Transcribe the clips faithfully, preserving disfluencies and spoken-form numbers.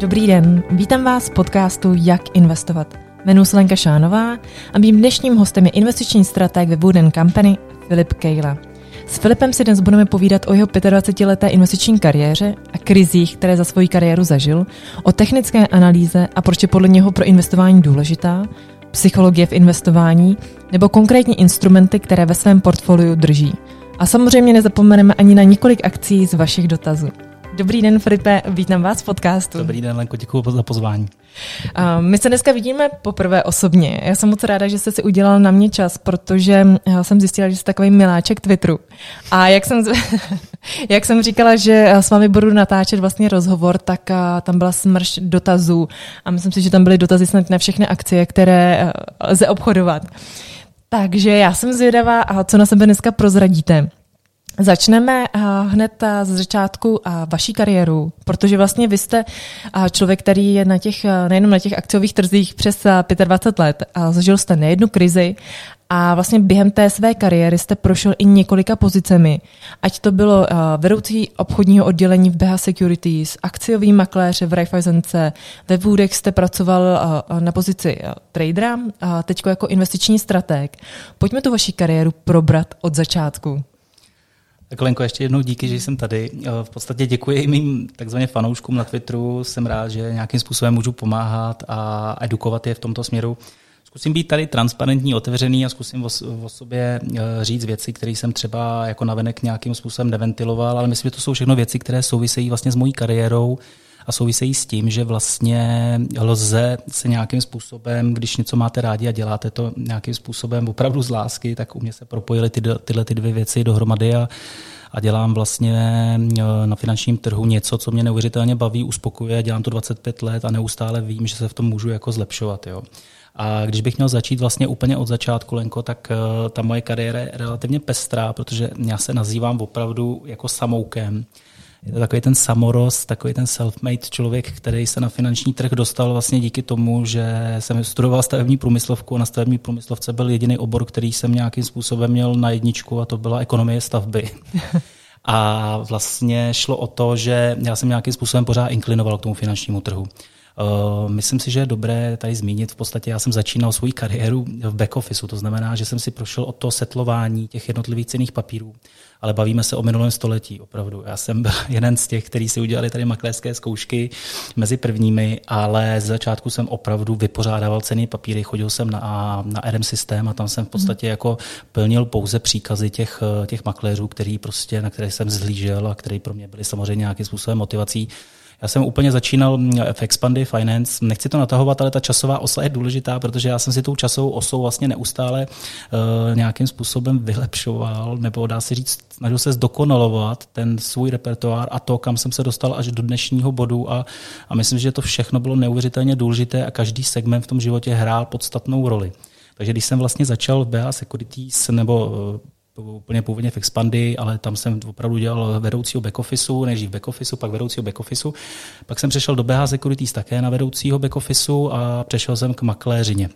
Dobrý den, vítám vás v podcastu Jak investovat. Jmenuji se Lenka Šánová a mým dnešním hostem je investiční stratég ve Wooden Company Filip Kejla. S Filipem si dnes budeme povídat o jeho dvacetileté investiční kariéře a krizích, které za svoji kariéru zažil, o technické analýze a proč je podle něho pro investování důležitá, psychologie v investování nebo konkrétní instrumenty, které ve svém portfoliu drží. A samozřejmě nezapomeneme ani na několik akcí z vašich dotazů. Dobrý den, Filipe, vítám vás v podcastu. Dobrý den, Lenko, děkuji za pozvání. My se dneska vidíme poprvé osobně. Já jsem moc ráda, že jste si udělal na mě čas, protože jsem zjistila, že jste takový miláček Twitteru. A jak jsem, jak jsem říkala, že s vámi budu natáčet vlastně rozhovor, tak tam byla smršť dotazů a myslím si, že tam byly dotazy snad na všechny akcie, které lze obchodovat. Takže já jsem zvědavá, a co na sebe dneska prozradíte. Začneme hned z začátku vaší kariéru, protože vlastně vy jste člověk, který je na těch, nejenom na těch akciových trzích přes dvacet pět let, a zažil jste nejednu krizi a vlastně během té své kariéry jste prošel i několika pozicemi. Ať to bylo vedoucí obchodního oddělení v B H Securities, akciový makléře v Raiffeisence, ve Woodech jste pracoval na pozici tradera, teď jako investiční stratég. Pojďme tu vaši kariéru probrat od začátku. Tak Lenko, ještě jednou díky, že jsem tady. V podstatě děkuji mým takzvaně fanouškům na Twitteru. Jsem rád, že nějakým způsobem můžu pomáhat a edukovat je v tomto směru. Zkusím být tady transparentní, otevřený a zkusím o sobě říct věci, které jsem třeba jako navenek nějakým způsobem neventiloval, ale myslím, že to jsou všechno věci, které souvisejí vlastně s mojí kariérou a souvisejí s tím, že vlastně lze se nějakým způsobem, když něco máte rádi a děláte to nějakým způsobem opravdu z lásky, tak u mě se propojily ty, tyhle ty dvě věci dohromady a, a dělám vlastně na finančním trhu něco, co mě neuvěřitelně baví, uspokuje, dělám to dvacet pět let a neustále vím, že se v tom můžu jako zlepšovat. Jo. A když bych měl začít vlastně úplně od začátku, Lenko, tak ta moje kariéra je relativně pestrá, protože já se nazývám opravdu jako samoukem. Je to takový ten samorost, takový ten self-made člověk, který se na finanční trh dostal vlastně díky tomu, že jsem studoval stavební průmyslovku a na stavební průmyslovce byl jediný obor, který jsem nějakým způsobem měl na jedničku, a to byla ekonomie stavby. A vlastně šlo o to, že já jsem nějakým způsobem pořád inklinoval k tomu finančnímu trhu. Uh, myslím si, že je dobré tady zmínit, v podstatě já jsem začínal svou kariéru v back officeu, to znamená, že jsem si prošel od toho setlování těch jednotlivých cenných papírů, ale bavíme se o minulém století opravdu. Já jsem byl jeden z těch, kteří si udělali tady makléřské zkoušky mezi prvními, ale z začátku jsem opravdu vypořádával cenné papíry, chodil jsem na, na R M systém a tam jsem v podstatě mm. jako plnil pouze příkazy těch, těch makléřů, který prostě, na které jsem zhlížel a který pro mě byly samozřejmě nějakým způsobem motivací. Já jsem úplně začínal v Expanded Finance, nechci to natahovat, ale ta časová osa je důležitá, protože já jsem si tou časovou osou vlastně neustále uh, nějakým způsobem vylepšoval, nebo dá se říct, snažil se zdokonalovat ten svůj repertoár a to, kam jsem se dostal až do dnešního bodu a, a myslím, že to všechno bylo neuvěřitelně důležité a každý segment v tom životě hrál podstatnou roli. Takže když jsem vlastně začal v B H Securities nebo úplně původně v Expandy, ale tam jsem opravdu dělal vedoucího backofficeu, nejdřív backofficeu, pak vedoucího backofficeu. Pak jsem přešel do B H Securities také na vedoucího backofficeu a přešel jsem k makléřině.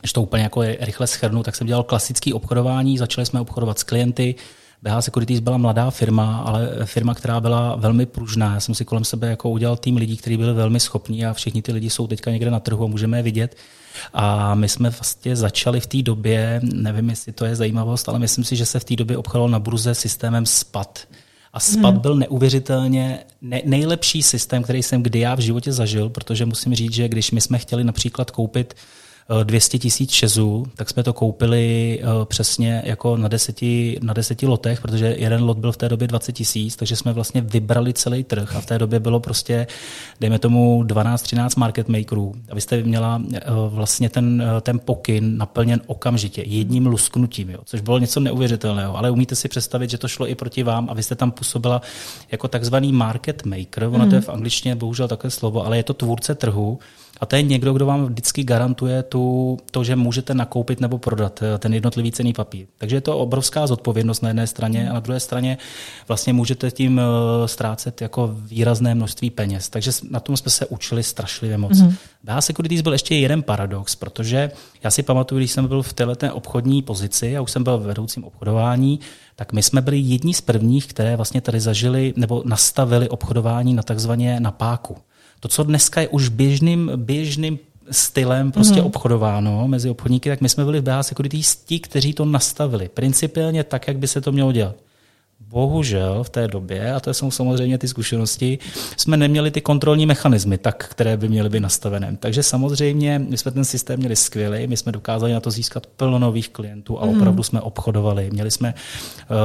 Když to úplně jako rychle shrnu, tak jsem dělal klasické obchodování, začali jsme obchodovat s klienty. B H Securities byla mladá firma, ale firma, která byla velmi pružná. Já jsem si kolem sebe jako udělal tým lidí, kteří byli velmi schopní a všichni ty lidi jsou teďka někde na trhu a můžeme je vidět. A my jsme vlastně začali v té době, nevím, jestli to je zajímavost, ale myslím si, že se v té době obchodoval na burze systémem SPAD. A SPAD hmm. byl neuvěřitelně ne- nejlepší systém, který jsem kdy já v životě zažil, protože musím říct, že když my jsme chtěli například koupit dvě stě tisíc šezů, tak jsme to koupili přesně jako na deseti, na deseti lotech, protože jeden lot byl v té době dvacet tisíc, takže jsme vlastně vybrali celý trh a v té době bylo prostě, dejme tomu, dvanáct třináct market makerů. A vy jste měla vlastně ten, ten pokyn naplněn okamžitě, jedním lusknutím, jo, což bylo něco neuvěřitelného, ale umíte si představit, že to šlo i proti vám a vy jste tam působila jako takzvaný market maker, ono mm. to je v angličtině bohužel takové slovo, ale je to tvůrce trhu. A to je někdo, kdo vám vždycky garantuje tu, to, že můžete nakoupit nebo prodat ten jednotlivý cenný papír. Takže je to obrovská zodpovědnost na jedné straně a na druhé straně vlastně můžete tím ztrácet jako výrazné množství peněz. Takže na tom jsme se učili strašlivě moc. Mm-hmm. B H Securities byl ještě jeden paradox, protože já si pamatuju, když jsem byl v této obchodní pozici a už jsem byl vedoucím obchodování, tak my jsme byli jedni z prvních, které vlastně tady zažili nebo nastavili obchodování na takzvaně na páku. to, co dneska je už běžným, běžným stylem prostě mm-hmm. obchodováno mezi obchodníky, tak my jsme byli v B H Securities ti, kteří to nastavili. Principiálně tak, jak by se to mělo dělat. Bohužel v té době, a to jsou samozřejmě ty zkušenosti, jsme neměli ty kontrolní mechanismy, tak, které by měly být nastavené. Takže samozřejmě my jsme ten systém měli skvělý, my jsme dokázali na to získat plno nových klientů a opravdu jsme obchodovali. Měli jsme uh,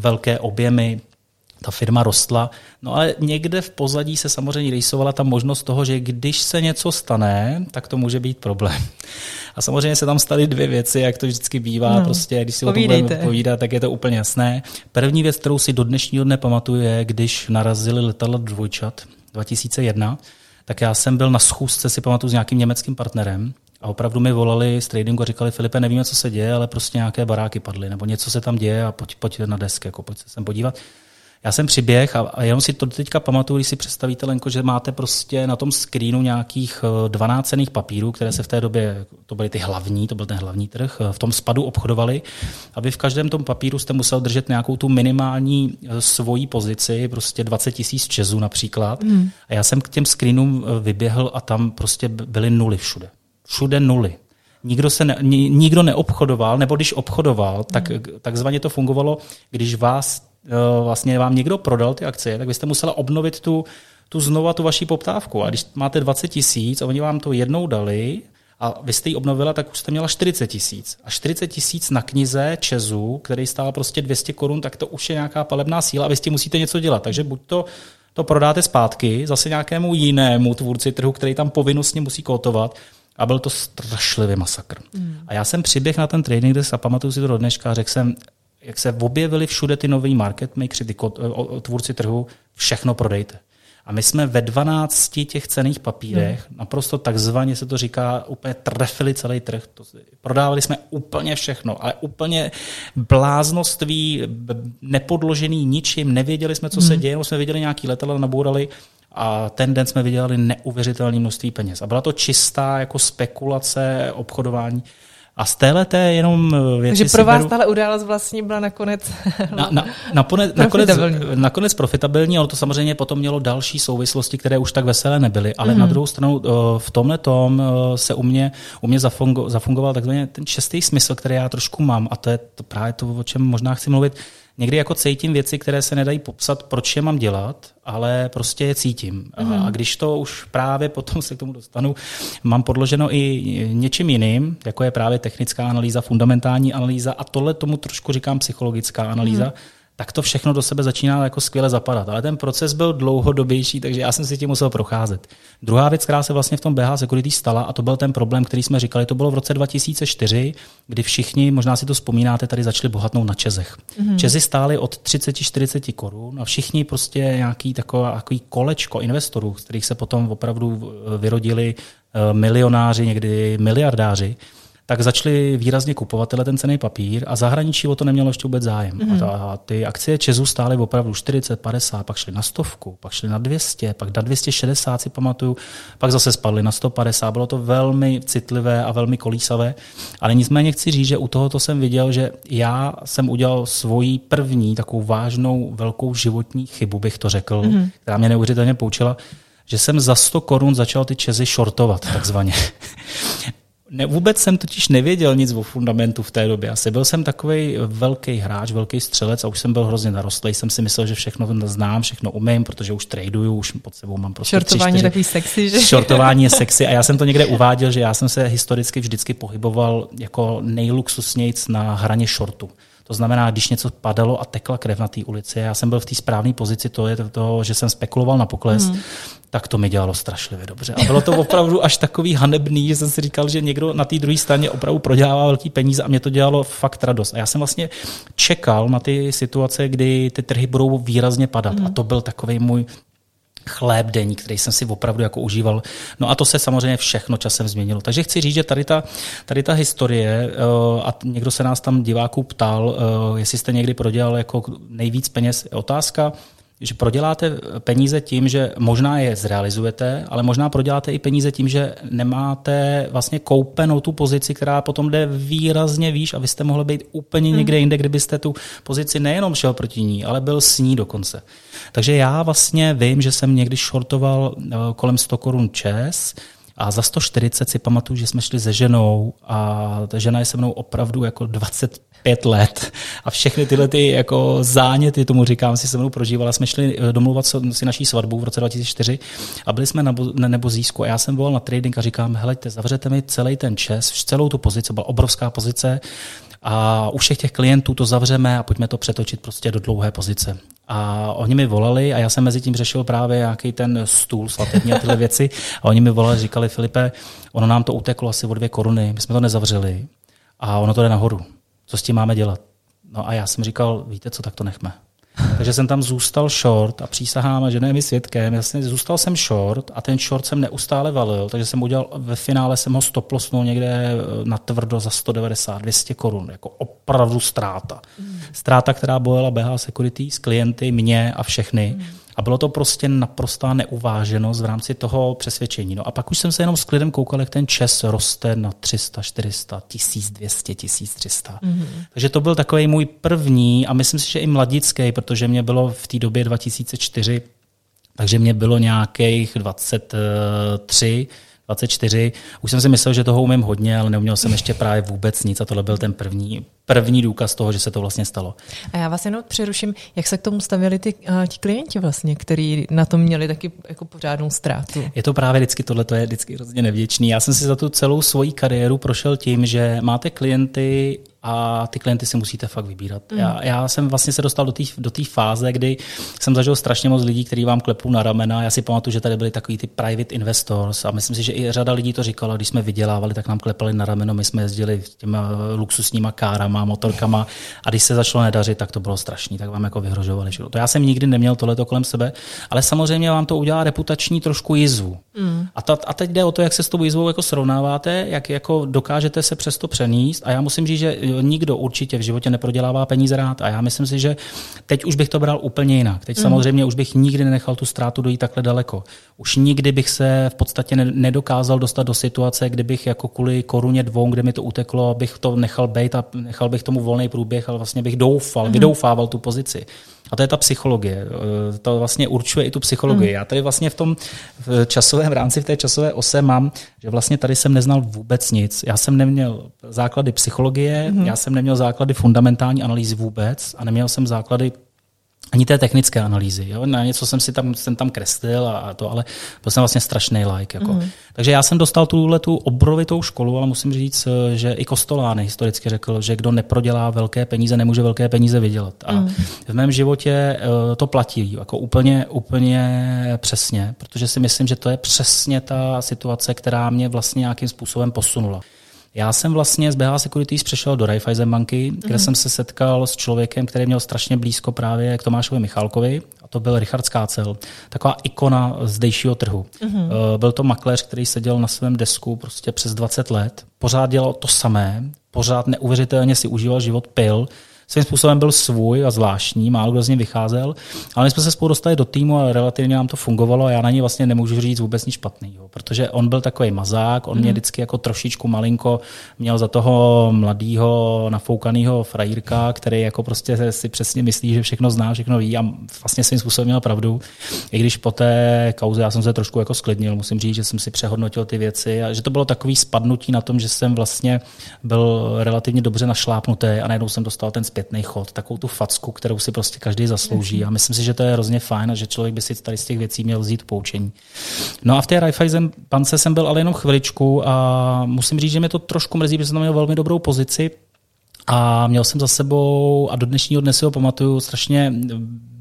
velké objemy, ta firma rostla, no ale někde v pozadí se samozřejmě rejsovala ta možnost toho, že když se něco stane, tak to může být problém. A samozřejmě se tam staly dvě věci, jak to vždycky bývá, no, prostě, když si povídejte. O tom budeme povídat, tak je to úplně jasné. První věc, kterou si do dnešního dne pamatuju, je, když narazili letadla dvojčat dva tisíce jedna, tak já jsem byl na schůzce, si pamatuju, s nějakým německým partnerem a opravdu mi volali z tradingu a říkali, Filipe, nevíme, co se děje, ale prostě nějaké baráky padly, nebo něco se tam děje a pojď, pojď na desk, jako pojď se sem podívat. Já jsem přiběh a jenom si to teďka pamatuju, když si představíte, Lenko, že máte prostě na tom screenu nějakých dvanáct cenných papírů, které se v té době, to byly ty hlavní, to byl ten hlavní trh, v tom spadu obchodovali, a vy v každém tom papíru jste musel držet nějakou tu minimální svoji pozici, prostě dvacet tisíc čezů například. Mm. A já jsem k těm screenům vyběhl a tam prostě byly nuly všude. Všude nuly. Nikdo, se ne, nikdo neobchodoval, nebo když obchodoval, tak takzvaně to fungovalo, když vás vlastně vám někdo prodal ty akcie, tak byste musela obnovit tu, tu znova tu vaši poptávku. A když máte dvacet tisíc a oni vám to jednou dali a vy jste ji obnovila, tak už jste měla čtyřicet tisíc. A čtyřicet tisíc na knize čezu, který stál prostě dvě stě korun, tak to už je nějaká palebná síla a vy s tím musíte něco dělat. Takže buď to, to prodáte zpátky zase nějakému jinému tvůrci trhu, který tam povinnostně musí kotovat. A byl to strašlivý masakr. Mm. A já jsem přiběh na ten trading, kde se pamatuju si to do dneška a řekl jsem, jak se objevili všude ty nový market makeři, ty tvůrci trhu, všechno prodejte. A my jsme ve dvanácti těch cenných papírech, hmm. naprosto takzvaně se to říká, úplně trefili celý trh. To, prodávali jsme úplně všechno, ale úplně bláznoství, nepodložený ničím, nevěděli jsme, co hmm. se děje, no jsme viděli nějaký letadla, nabourali a ten den jsme vydělali neuvěřitelné množství peněz. A byla to čistá jako spekulace, obchodování. A z téhleté jenom věci. Takže pro vás beru... tahle událost vlastně byla nakonec na, na, naponec, profitabilní. Nakonec, nakonec profitabilní, ale to samozřejmě potom mělo další souvislosti, které už tak veselé nebyly. Ale mm. na druhou stranu v tomhle tom se u mě, u mě zafungo, zafungoval takzvaný ten šestý smysl, který já trošku mám, a to je to právě to, o čem možná chci mluvit. Někdy jako cítím věci, které se nedají popsat, proč je mám dělat, ale prostě je cítím. Mm. A když to už právě potom se k tomu dostanu, mám podloženo i něčím jiným, jako je právě technická analýza, fundamentální analýza a tohle tomu trošku říkám psychologická analýza, mm. tak to všechno do sebe začíná jako skvěle zapadat. Ale ten proces byl dlouhodobější, takže já jsem si tím musel procházet. Druhá věc, která se vlastně v tom B H Securities stala, a to byl ten problém, který jsme říkali, to bylo v roce dva tisíce čtyři, kdy všichni, možná si to vzpomínáte, tady začali bohatnout na čezech. Mm-hmm. Čezy stály od třicet až čtyřicet korun a všichni prostě nějaký takový kolečko investorů, z kterých se potom opravdu vyrodili milionáři, někdy miliardáři, tak začali výrazně kupovat tenhle ten cenný papír a zahraničí o to nemělo ještě vůbec zájem. Mm. A, ta, a ty akcie Česu stály opravdu čtyřicet, padesát, pak šly na stovku, pak šly na dvě stě, pak na dvě stě šedesát si pamatuju, pak zase spadly na sto padesát. Bylo to velmi citlivé a velmi kolísavé, ale nicméně chci říct, že u tohoto jsem viděl, že já jsem udělal svoji první takovou vážnou velkou životní chybu, bych to řekl, mm. která mě neuvěřitelně poučila, že jsem za sto korun začal ty Česy shortovat takzvaně. Ne, vůbec jsem totiž nevěděl nic o fundamentu v té době. Asi byl jsem takový velký hráč, velký střelec a už jsem byl hrozně narostlý. Jsem si myslel, že všechno znám, všechno umím, protože už traduju, už pod sebou mám prostě šortování je takový sexy, že? Šortování je sexy a já jsem to někde uváděl, že já jsem se historicky vždycky pohyboval jako nejluxusnějc na hraně shortu. To znamená, když něco padalo a tekla krev na té ulici, já jsem byl v té správné pozici, to je to, že jsem spekuloval na pokles, mm. tak to mi dělalo strašlivě dobře. A bylo to opravdu až takový hanebný, že jsem si říkal, že někdo na té druhé straně opravdu prodělává velký peníze a mě to dělalo fakt radost. A já jsem vlastně čekal na ty situace, kdy ty trhy budou výrazně padat. Mm. A to byl takový můj chléb denní, který jsem si opravdu jako užíval. No a to se samozřejmě všechno časem změnilo. Takže chci říct, že tady ta, tady ta historie, uh, a někdo se nás tam diváků ptal, uh, jestli jste někdy prodělal jako nejvíc peněz, je otázka. že proděláte peníze tím, že možná je zrealizujete, ale možná proděláte i peníze tím, že nemáte vlastně koupenou tu pozici, která potom jde výrazně výš a vy jste mohli být úplně někde jinde, kdybyste tu pozici nejenom šel proti ní, ale byl s ní dokonce. Takže já vlastně vím, že jsem někdy shortoval kolem sto korun ČEZ, a za sto čtyřicet si pamatuju, že jsme šli se ženou a ta žena je se mnou opravdu jako dvacet pět let a všechny tyhle ty jako záněty, tomu říkám, si se mnou prožívala. Jsme šli domluvat si naší svatbu v roce dva tisíce čtyři a byli jsme na Nebozísku a já jsem volal na trading a říkám, heleďte, zavřete mi celý ten čes, celou tu pozici, byla obrovská pozice a u všech těch klientů to zavřeme a pojďme to přetočit prostě do dlouhé pozice. A oni mi volali a já jsem mezi tím řešil právě nějaký ten stůl svatební a tyhle věci a oni mi volali, říkali, Filipe, ono nám to uteklo asi o dvě koruny, my jsme to nezavřeli a ono to jde nahoru. Co s tím máme dělat? No a já jsem říkal, víte co, tak to nechme. Takže jsem tam zůstal short a přísahám, že ne mi svědkem, jasně, zůstal jsem short a ten short jsem neustále valil, takže jsem udělal, ve finále jsem ho stoplosnul někde na tvrdo za sto devadesát, dvě stě korun, jako opravdu ztráta. Ztráta, která bojela B H Securities, klienty, mě a všechny. A bylo to prostě naprostá neuváženost v rámci toho přesvědčení. No a pak už jsem se jenom s klidem koukal, jak ten čes roste na tři sta, čtyři sta, tisíc dvě stě, tisíc tři sta. Mm-hmm. Takže to byl takový můj první a myslím si, že i mladický, protože mě bylo v té době dva tisíce čtyři, takže mě bylo nějakých dvacet tři, dvacet čtyři. Už jsem si myslel, že toho umím hodně, ale neuměl jsem ještě právě vůbec nic a tohle byl ten první, první důkaz toho, že se to vlastně stalo. A já vás jenom přeruším, jak se k tomu stavěli ty, uh, ti klienti vlastně, kteří na tom měli taky jako pořádnou ztrátu. Je to právě vždycky, tohle to je vždycky hrozně nevděčný. Já jsem si za tu celou svoji kariéru prošel tím, že máte klienty a ty klienty si musíte fakt vybírat. Mm. Já, já jsem vlastně se dostal do té do té fáze, kdy jsem zažil strašně moc lidí, kteří vám klepou na ramena. Já si pamatuju, že tady byli takový ty private investors a myslím si, že i řada lidí to říkala, když jsme vydělávali, tak nám klepali na rameno, my jsme jezdili těma luxusníma kárama, motorkama a když se začalo nedařit, tak to bylo strašný, tak vám jako vyhrožovali. To já jsem nikdy neměl tohleto kolem sebe, ale samozřejmě vám to udělá reputační trošku jizvu. Mm. A, ta, a teď jde o to, jak se s tou jizvou jako srovnáváte, jak jako dokážete se přes to přenést a já musím říct, že nikdo určitě v životě neprodělává peníze rád a já myslím si, že teď už bych to bral úplně jinak. Teď mm. samozřejmě už bych nikdy nenechal tu ztrátu dojít takhle daleko. Už nikdy bych se v podstatě nedokázal dostat do situace, kdybych jako kvůli koruně dvou, kde mi to uteklo, bych to nechal bejt a nechal bych tomu volný průběh, ale vlastně bych doufal, mm. vydoufával tu pozici. A to je ta psychologie. To vlastně určuje i tu psychologii. Mm. Já tady vlastně v tom časovém rámci, v té časové ose mám, že vlastně tady jsem neznal vůbec nic. Já jsem neměl základy psychologie, mm. já jsem neměl základy fundamentální analýzy vůbec a neměl jsem základy ani té technické analýzy. Jo? Na něco jsem si tam, jsem tam kreslil a to, ale byl jsem vlastně strašný like. Jako. Mm. Takže já jsem dostal tuhle tu obrovitou školu, ale musím říct, že i Kostolány historicky řekl, že kdo neprodělá velké peníze, nemůže velké peníze vydělat. A mm. v mém životě to platí jako úplně, úplně přesně, protože si myslím, že to je přesně ta situace, která mě vlastně nějakým způsobem posunula. Já jsem vlastně z B H Securities přešel do Raiffeisenbanky, kde mm-hmm. jsem se setkal s člověkem, který měl strašně blízko právě k Tomášovi Michálkovi, a to byl Richard Skácel, taková ikona zdejšího trhu. Mm-hmm. Byl to makléř, který seděl na svém desku prostě přes dvacet let, pořád dělal to samé, pořád neuvěřitelně si užíval život, pil, svým způsobem byl svůj a zvláštní, málo kdo z něj vycházel, ale my jsme se spolu dostali do týmu a relativně nám to fungovalo a já na něj vlastně nemůžu říct vůbec nic špatného, protože on byl takový mazák, on mě vždycky jako trošičku malinko měl za toho mladýho, nafoukaného frajírka, který jako prostě si přesně myslí, že všechno zná, všechno ví a vlastně svým způsobem měl pravdu. I když po té kauze já jsem se trošku jako sklidnil, musím říct, že jsem si přehodnotil ty věci a že to bylo takový spadnutí na tom, že jsem vlastně byl relativně dobře našlápnutý a najednou jsem dostal ten zpětný chod, takovou tu facku, kterou si prostě každý zaslouží. A myslím si, že to je hrozně fajn a že člověk by si tady z těch věcí měl vzít poučení. No a v té Raiffeisenbance jsem byl ale jenom chviličku a musím říct, že mě to trošku mrzí, protože jsem tam měl velmi dobrou pozici a měl jsem za sebou a do dnešního dne si ho pamatuju strašně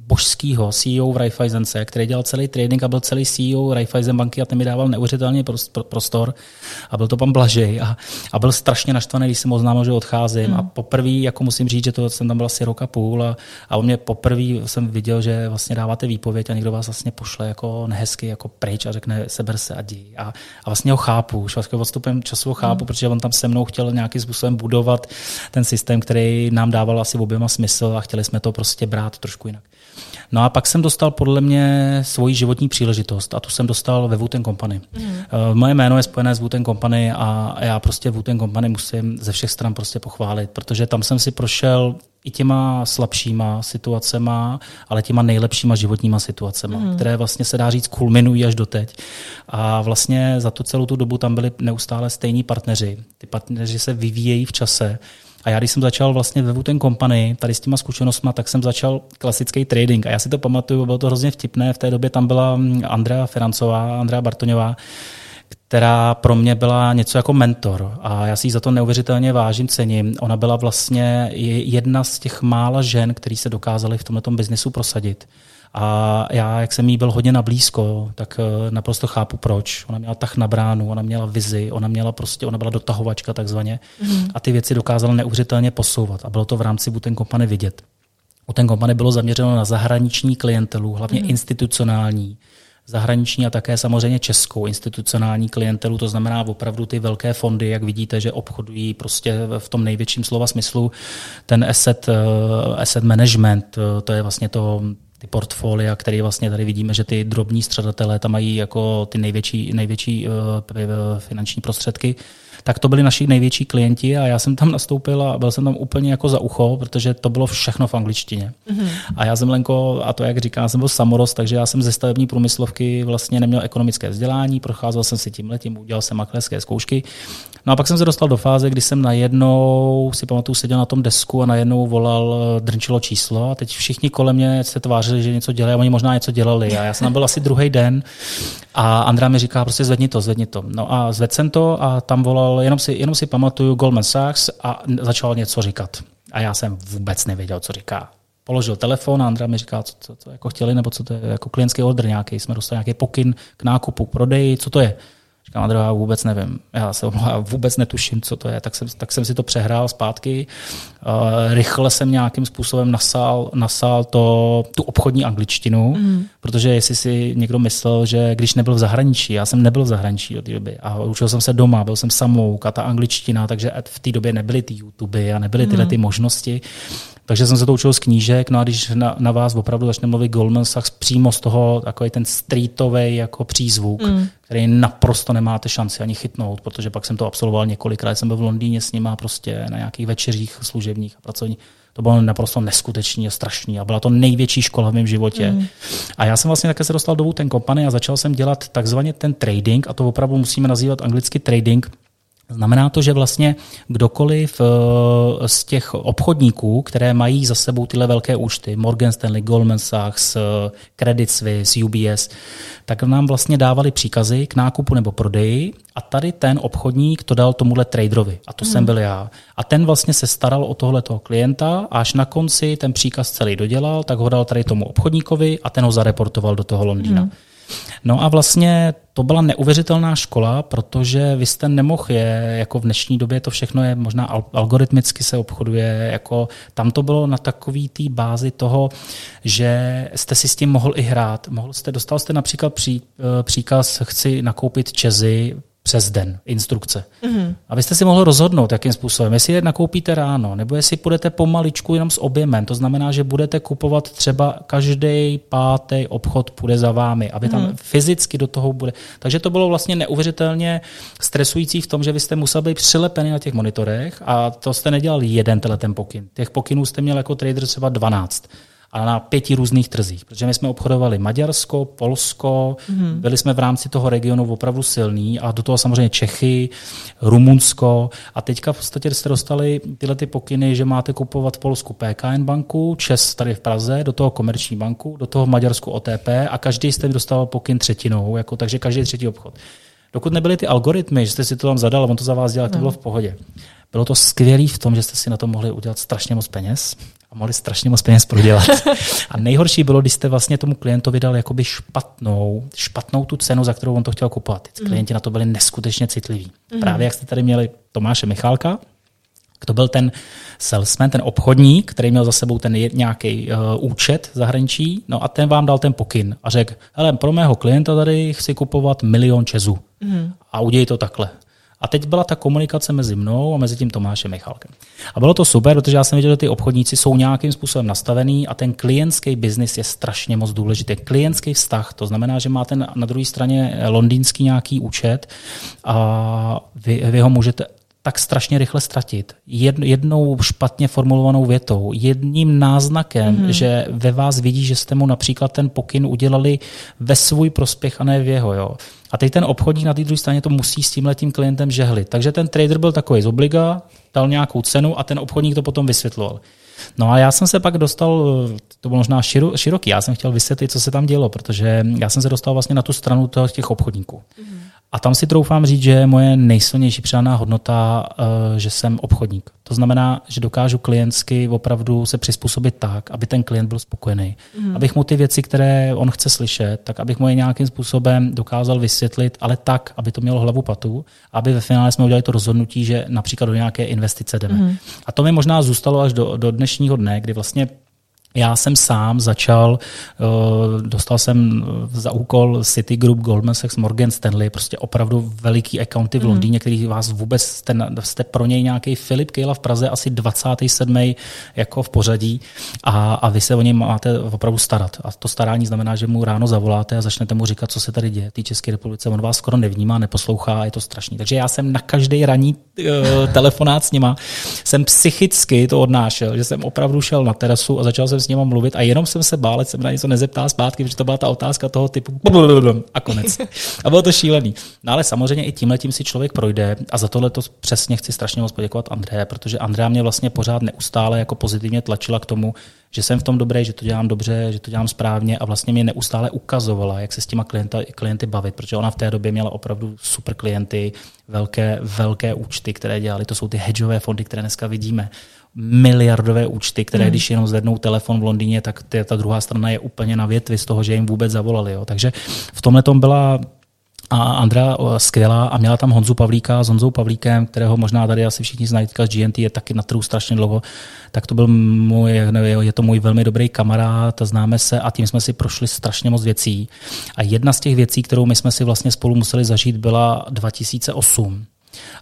božskýho C E O v Raiffeisence, který dělal celý trading a byl celý C E O Raiffeisenbanky a ten mi dával neuvěřitelný prostor a byl to pan Blažej a, a byl strašně naštvaný, když jsem oznámil, že odcházím mm. a poprvé, jako musím říct, že to jsem tam byl asi rok a půl a, a on mě poprvé jsem viděl, že vlastně dáváte výpověď a někdo vás vlastně pošle jako nehezky jako pryč a řekne seber se a dí a, a vlastně ho chápu, už vlastně odstupem času ho chápu, mm. protože on tam se mnou chtěl nějakým způsobem budovat ten systém, který nám dával asi oběma smysl a chtěli jsme to prostě brát trošku jinak. No a pak jsem dostal podle mě svoji životní příležitost a tu jsem dostal ve Wooden Company. Mm. Moje jméno je spojené s Wooden Company a já prostě Wooden Company musím ze všech stran prostě pochválit, protože tam jsem si prošel i těma slabšíma situacema, ale těma nejlepšíma životníma situacema, mm. které vlastně se dá říct kulminují až doteď. A vlastně za tu celou tu dobu tam byli neustále stejní partneři. Ty partneři se vyvíjejí v čase. A já, když jsem začal vlastně ve Wooden Company, tady s těma zkušenostma, tak jsem začal klasický trading. A já si to pamatuju, bylo to hrozně vtipné. V té době tam byla Andrea Francová, Andrea Bartoňová, která pro mě byla něco jako mentor a já si ji za to neuvěřitelně vážím, cením. Ona byla vlastně jedna z těch mála žen, který se dokázaly v tomto biznesu prosadit. A já, jak jsem jí byl hodně nablízko, tak naprosto chápu proč. Ona měla tah na bránu, ona měla vizi, ona měla prostě, ona byla dotahovačka takzvaně mm. a ty věci dokázala neuvěřitelně posouvat a bylo to v rámci Wooden Company vidět. Wooden Company bylo zaměřeno na zahraniční klientelu, hlavně mm. institucionální. Zahraniční a také samozřejmě českou institucionální klientelu, to znamená opravdu ty velké fondy, jak vidíte, že obchodují prostě v tom největším slova smyslu ten asset, asset management, to je vlastně to ty portfolia, které vlastně tady vidíme, že ty drobní střadatelé tam mají jako ty největší, největší finanční prostředky. Tak to byli naši největší klienti a já jsem tam nastoupil a byl jsem tam úplně jako za ucho, protože to bylo všechno v angličtině. Mm-hmm. A já jsem, Lenko, a to jak říkám, jsem byl samorost, takže já jsem ze stavební průmyslovky vlastně neměl ekonomické vzdělání, procházel jsem si tímhletím, udělal jsem makléřské zkoušky. No a pak jsem se dostal do fáze, kdy jsem najednou, si pamatuju, seděl na tom desku a najednou volal, drnčilo číslo a teď všichni kolem mě se tvářili, že něco dělají, a oni možná něco dělali. A já jsem tam byl asi druhý den a Andrea mi říká, prostě zvedni to, zvedni to. No a zvedl jsem to a tam volal, Jenom si, jenom si pamatuju Goldman Sachs a začal něco říkat. A já jsem vůbec nevěděl, co říká. Položil telefon a Andrea mi říká, co, co, co jako chtěli, nebo co to je, jako klientský order nějaký, jsme dostali nějaký pokyn k nákupu, prodeji, co to je. Říkám, Andrea, vůbec nevím, já se vůbec netuším, co to je, tak jsem, tak jsem si to přehrál zpátky. Uh, rychle jsem nějakým způsobem nasál, nasál to, tu obchodní angličtinu, mm. protože jestli si někdo myslel, že když nebyl v zahraničí, já jsem nebyl v zahraničí do té doby a učil jsem se doma, byl jsem samouk a ta angličtina, takže v té době nebyly ty YouTube a nebyly tyhle ty možnosti. Takže jsem se to učil z knížek, no a když na, na vás opravdu začne mluvit Goldman Sachs přímo z toho, takový ten streetovej jako přízvuk, mm. který naprosto nemáte šanci ani chytnout, protože pak jsem to absolvoval několikrát, jsem byl v Londýně s nima prostě na nějakých večeřích služebních a pracovních. To bylo naprosto neskutečný a strašný a byla to největší škola v mém životě. Mm. A já jsem vlastně také se dostal do Wooden Company a začal jsem dělat takzvaně ten trading a to opravdu musíme nazývat anglicky trading. Znamená to, že vlastně kdokoliv z těch obchodníků, které mají za sebou tyhle velké účty, Morgan Stanley, Goldman Sachs, Credit Suisse, U B S, tak nám vlastně dávali příkazy k nákupu nebo prodeji a tady ten obchodník to dal tomuhle traderovi a to hmm. jsem byl já. A ten vlastně se staral o tohletoho klienta a až na konci ten příkaz celý dodělal, tak ho dal tady tomu obchodníkovi a ten ho zareportoval do toho Londýna. Hmm. No a vlastně to byla neuvěřitelná škola, protože vy jste nemohl je, jako v dnešní době to všechno je, možná algoritmicky se obchoduje, jako tam to bylo na takový té bázi toho, že jste si s tím mohl i hrát. Mohl jste, dostal jste například pří, příkaz, chci nakoupit čezy přes den, instrukce. Mm-hmm. A vy jste si mohli rozhodnout, jakým způsobem, jestli je nakoupíte ráno, nebo jestli půjdete pomaličku jenom s objemem, to znamená, že budete kupovat třeba každý pátý obchod půjde za vámi, aby tam mm-hmm. fyzicky do toho bude. Takže to bylo vlastně neuvěřitelně stresující v tom, že vy jste musel být přilepený na těch monitorech a to jste nedělal jeden tenhle ten pokyn. Těch pokynů jste měl jako trader třeba dvanáct. A na pěti různých trzích, protože my jsme obchodovali Maďarsko, Polsko, mm. byli jsme v rámci toho regionu opravdu silní a do toho samozřejmě Čechy, Rumunsko a teďka v podstatě jste dostali tyhle ty pokyny, že máte kupovat v Polsku P K N banku, Čes tady v Praze, do toho Komerční banku, do toho Maďarsku O T P a každý jste dostal pokyn třetinou, jako, takže každý třetí obchod. Dokud nebyly ty algoritmy, že jste si to tam zadal, on to za vás dělal, to bylo v pohodě. Bylo to skvělý v tom, že jste si na to mohli udělat strašně moc peněz a mohli strašně moc peněz prodělat. A nejhorší bylo, když jste vlastně tomu klientovi dal jakoby špatnou, špatnou tu cenu, za kterou on to chtěl kupovat. Mm. Klienti na to byli neskutečně citliví. Mm. Právě jak jste tady měli Tomáše Michálka, to byl ten salesman, ten obchodník, který měl za sebou ten nějaký uh, účet zahraničí, no a ten vám dal ten pokyn a řekl, hele, pro mého klienta tady chci kupovat milion čezů mm. a udělej to takhle. A teď byla ta komunikace mezi mnou a mezi tím Tomášem Michálkem. A bylo to super, protože já jsem viděl, že ty obchodníci jsou nějakým způsobem nastavený a ten klientský biznis je strašně moc důležitý. Klientský vztah, to znamená, že máte na druhé straně londýnský nějaký účet a vy, vy ho můžete tak strašně rychle ztratit. Jednou špatně formulovanou větou, jedním náznakem, mm-hmm. že ve vás vidí, že jste mu například ten pokyn udělali ve svůj prospěch a ne v jeho. Jo. A teď ten obchodník na té druhé straně to musí s tímhletím klientem žehlit. Takže ten trader byl takový z obliga, dal nějakou cenu a ten obchodník to potom vysvětloval. No a já jsem se pak dostal, to bylo možná širo, široký, já jsem chtěl vysvětlit, co se tam dělo, protože já jsem se dostal vlastně na tu stranu těch obchodníků. Mm-hmm. A tam si troufám říct, že je moje nejsilnější přidaná hodnota, že jsem obchodník. To znamená, že dokážu klientsky opravdu se přizpůsobit tak, aby ten klient byl spokojený. Mm. Abych mu ty věci, které on chce slyšet, tak abych mu je nějakým způsobem dokázal vysvětlit, ale tak, aby to mělo hlavu patu, aby ve finále jsme udělali to rozhodnutí, že například do nějaké investice jdeme. Mm. A to mi možná zůstalo až do, do dnešního dne, kdy vlastně já jsem sám začal, dostal jsem za úkol City Group, Goldman Sachs, Morgan Stanley, prostě opravdu veliký accounty v Londýně, mm. který vás vůbec, jste, jste pro něj nějaký Filip Kejla v Praze, asi dvacátý sedmý jako v pořadí a, a vy se o něj máte opravdu starat. A to starání znamená, že mu ráno zavoláte a začnete mu říkat, co se tady děje v té České republice. On vás skoro nevnímá, neposlouchá a je to strašný. Takže já jsem na každý ranní uh, telefonát s nima, jsem psychicky to odnášel, že jsem opravdu šel na terasu a začal jsem s nima mluvit a jenom jsem se bál, jsem na něco nezeptal zpátky, protože to byla ta otázka toho typu a konec. A bylo to šílený. No ale samozřejmě i tímhletím si člověk projde a za tohle to přesně chci strašně moc poděkovat André, protože Andrea mě vlastně pořád neustále jako pozitivně tlačila k tomu, že jsem v tom dobrý, že to dělám dobře, že to dělám správně a vlastně mě neustále ukazovala, jak se s těma klienta, klienty bavit, protože ona v té době měla opravdu super klienty, velké, velké účty, které dělali, to jsou ty hedžové fondy, které dneska vidíme. Miliardové účty, které, mm. když jenom zvednou telefon v Londýně, tak t- ta druhá strana je úplně na větvi z toho, že jim vůbec zavolali. Jo. Takže v tomhle tom byla a Andrea skvělá a měla tam Honzu Pavlíka s Honzou Pavlíkem, kterého možná tady asi všichni znají, z G N T je taky na trhu strašně dlouho, tak to byl můj, je to můj velmi dobrý kamarád, známe se a tím jsme si prošli strašně moc věcí. A jedna z těch věcí, kterou my jsme si vlastně spolu museli zažít, byla dva tisíce osm.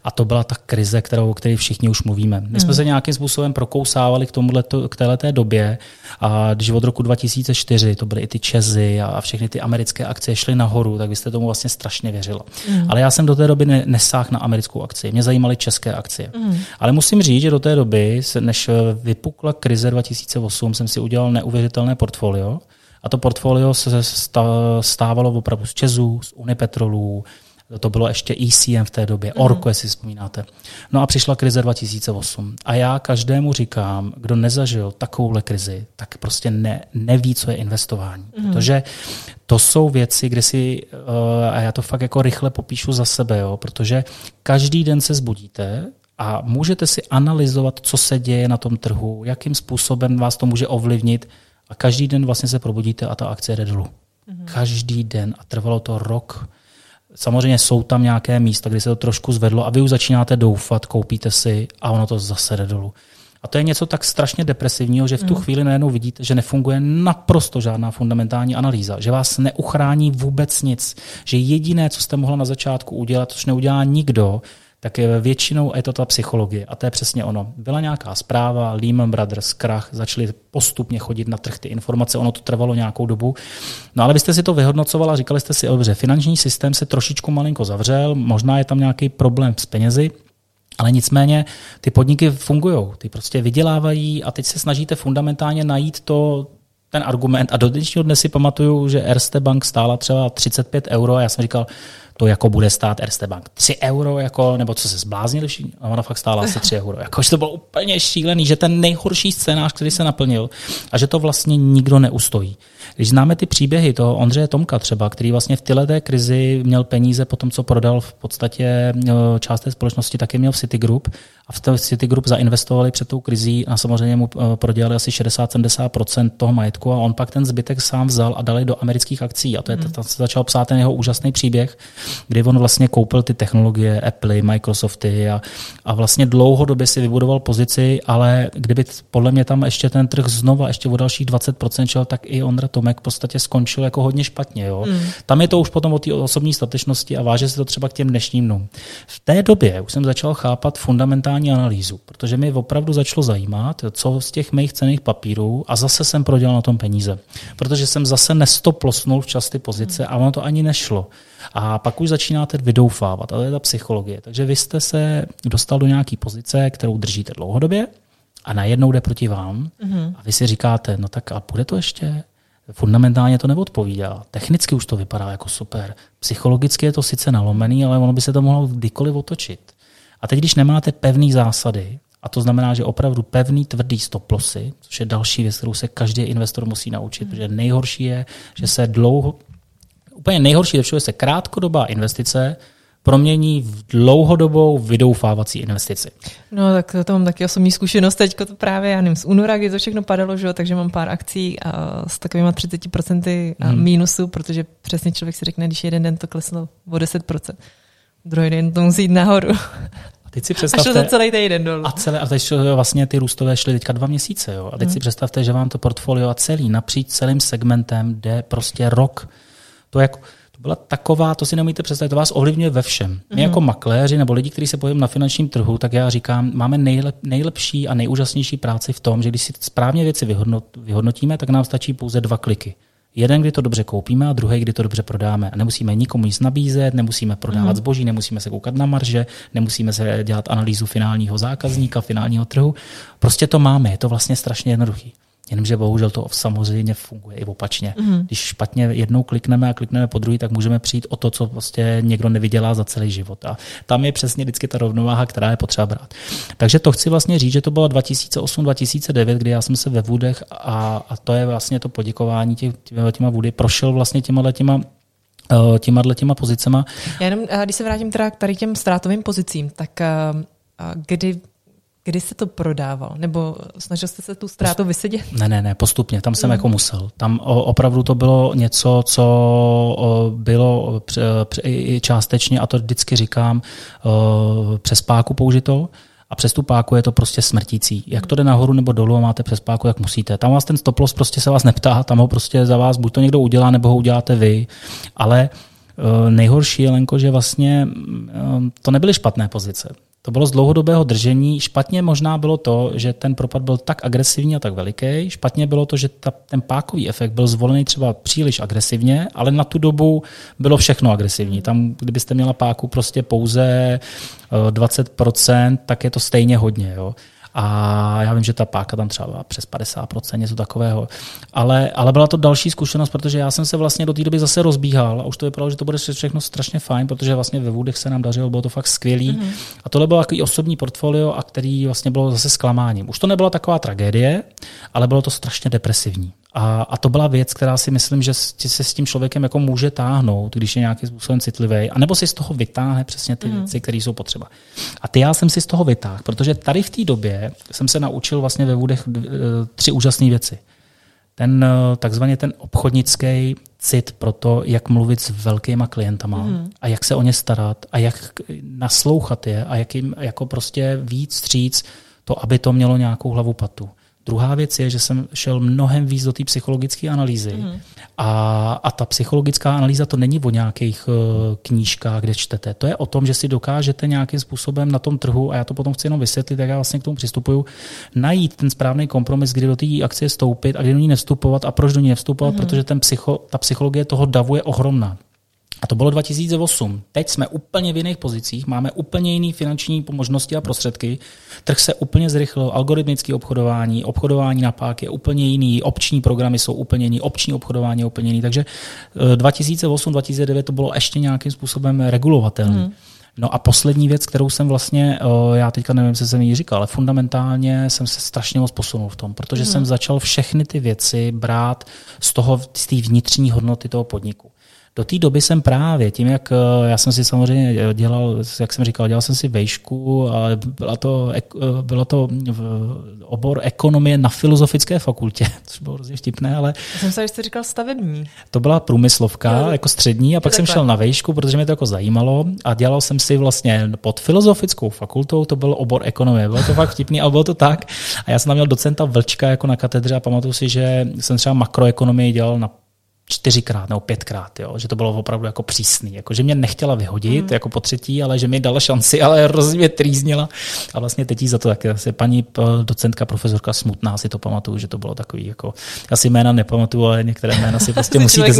A to byla ta krize, kterou, o které všichni už mluvíme. My jsme hmm. se nějakým způsobem prokousávali k tomuto, k téhleté době a když od roku dva tisíce čtyři to byly i ty Čezy a všechny ty americké akcie šly nahoru, tak vy jste tomu vlastně strašně věřila. Hmm. Ale já jsem do té doby ne, nesáhl na americkou akci, mě zajímaly české akcie. Hmm. Ale musím říct, že do té doby, než vypukla krize dva tisíce osm, jsem si udělal neuvěřitelné portfolio a to portfolio se stávalo opravdu z Čezů, z Unipetrolů, to bylo ještě E C M v té době, mm. Orko, jestli vzpomínáte. No a přišla krize dva tisíce osm. A já každému říkám, kdo nezažil takovouhle krizi, tak prostě ne, neví, co je investování. Mm. Protože to jsou věci, kde si, a já to fakt jako rychle popíšu za sebe, jo, protože každý den se zbudíte a můžete si analyzovat, co se děje na tom trhu, jakým způsobem vás to může ovlivnit a každý den vlastně se probudíte a ta akcie jde dolů. Mm. Každý den a trvalo to rok. Samozřejmě jsou tam nějaké místa, kde se to trošku zvedlo a vy už začínáte doufat, koupíte si a ono to zase jde dolů. A to je něco tak strašně depresivního, že v tu chvíli najednou vidíte, že nefunguje naprosto žádná fundamentální analýza, že vás neuchrání vůbec nic, že jediné, co jste mohla na začátku udělat, což neudělá nikdo, tak je většinou je to ta psychologie. A to je přesně ono. Byla nějaká zpráva, Lehman Brothers, krach, začaly postupně chodit na trh ty informace, ono to trvalo nějakou dobu. No ale vy jste si to vyhodnocovala, říkali jste si, dobře, finanční systém se trošičku malinko zavřel, možná je tam nějaký problém s penězi, ale nicméně ty podniky fungujou, ty prostě vydělávají a teď se snažíte fundamentálně najít to, ten argument. A do dnešního dne si pamatuju, že Erste Bank stála třeba třicet pět euro a já jsem říkal, to jako bude stát Erste Bank tři euro, jako, nebo co se zbláznili všichni, a ona fakt stála asi tři euro. Jakože to bylo úplně šílený, že ten nejhorší scénář, který se naplnil a že to vlastně nikdo neustojí. Když známe ty příběhy toho Ondřeje Tomka třeba, který vlastně v téhleté krizi měl peníze po tom, co prodal v podstatě část té společnosti, taky měl v City Group a v té City Group zainvestovali před tou krizí a samozřejmě mu prodělali asi šedesát sedmdesát procent toho majetku a on pak ten zbytek sám vzal a dali do amerických akcií a to je, tam se začal psát ten jeho úžasný příběh. kdy on vlastně koupil ty technologie Apple, Microsofty a, a vlastně dlouhodobě si vybudoval pozici, ale kdyby podle mě tam ještě ten trh znova ještě o dalších dvacet procent šel, tak i Ondra Tomek v podstatě skončil jako hodně špatně. Jo. Mm. Tam je to už potom o té osobní statečnosti a váže se to třeba k těm dnešním dnům. V té době už jsem začal chápat fundamentální analýzu, protože mi opravdu začalo zajímat, co z těch mých cenných papírů, a zase jsem prodělal na tom peníze, protože jsem zase nestoplosnul včas ty pozice a ono to ani nešlo. A pak už začínáte vydoufávat, a to je ta psychologie. Takže vy jste se dostal do nějaké pozice, kterou držíte dlouhodobě a najednou jde proti vám mm-hmm. a vy si říkáte, no tak a bude to ještě? Fundamentálně to neodpovídá. Technicky už to vypadá jako super. Psychologicky je to sice nalomený, ale ono by se to mohlo kdykoliv otočit. A teď, když nemáte pevné zásady, a to znamená, že opravdu pevný, tvrdý stoplosy, což je další věc, kterou se každý investor musí naučit, protože nejhorší je, že se dlouho, úplně nejhorší je, že se krátkodobá investice promění v dlouhodobou vydoufávací investici. No tak to mám taky osobní zkušenost teďko to právě, já nevím, z února, kdy to všechno padalo, že jo, takže mám pár akcí a s takovými třicet procent hmm. mínusu, protože přesně člověk si řekne, když jeden den to kleslo o deset procent, druhý den to musí jít nahoru. Teď si představte, a šlo to celý týden dolů. A, celé, a teď vlastně ty růstové šly teďka dva měsíce. Jo? A teď hmm. si představte, že vám to portfolio a celý napříč celým segmentem jde prostě rok. To jako... byla taková, to si neumíte představit, to vás ovlivňuje ve všem. My jako makléři nebo lidi, kteří se pohybují na finančním trhu, tak já říkám, máme nejlep, nejlepší a nejúžasnější práci v tom, že když si správně věci vyhodnot, vyhodnotíme, tak nám stačí pouze dva kliky. Jeden, kdy to dobře koupíme, a druhý, kdy to dobře prodáme. A nemusíme nikomu nic nabízet, nemusíme prodávat zboží, nemusíme se koukat na marže, nemusíme se dělat analýzu finálního zákazníka, finálního trhu. Prostě to máme, je to vlastně strašně jednoduchý. Jenomže bohužel to samozřejmě funguje i opačně. Mm. Když špatně jednou klikneme a klikneme po druhý, tak můžeme přijít o to, co prostě někdo nevydělá za celý život. A tam je přesně vždycky ta rovnováha, která je potřeba brát. Takže to chci vlastně říct, že to bylo dva tisíce osm dva tisíce devět, kdy já jsem se ve Woodech a, a to je vlastně to poděkování těch, těma Woody, prošel vlastně těma těma těma, těma pozicema. Já jenom, když se vrátím teda k tady těm ztrátovým pozicím, tak kdy Kdy jste to prodával? Nebo snažil jste se tu ztrátu vysedět? Ne, ne, ne, postupně. Tam jsem mm. jako musel. Tam opravdu to bylo něco, co bylo částečně, a to vždycky říkám, přes páku použito. A přes tu páku je to prostě smrtící. Jak to jde nahoru nebo dolů a máte přes páku, jak musíte. Tam vás ten stop loss prostě se vás neptá, tam ho prostě za vás buď to někdo udělá, nebo ho uděláte vy. Ale nejhorší je, Lenko, že vlastně to nebyly špatné pozice. To bylo z dlouhodobého držení. Špatně možná bylo to, že ten propad byl tak agresivní a tak veliký. Špatně bylo to, že ta, ten pákový efekt byl zvolený třeba příliš agresivně, ale na tu dobu bylo všechno agresivní. Tam, kdybyste měla páku prostě pouze dvacet procent, tak je to stejně hodně. Jo? A já vím, že ta páka tam třeba byla přes padesát procent, něco takového. Ale, ale byla to další zkušenost, protože já jsem se vlastně do té doby zase rozbíhal a už to vypadalo, že to bude všechno strašně fajn, protože vlastně ve Woodech se nám dařilo, bylo to fakt skvělý. Mm-hmm. A tohle bylo takový osobní portfolio, a který vlastně bylo zase zklamáním. Už to nebyla taková tragédie, ale bylo to strašně depresivní. A, a to byla věc, která si myslím, že se s tím člověkem jako může táhnout, když je nějakým způsobem citlivý, anebo si z toho vytáhne přesně ty mm. věci, které jsou potřeba. A ty já jsem si z toho vytáhl, protože tady v té době jsem se naučil vlastně ve Woodech tři úžasné věci. Ten takzvaný ten obchodnický cit pro to, jak mluvit s velkýma klientama mm. a jak se o ně starat a jak naslouchat je a jak jim jako prostě víc stříc to, aby to mělo nějakou hlavu patu. Druhá věc je, že jsem šel mnohem víc do té psychologické analýzy. Mm. A, a ta psychologická analýza to není o nějakých uh, knížkách, kde čtete. To je o tom, že si dokážete nějakým způsobem na tom trhu, a já to potom chci jenom vysvětlit, jak já vlastně k tomu přistupuju, najít ten správný kompromis, kdy do té akcie stoupit a kdy do ní nevstupovat a proč do ní nevstupovat, mm. protože ten psycho, ta psychologie toho davu je ohromná. A to bylo dva tisíce osm. Teď jsme úplně v jiných pozicích, máme úplně jiné finanční možnosti a prostředky. Trh se úplně zrychlil, algoritmické obchodování, obchodování na páky je úplně jiný, opční programy jsou úplně jiný, opční obchodování je úplně jiný. Takže dva tisíce osm dva tisíce devět to bylo ještě nějakým způsobem regulovatelné. Hmm. No a poslední věc, kterou jsem vlastně, já teďka nevím, co jsem jí říkal, ale fundamentálně jsem se strašně moc posunul v tom, protože hmm. jsem začal všechny ty věci brát z toho, z té vnitřní hodnoty toho podniku. do té doby jsem právě, tím jak já jsem si samozřejmě dělal, jak jsem říkal, dělal jsem si vejšku, ale byla to, bylo to obor ekonomie na filozofické fakultě, což bylo hrozně vtipné, ale... Já jsem se, že jste říkal stavební. To byla průmyslovka, jo, jako střední, a pak jsem šel na vejšku, protože mě to jako zajímalo a dělal jsem si vlastně pod filozofickou fakultou, to byl obor ekonomie, bylo to fakt vtipný, ale bylo to tak. A já jsem tam měl docenta Vlčka jako na katedře a pamatuju si, že jsem třeba makroekonomii dělal na čtyřikrát nebo pětkrát, jo? Že to bylo opravdu jako přísný, jako, že mě nechtěla vyhodit mm. jako po třetí, ale že mi dala šanci, ale hrozně trýznila. A vlastně teď jí za to taky asi paní docentka profesorka Smutná, si to pamatuju, že to bylo takový, jako, já si jména nepamatuju, ale některé jména si prostě musíte,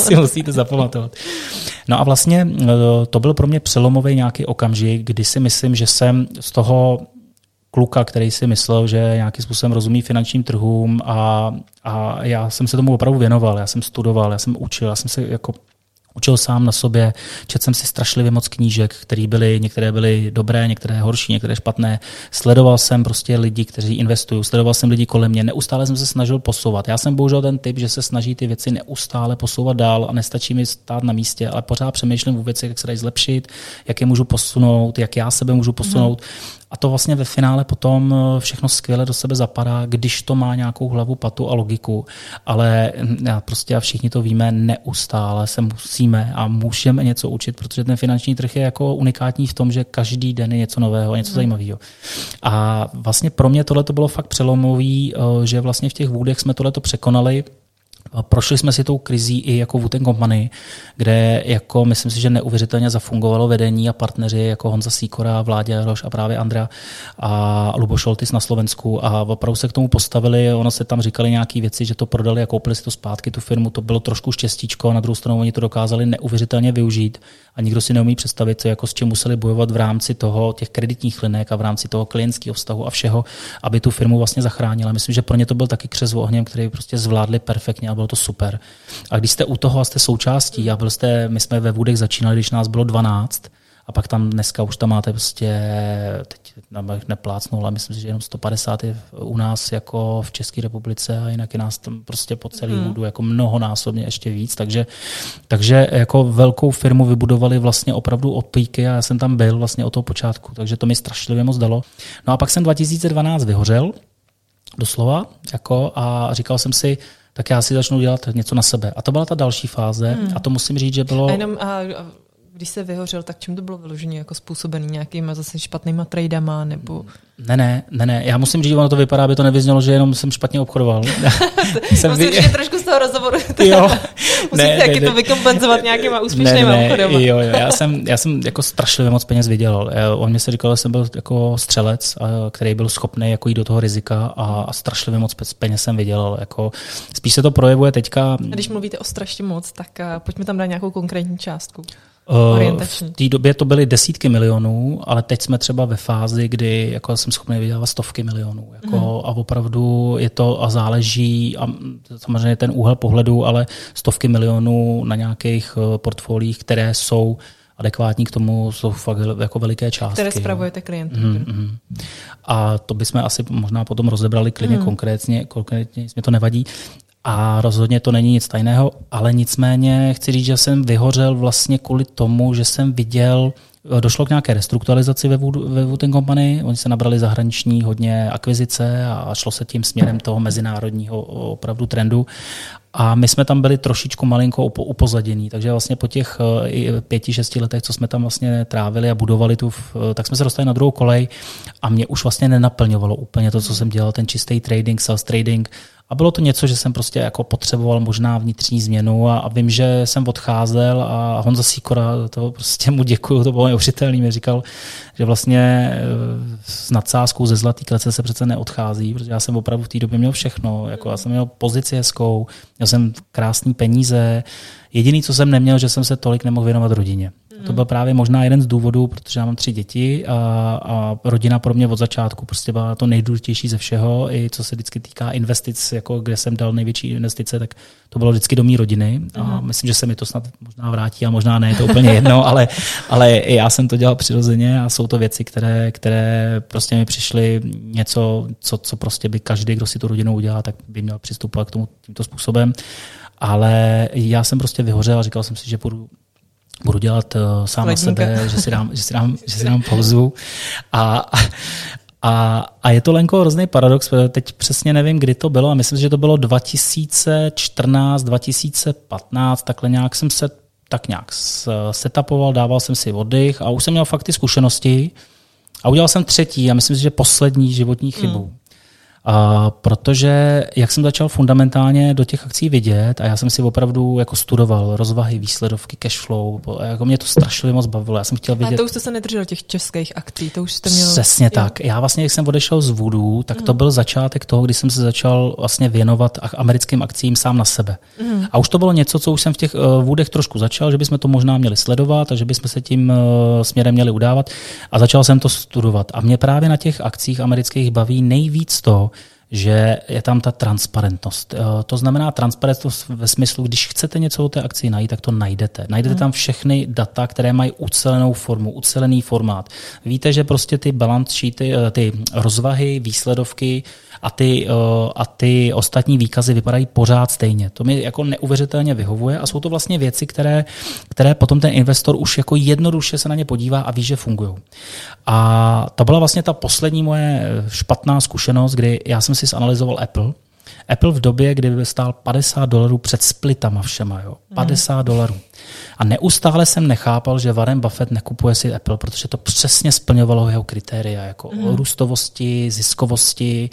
si musíte zapamatovat. No a vlastně to byl pro mě přelomový nějaký okamžik, kdy si myslím, že jsem z toho kluka, který si myslel, že nějakým způsobem rozumí finančním trhům a, a já jsem se tomu opravdu věnoval, já jsem studoval, já jsem učil, já jsem se jako učil sám na sobě, četl jsem si strašlivě moc knížek, které byly, některé byly dobré, některé horší, některé špatné. Sledoval jsem prostě lidi, kteří investují, sledoval jsem lidi kolem mě, neustále jsem se snažil posouvat. Já jsem bohužel ten typ, že se snaží ty věci neustále posouvat dál a nestačí mi stát na místě, ale pořád přemýšlím o věcech, jak se dají zlepšit, jak je můžu posunout, jak já sebe můžu posunout. Hmm. A to vlastně ve finále potom všechno skvěle do sebe zapadá, když to má nějakou hlavu, patu a logiku. Ale já prostě a všichni to víme, neustále se musíme a můžeme něco učit, protože ten finanční trh je jako unikátní v tom, že každý den je něco nového, něco zajímavého. A vlastně pro mě tohle to bylo fakt přelomový, že vlastně v těch Woodech jsme tohle to překonali. Prošli jsme si tou krizí i jako Wooden Company, kde jako myslím si, že neuvěřitelně zafungovalo vedení a partneři jako Honza Sýkora, Vládě Roš a právě Andrea a Luboš Oltis na Slovensku a opravdu se k tomu postavili, ono se tam říkali nějaké věci, že to prodali a koupili si to zpátky, tu firmu, to bylo trošku štěstíčko, na druhou stranu oni to dokázali neuvěřitelně využít a nikdo si neumí představit, co jako s čím museli bojovat v rámci toho těch kreditních linek a v rámci toho klientského vztahu a všeho, aby tu firmu vlastně zachránila. Myslím, že pro ně to byl taky křest ohněm, který prostě zvládli perfektně. Bylo to super. A když jste u toho a jste součástí, a byl jste, my jsme ve Woodech začínali, když nás bylo dvanáct, a pak tam dneska už tam máte prostě, teď neplácnul, ale myslím si, že jenom sto padesát je u nás jako v České republice a jinak je nás tam prostě po celý mm. Woodu jako mnohonásobně ještě víc. Takže, takže jako velkou firmu vybudovali vlastně opravdu od píky a já jsem tam byl vlastně od toho počátku, takže to mi strašlivě moc dalo. No a pak jsem dva tisíce dvanáct vyhořel, doslova, jako a říkal jsem si, tak já si začnu dělat něco na sebe. A to byla ta další fáze hmm. a to musím říct, že bylo... A jenom, a když se vyhořel, tak čím to bylo vyloženě jako způsobený nějakýma zase špatnýma tradama nebo... Ne, ne, ne, ne. Já musím říct, že ono to vypadá, aby to nevyznělo, že jenom jsem špatně obchodoval. jsem musím vy... říct, trošku z toho rozhovoru. Jo. Musíte ne, taky ne, to vykompenzovat nějakýma úspěšnýma ne, ne, obchodama. Jo, jo. Já jsem, já jsem jako strašlivě moc peněz vydělal. On mě se říkal, že jsem byl jako střelec, který byl schopný jako jít do toho rizika a, a strašlivě moc peněz jsem vydělal. Jako spíš se to projevuje teďka. A když mluvíte o strašně moc, tak pojďme tam dát nějakou konkrétní částku. Orientační. V té době to byly desítky milionů, ale teď jsme třeba ve fázi, kdy jako jsem schopný vydělávat stovky milionů. Jako, mm. A opravdu je to a záleží, a samozřejmě ten úhel pohledu, ale stovky milionů na nějakých portfoliích, které jsou adekvátní k tomu, jsou fakt jako veliké částky. Které spravujete klientům. Mm, mm. A to bychom asi možná potom rozebrali klidně mm. konkrétně, konkrétně, jestli mi to nevadí. A rozhodně to není nic tajného, ale nicméně chci říct, že jsem vyhořel vlastně kvůli tomu, že jsem viděl, došlo k nějaké restrukturalizaci ve Wooden Company, oni se nabrali zahraniční hodně akvizice a šlo se tím směrem toho mezinárodního opravdu trendu. A my jsme tam byli trošičku malinko upozadění, takže vlastně po těch pěti, šesti letech, co jsme tam vlastně trávili a budovali tu, tak jsme se dostali na druhou kolej a mě už vlastně nenaplňovalo úplně to, co jsem dělal, ten čistý trading, sales trading. A bylo to něco, že jsem prostě jako potřeboval možná vnitřní změnu a, a vím, že jsem odcházel a Honza Sýkora, to prostě mu děkuju, to bylo neuvěřitelný, mi říkal, že vlastně s nadsázkou ze Zlatý klece se přece neodchází, protože já jsem opravdu v té době měl všechno, jako já jsem měl pozici hezkou, měl jsem krásný peníze, jediný, co jsem neměl, že jsem se tolik nemohl věnovat rodině. A to byl právě možná jeden z důvodů, protože já mám tři děti a, a rodina pro mě od začátku prostě byla to nejdůležitější ze všeho, i co se vždycky týká investic, jako kde jsem dal největší investice, tak to bylo vždycky do mý rodiny a uh-huh. myslím, že se mi to snad možná vrátí a možná ne, je to úplně jedno, ale, ale já jsem to dělal přirozeně a jsou to věci, které, které prostě mi přišly něco, co, co prostě by každý, kdo si tu rodinu udělal, tak by měl přistupovat k tomu tímto způsobem. ale já jsem prostě vyhořel a říkal jsem si, že budu, budu dělat uh, sám Ledníka. na sebe, že si dám, že si dám, že si dám pauzu. A, a, a je to, Lenko, hrozný paradox, teď přesně nevím, kdy to bylo, a myslím, že to bylo dva tisíce čtrnáct, dva tisíce patnáct, takhle nějak jsem se tak nějak setupoval, dával jsem si oddych a už jsem měl fakt ty zkušenosti a udělal jsem třetí a myslím si, že poslední životní chybu. Hmm. A protože jak jsem začal fundamentálně do těch akcí vidět a já jsem si opravdu jako studoval rozvahy, výsledovky, cash flow, jako mě to strašlivě moc bavilo. Já jsem chtěl vidět. Ale to už jste se nedržel těch českých akcí, to už jste měl. Přesně tak. Já vlastně, jak jsem odešel z Woodu, tak to mm. byl začátek toho, kdy jsem se začal vlastně věnovat americkým akcím sám na sebe. Mm. A už to bylo něco, co už jsem v těch uh, Woodech trošku začal, že bychom to možná měli sledovat a že bychom se tím uh, směrem měli udávat, a začal jsem to studovat. A mě právě na těch akcích amerických baví nejvíc to, že je tam ta transparentnost. To znamená transparentnost ve smyslu, když chcete něco o té akci najít, tak to najdete. Najdete tam všechny data, které mají ucelenou formu, ucelený formát. Víte, že prostě ty balance sheety, ty rozvahy, výsledovky a ty, a ty ostatní výkazy vypadají pořád stejně. To mi jako neuvěřitelně vyhovuje a jsou to vlastně věci, které, které potom ten investor už jako jednoduše se na ně podívá a ví, že fungují. A to byla vlastně ta poslední moje špatná zkušenost, kdy já jsem si zanalyzoval Apple. Apple v době, kdy stál padesát dolarů před splitama všema, jo. padesát dolarů. A neustále jsem nechápal, že Warren Buffett nekupuje si Apple, protože to přesně splňovalo jeho kritéria, jako mm. růstovosti, ziskovosti,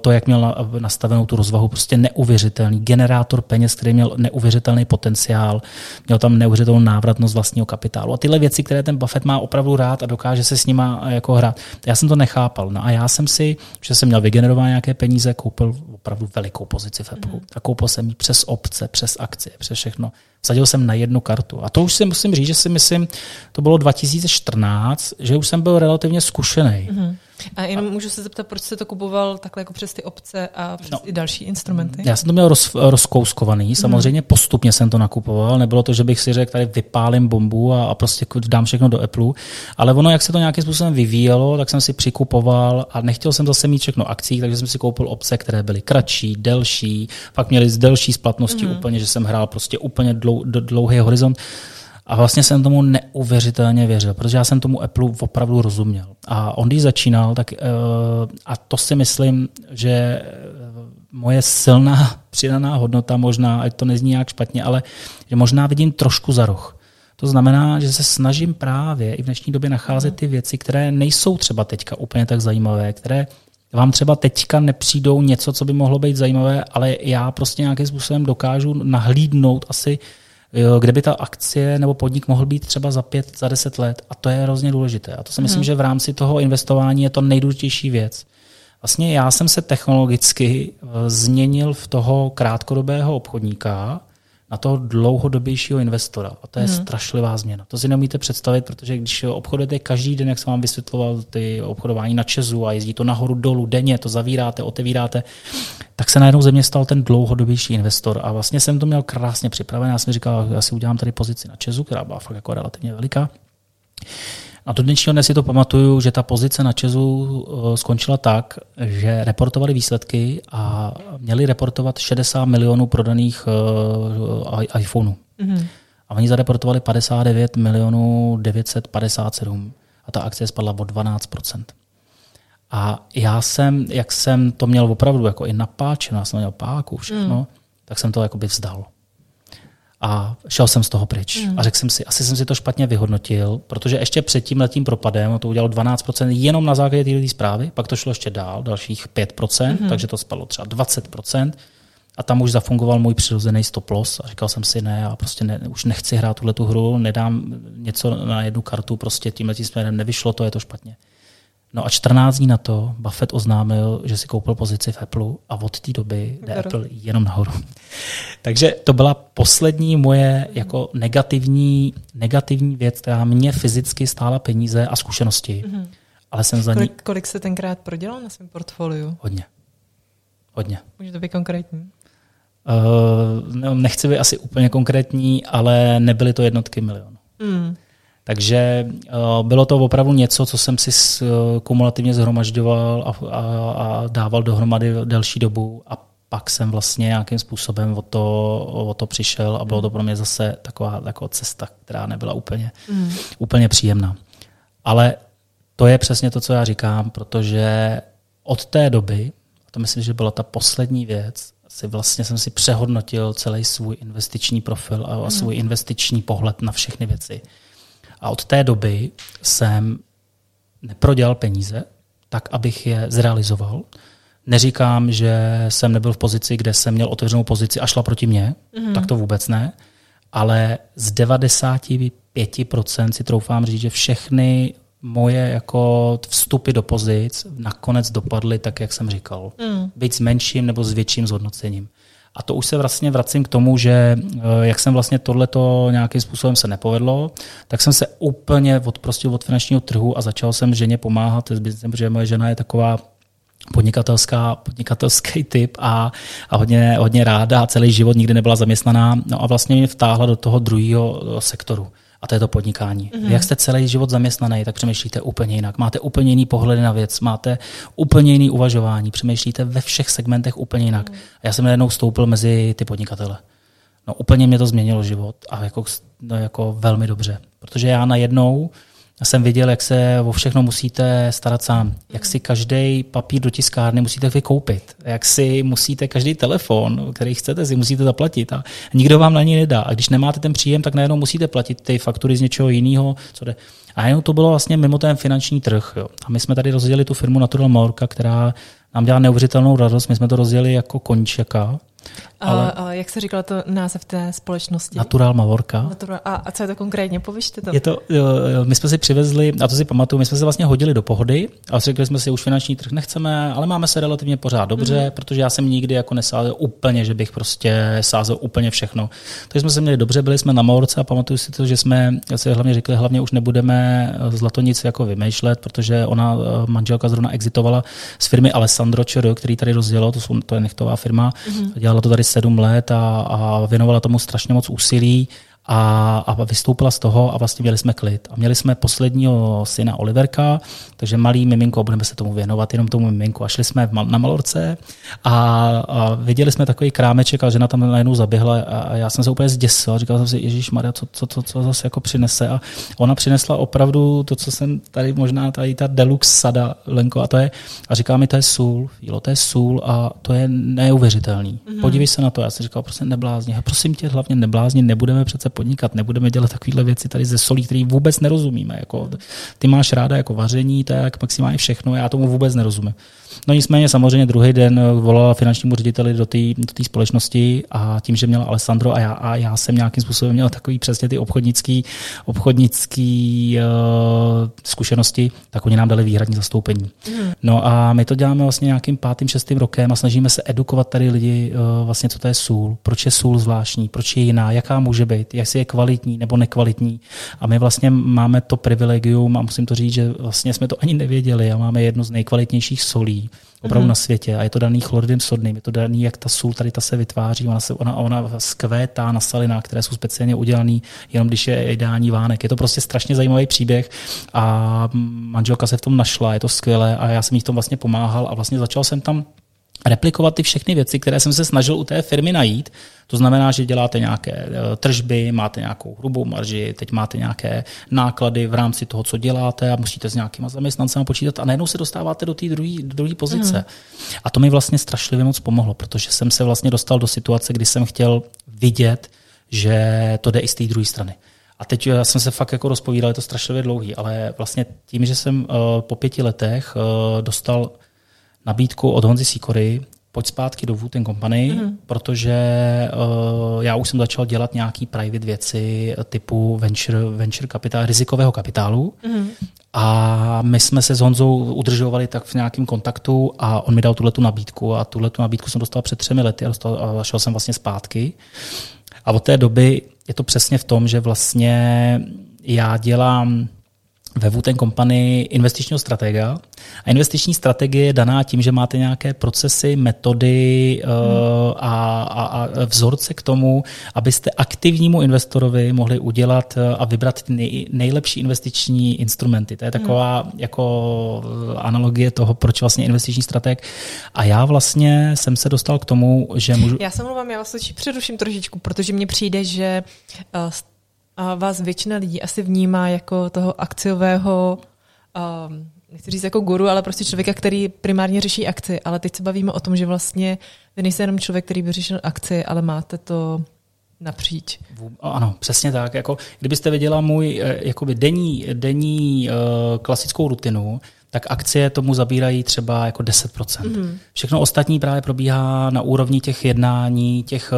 to, jak měl nastavenou tu rozvahu, prostě neuvěřitelný generátor peněz, který měl neuvěřitelný potenciál, měl tam neuvěřitelnou návratnost vlastního kapitálu. A tyhle věci, které ten Buffett má opravdu rád a dokáže se s nima jako hrát. Já jsem to nechápal. No a já jsem si, že jsem měl vygenerované nějaké peníze, koupil opravdu velikou pozici v Apple. Mm. A koupil jsem ji přes opce, přes akcie, přes všechno. Vsadil jsem na jednu kartu. A to už si musím říct, že si myslím, to bylo dva tisíce čtrnáct, že už jsem byl relativně zkušený. Mm-hmm. A jenom a... můžu se zeptat, proč jste to kupoval takhle jako přes ty opce a přes no, i další instrumenty? Já jsem to měl roz, rozkouskovaný, samozřejmě mm-hmm. postupně jsem to nakupoval, nebylo to, že bych si řekl, tady vypálím bombu a, a prostě dám všechno do Apple, ale ono, jak se to nějakým způsobem vyvíjelo, tak jsem si přikupoval a nechtěl jsem zase mít všechno akcí, takže jsem si koupil opce, které byly kratší, delší, pak měly z delší splatnosti mm-hmm. úplně, že jsem hrál prostě úplně dlou, dlouhý horizont. A vlastně jsem tomu neuvěřitelně věřil, protože já jsem tomu Apple opravdu rozuměl. A on, když začínal, tak a to si myslím, že moje silná přidaná hodnota možná, ať to nezní nějak špatně, ale že možná vidím trošku za roh. To znamená, že se snažím právě i v dnešní době nacházet ty věci, které nejsou třeba teďka úplně tak zajímavé, které vám třeba teďka nepřijdou něco, co by mohlo být zajímavé, ale já prostě nějakým způsobem dokážu nahlídnout asi, kde by ta akcie nebo podnik mohl být třeba za pět, za deset let. A to je hrozně důležité. A to si myslím, mm. že v rámci toho investování je to nejdůležitější věc. Vlastně já jsem se technologicky změnil v toho krátkodobého obchodníka na toho dlouhodobějšího investora. A to je mm. strašlivá změna. To si neumíte představit, protože když obchodujete každý den, jak jsem vám vysvětloval ty obchodování na Česu a jezdí to nahoru dolů denně, to zavíráte, otevíráte, tak se najednou ze mě stal ten dlouhodobější investor. A vlastně jsem to měl krásně připravené. Já jsem říkal, já si udělám tady pozici na Česu, která byla fakt jako relativně veliká. A do dnešního dne si to pamatuju, že ta pozice na Česu skončila tak, že reportovali výsledky a měli reportovat šedesát milionů prodaných uh, iPhoneů. Mm-hmm. A oni zareportovali padesát devět milionů devět set padesát sedm a ta akcie spadla o dvanáct procent. A já jsem, jak jsem to měl opravdu jako i napáčeno, já jsem měl páku, všechno, mm. tak jsem to jakoby vzdal. A šel jsem z toho pryč. Mm. A řekl jsem si, asi jsem si to špatně vyhodnotil, protože ještě před tím letím propadem to udělalo dvanáct procent jenom na základě této zprávy, pak to šlo ještě dál, dalších pět procent, mm. takže to spadlo třeba dvacet procent a tam už zafungoval můj přirozený stop loss a říkal jsem si, ne, já prostě ne, už nechci hrát tuhletu hru, nedám něco na jednu kartu, prostě tímhletím směrem nevyšlo, to je to špatně. No a čtrnáct dní na to Buffett oznámil, že si koupil pozici v Apple a od té doby jde Apple jenom nahoru. Takže to byla poslední moje jako negativní, negativní věc, která mě fyzicky stála peníze a zkušenosti. Mm-hmm. Ale jsem za ní... Kolik, kolik se tenkrát prodělal na svém portfoliu? Hodně. Hodně. Může to být konkrétní? Uh, nechci být asi úplně konkrétní, ale nebyly to jednotky milionů. Mm. Takže uh, bylo to opravdu něco, co jsem si s, uh, kumulativně zhromažďoval a, a, a dával dohromady delší dobu a pak jsem vlastně nějakým způsobem o to, o to přišel a bylo to pro mě zase taková, taková cesta, která nebyla úplně, mm. úplně příjemná. Ale to je přesně to, co já říkám, protože od té doby, a to myslím, že byla ta poslední věc, si vlastně jsem si přehodnotil celý svůj investiční profil a mm. svůj investiční pohled na všechny věci. A od té doby jsem neprodělal peníze tak, abych je zrealizoval. Neříkám, že jsem nebyl v pozici, kde jsem měl otevřenou pozici a šla proti mně, mm. tak to vůbec ne, ale z devadesát pět procent si troufám říct, že všechny moje jako vstupy do pozic nakonec dopadly tak, jak jsem říkal. Mm. Byť s menším nebo s větším zhodnocením. A to už se vlastně vracím k tomu, že jak jsem vlastně tohleto nějakým způsobem se nepovedlo, tak jsem se úplně odprostil od finančního trhu a začal jsem ženě pomáhat s biznesem, protože moje žena je taková podnikatelská, podnikatelský typ a, a hodně, hodně ráda a celý život nikdy nebyla zaměstnaná. No a vlastně mě vtáhla do toho druhého sektoru. A to je to podnikání. Mm-hmm. Jak jste celý život zaměstnaný, tak přemýšlíte úplně jinak. Máte úplně jiný pohledy na věc, máte úplně jiný uvažování, přemýšlíte ve všech segmentech úplně jinak. Mm. A já jsem najednou vstoupil mezi ty podnikatele. No úplně mě to změnilo život a jako, no, jako velmi dobře. Protože já najednou jsem viděl, jak se o všechno musíte starat sám. Jak si každý papír do tiskárny musíte vykoupit. Jak si musíte každý telefon, který chcete, si musíte zaplatit. A nikdo vám na něj nedá. A když nemáte ten příjem, tak najednou musíte platit ty faktury z něčeho jiného. Co jde. A jenom to bylo vlastně mimo ten finanční trh. Jo. A my jsme tady rozdělili tu firmu Natural Morka, která nám dělá neuvěřitelnou radost. My jsme to rozdělili jako koníčka. Ale a, a jak se říkalo to název té společnosti? Natural Mavorka. Natural, a, a co je to konkrétně? Pověšte to. Je to. My jsme si přivezli, a to si pamatuju, my jsme se vlastně hodili do pohody a řekli jsme si, už finanční trh nechceme, ale máme se relativně pořád dobře, mm. protože já jsem nikdy jako nesázel úplně, že bych prostě sázel úplně všechno. Takže jsme se měli dobře, byli jsme na Mavorce a pamatuju si to, že jsme si hlavně řekli, hlavně už nebudeme zlatonici jako vymýšlet, protože ona, manželka zrovna exitovala z firmy Alessandro Čero, který tady rozdělal, to, to je nechtová firma, mm. dělala to tady sedm let a, a věnovala tomu strašně moc úsilí a, a vystoupila z toho a vlastně měli jsme klid. A měli jsme posledního syna Oliverka, takže malý miminko, budeme se tomu věnovat, jenom tomu miminku. A šli jsme na Malorce a, a viděli jsme takový krámeček a žena tam najednou zaběhla a já jsem se úplně zděsil. Říkal jsem si, ježišmarja, co, co, co, co zase jako přinese. A ona přinesla opravdu to, co jsem tady možná, tady ta deluxe sada, Lenko, a to je, a říká mi, to je sůl, Fílo, to je sůl a to je neuvěřitelný. Mm-hmm. Podívej se na to. Já jsem říkal, prostě neblázni. A prosím tě, hlavně neblázni, nebudeme přece podnikat, nebudeme dělat takovéhle věci tady ze solí, který vůbec nerozumíme. Jako, ty máš ráda jako vaření, tak maximálně všechno, já tomu vůbec nerozumím. No nicméně samozřejmě druhý den volala finančnímu řediteli do té do společnosti a tím, že měla Alessandro a já, a já jsem nějakým způsobem měl takový přesně ty obchodnický, obchodnický uh, zkušenosti, tak oni nám dali výhradní zastoupení. Hmm. No a my to děláme vlastně nějakým pátým, šestým rokem a snažíme se edukovat tady lidi, uh, vlastně co to je sůl, proč je sůl zvláštní, proč je jiná, jaká může být, jestli je kvalitní nebo nekvalitní. A my vlastně máme to privilegium a musím to říct, že vlastně jsme to ani nevěděli a máme jednu z nejkvalitnějších solí opravdu mm. na světě a je to daný chloridem sodným, je to daný, jak ta sůl tady ta se vytváří, ona, se, ona, ona skvétá na salinách, které jsou speciálně udělané, jenom když je ideální vánek. Je to prostě strašně zajímavý příběh a manželka se v tom našla, je to skvělé a já jsem jí v tom vlastně pomáhal a vlastně začal jsem tam replikovat ty všechny věci, které jsem se snažil u té firmy najít. To znamená, že děláte nějaké tržby, máte nějakou hrubou marži, teď máte nějaké náklady v rámci toho, co děláte a musíte s nějakýma zaměstnancema počítat a najednou se dostáváte do té druhé pozice. Mm. A to mi vlastně strašlivě moc pomohlo, protože jsem se vlastně dostal do situace, kdy jsem chtěl vidět, že to jde i z té druhé strany. A teď já jsem se fakt jako rozpovídal, je to strašlivě dlouhý, ale vlastně tím, že jsem uh, po pěti letech uh, dostal nabídku od Honzy Sýkory, pojď zpátky do Wooden Company, mm-hmm. protože uh, já už jsem začal dělat nějaké private věci typu venture, venture kapitál, rizikového kapitálu. Mm-hmm. A my jsme se s Honzou udržovali tak v nějakém kontaktu a on mi dal tuhletu nabídku a tuhletu nabídku jsem dostal před třemi lety a, dostal, a šel jsem vlastně zpátky. A od té doby je to přesně v tom, že vlastně já dělám ve Wooden Company investičního stratega. A investiční strategie je daná tím, že máte nějaké procesy, metody hmm. a, a, a vzorce k tomu, abyste aktivnímu investorovi mohli udělat a vybrat nej, nejlepší investiční instrumenty. To je taková hmm. jako analogie toho, proč vlastně investiční strateg. A já vlastně jsem se dostal k tomu, že můžu... Já se mluvám, já vás přeruším trošičku, protože mně přijde, že... Uh, A vás většina lidí asi vnímá jako toho akciového, um, nechci říct jako guru, ale prostě člověka, který primárně řeší akci. Ale teď se bavíme o tom, že vlastně vy nejste jenom člověk, který by řešil akci, ale máte to napříč. Ano, přesně tak. Jako, kdybyste viděla můj jakoby denní, denní klasickou rutinu, tak akcie tomu zabírají třeba jako deset procent. Mm-hmm. Všechno ostatní právě probíhá na úrovni těch jednání, těch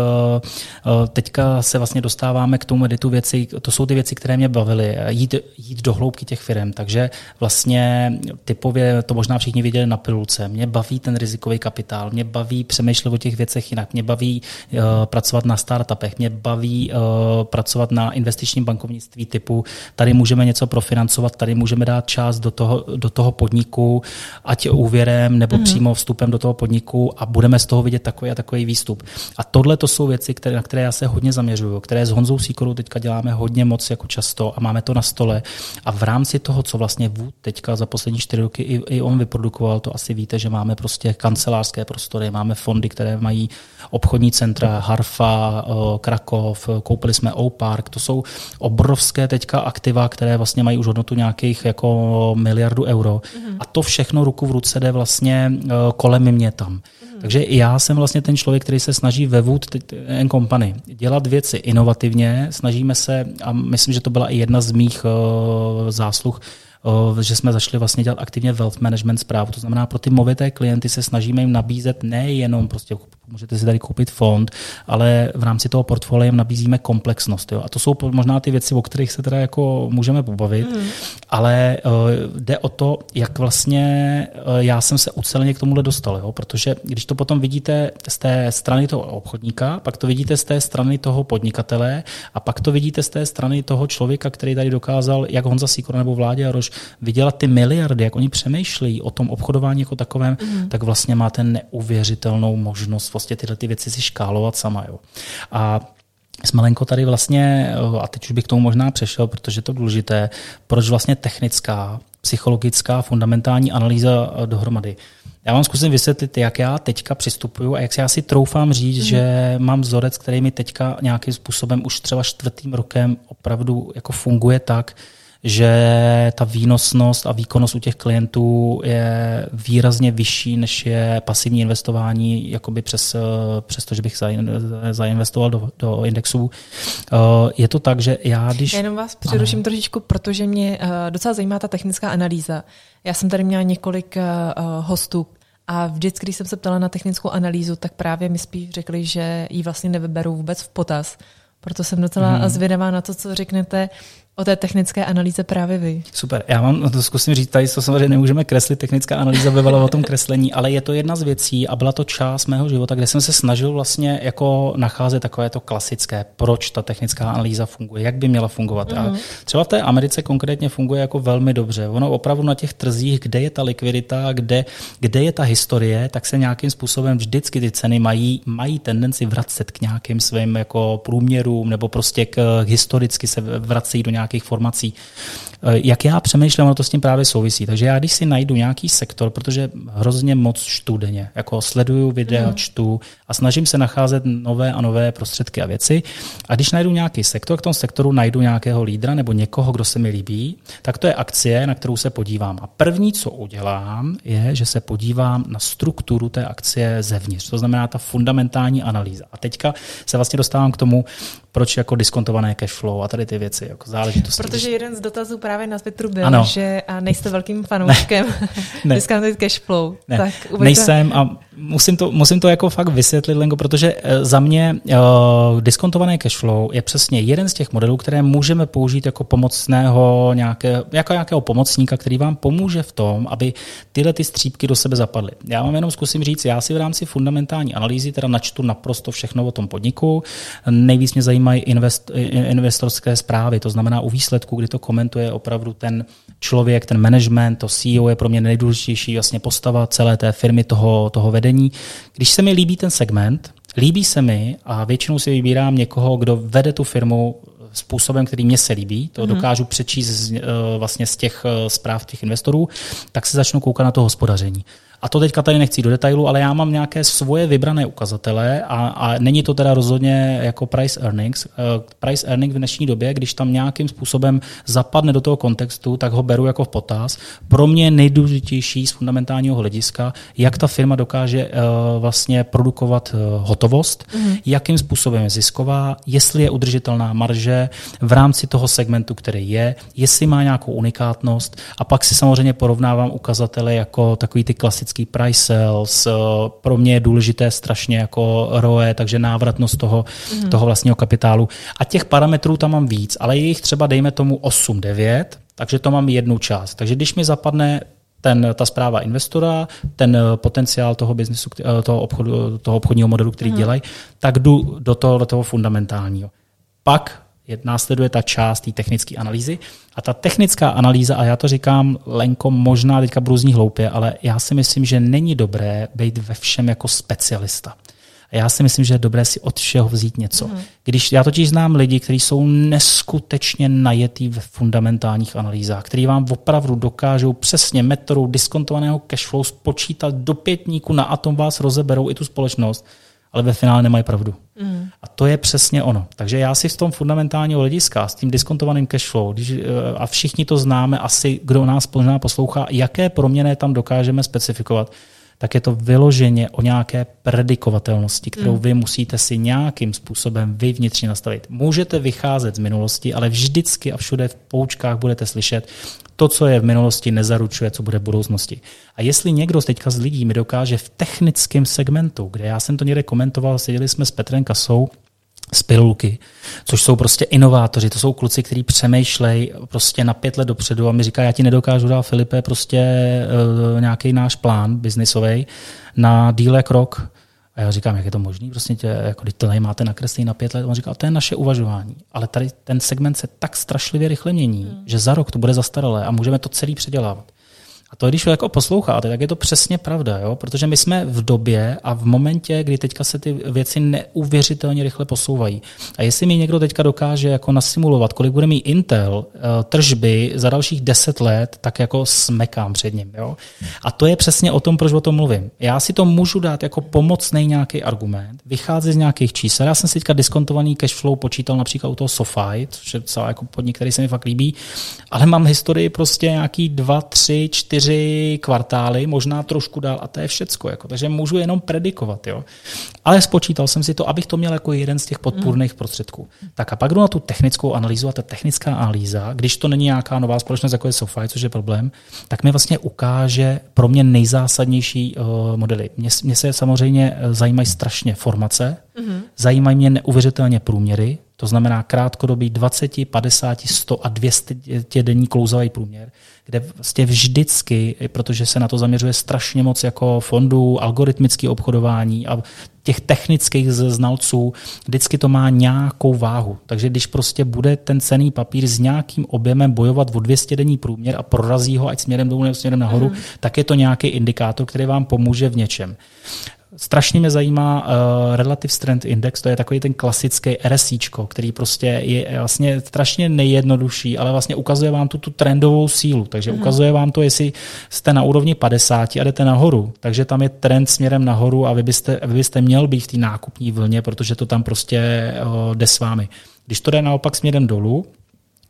teďka se vlastně dostáváme k tomu editu věci, to jsou ty věci, které mě bavily, jít, jít do hloubky těch firm, takže vlastně typově to možná všichni viděli na pilulce. Mě baví ten rizikový kapitál, mě baví přemýšlet o těch věcech jinak, mě baví uh, pracovat na startupech, mě baví uh, pracovat na investičním bankovnictví typu, tady můžeme něco profinancovat, tady můžeme dát část do toho, do toho podniku, ať úvěrem nebo mm. přímo vstupem do toho podniku a budeme z toho vidět takový a takový výstup. A tohle to jsou věci, které, na které já se hodně zaměřuju, které s Honzou Sýkorou teďka děláme hodně moc jako často a máme to na stole. A v rámci toho, co vlastně Wood teďka za poslední čtyři roky i, i on vyprodukoval, to asi víte, že máme prostě kancelářské prostory, máme fondy, které mají obchodní centra, Harfa, Krakov, koupili jsme O-Park, to jsou obrovské teďka aktiva, které vlastně mají už hodnotu nějakých jako miliardu euro. A to všechno ruku v ruce jde vlastně kolem mě tam. Takže já jsem vlastně ten člověk, který se snaží ve Wood and Company dělat věci inovativně, snažíme se, a myslím, že to byla i jedna z mých uh, zásluh, že jsme začali vlastně dělat aktivně wealth management správu. To znamená, pro ty movité klienty se snažíme jim nabízet nejenom prostě můžete si tady koupit fond, ale v rámci toho portfolia jim nabízíme komplexnost. Jo? A to jsou možná ty věci, o kterých se teda jako můžeme pobavit, mm. ale uh, jde o to, jak vlastně uh, já jsem se uceleně k tomuhle dostal, jo? Protože když to potom vidíte z té strany toho obchodníka, pak to vidíte z té strany toho podnikatele a pak to vidíte z té strany toho člověka, který tady dokázal, jak Honza Sýkora nebo Vládě a Rož vydělat ty miliardy, jak oni přemýšlejí o tom obchodování jako takovém, mm. tak vlastně máte neuvěřitelnou možnost vlastně tyhle ty věci si škálovat sama. Jo. A jsme Lenko tady vlastně, a teď už bych k tomu možná přešel, protože je to důležité, proč vlastně technická, psychologická, fundamentální analýza dohromady. Já vám zkusím vysvětlit, jak já teďka přistupuju a jak se já si troufám říct, mm. že mám vzorec, který mi teďka nějakým způsobem už třeba čtvrtým rokem opravdu jako funguje tak, že ta výnosnost a výkonnost u těch klientů je výrazně vyšší, než je pasivní investování, jakoby přes, přes to, že bych zainvestoval do, do indexů. Je to tak, že já když... Já jenom vás přeruším ano. trošičku, protože mě docela zajímá ta technická analýza. Já jsem tady měla několik hostů a vždycky, když jsem se ptala na technickou analýzu, tak právě mi spíš řekli, že ji vlastně nevyberou vůbec v potaz. Proto jsem docela hmm. zvědavá na to, co řeknete o té technické analýze právě vy. Super, já vám to zkusím říct, tady to samozřejmě nemůžeme kreslit, technická analýza bývala o tom kreslení, ale je to jedna z věcí a byla to část mého života, kde jsem se snažil vlastně jako nacházet takové to klasické, proč ta technická analýza funguje, jak by měla fungovat. Mm-hmm. A třeba v té Americe konkrétně funguje jako velmi dobře. Ono opravdu na těch trzích, kde je ta likvidita, kde, kde je ta historie, tak se nějakým způsobem vždycky ty ceny mají, mají tendenci vracet k nějakým svým jako průměrům nebo prostě k, historicky se vrací do nějakých formací. Jak já přemýšlím, ono to s tím právě souvisí. Takže já, když si najdu nějaký sektor, protože hrozně moc čtu denně, jako sleduju videa, mm. čtu a snažím se nacházet nové a nové prostředky a věci. A když najdu nějaký sektor, k tomu sektoru najdu nějakého lídra nebo někoho, kdo se mi líbí, tak to je akcie, na kterou se podívám. A první, co udělám, je, že se podívám na strukturu té akcie zevnitř. To znamená ta fundamentální analýza. A teďka se vlastně dostávám k tomu, proč jako diskontované cash flow a tady ty věci, jako záležitosti. Protože jeden z dotazů právě na Twitteru byl, ano. že a nejste velkým fanouškem discounted cash flow. Ne. Tak nejsem a musím to, musím to jako fakt vysvětlit, Lenko, protože za mě uh, diskontované cash flow je přesně jeden z těch modelů, které můžeme použít jako pomocného nějaké, jako nějakého pomocníka, který vám pomůže v tom, aby tyhle ty střípky do sebe zapadly. Já vám jenom zkusím říct, já si v rámci fundamentální analýzy teda načtu naprosto všechno o tom podniku, nejvíc mě zajímají invest, investorské zprávy, to znamená u výsledku, kdy to komentuje opravdu ten člověk, ten management, to C E O je pro mě nejdůležitější vlastně postava celé té firmy, toho, toho vedení. Když se mi líbí ten segment, líbí se mi a většinou si vybírám někoho, kdo vede tu firmu způsobem, který mě se líbí, to dokážu přečíst z, vlastně z těch zpráv těch investorů, tak se začnu koukat na to hospodaření. A to teďka tady nechci do detailu, ale já mám nějaké svoje vybrané ukazatele a, a není to teda rozhodně jako price earnings. Price earnings v dnešní době, když tam nějakým způsobem zapadne do toho kontextu, tak ho beru jako v potaz. Pro mě je nejdůležitější z fundamentálního hlediska, jak ta firma dokáže vlastně produkovat hotovost, mm. jakým způsobem je zisková, jestli je udržitelná marže v rámci toho segmentu, který je, jestli má nějakou unikátnost a pak si samozřejmě porovnávám ukazatele jako takový ty klasické price sales, pro mě je důležité strašně jako R O E, takže návratnost toho, mm. toho vlastního kapitálu. A těch parametrů tam mám víc, ale je jich třeba dejme tomu osm devět, takže to mám jednu část. Takže když mi zapadne ten, ta zpráva investora, ten potenciál toho biznesu, toho, obchodu, toho obchodního modelu, který mm. dělají, tak jdu do toho, do toho fundamentálního. Pak následuje ta část té technické analýzy. A ta technická analýza, a já to říkám, Lenko, možná teďka budu znít hloupě, ale já si myslím, že není dobré být ve všem jako specialista. A já si myslím, že je dobré si od všeho vzít něco. Mm. Když já totiž znám lidi, kteří jsou neskutečně najetí ve fundamentálních analýzách, kteří vám opravdu dokážou přesně metodou diskontovaného cashflow spočítat do pětníku, na atom vás rozeberou i tu společnost, ale ve finále nemají pravdu. Mm. A to je přesně ono. Takže já si v tom fundamentálního hlediska, s tím diskontovaným cashflow, když, a všichni to známe, asi kdo nás poslouchá, jaké proměny tam dokážeme specifikovat, tak je to vyloženě o nějaké predikovatelnosti, kterou vy musíte si nějakým způsobem vy vnitřně nastavit. Můžete vycházet z minulosti, ale vždycky a všude v poučkách budete slyšet, to, co je v minulosti, nezaručuje, co bude v budoucnosti. A jestli někdo z teďka z lidí mi dokáže v technickém segmentu, kde já jsem to někde komentoval, seděli jsme s Petrem Kasou z Pilulky, což jsou prostě inovátoři, to jsou kluci, kteří přemýšlejí prostě na pět let dopředu a mi říká, já ti nedokážu dát, Filipe, prostě uh, nějaký náš plán biznisový na díle krok. A já říkám, jak je to možný, prostě tě, jako, když to tady máte nakreslí na pět let, on říká, to je naše uvažování, ale tady ten segment se tak strašlivě rychle mění, mm. že za rok to bude zastaralé a můžeme to celý předělávat. A to, když jako posloucháte, tak je to přesně pravda, jo? Protože my jsme v době a v momentě, kdy teďka se ty věci neuvěřitelně rychle posouvají. A jestli mi někdo teďka dokáže jako nasimulovat, kolik bude mít Intel tržby za dalších deset let, tak jako smekám před ním. Jo? A to je přesně o tom, proč o tom mluvím. Já si to můžu dát jako pomocnej nějaký argument, vycházet z nějakých čísel. Já jsem si teďka diskontovaný cashflow počítal například u toho SoFi, což je celá jako podnik, který se mi fakt líbí, ale mám historii prostě nějaký dva, tři, čtyři kvartály, možná trošku dál a to je všecko. Jako, takže můžu jenom predikovat. Jo. Ale spočítal jsem si to, abych to měl jako jeden z těch podpůrných mm. prostředků. Tak a pak jdu na tu technickou analýzu a ta technická analýza, když to není nějaká nová společnost, jako je SoFi, což je problém, tak mi vlastně ukáže pro mě nejzásadnější uh, modely. Mě, mě se samozřejmě zajímají strašně formace, mm. zajímají mě neuvěřitelně průměry, to znamená krátkodobý dvacet, padesát, sto a dvě stě denní klouzavý průměr, kde vlastně vždycky, protože se na to zaměřuje strašně moc jako fondů, algoritmické obchodování a těch technických znalců, vždycky to má nějakou váhu. Takže když prostě bude ten cenný papír s nějakým objemem bojovat o dvě stě denní průměr a prorazí ho ať směrem dolů nebo směrem nahoru, mm. tak je to nějaký indikátor, který vám pomůže v něčem. Strašně mě zajímá uh, Relative Strength Index, to je takový ten klasický RSIčko, který prostě je vlastně strašně nejjednodušší, ale vlastně ukazuje vám tu, tu trendovou sílu, takže hmm. ukazuje vám to, jestli jste na úrovni padesát a jdete nahoru, takže tam je trend směrem nahoru a vy byste, vy byste měl být v té nákupní vlně, protože to tam prostě uh, jde s vámi. Když to jde naopak směrem dolů,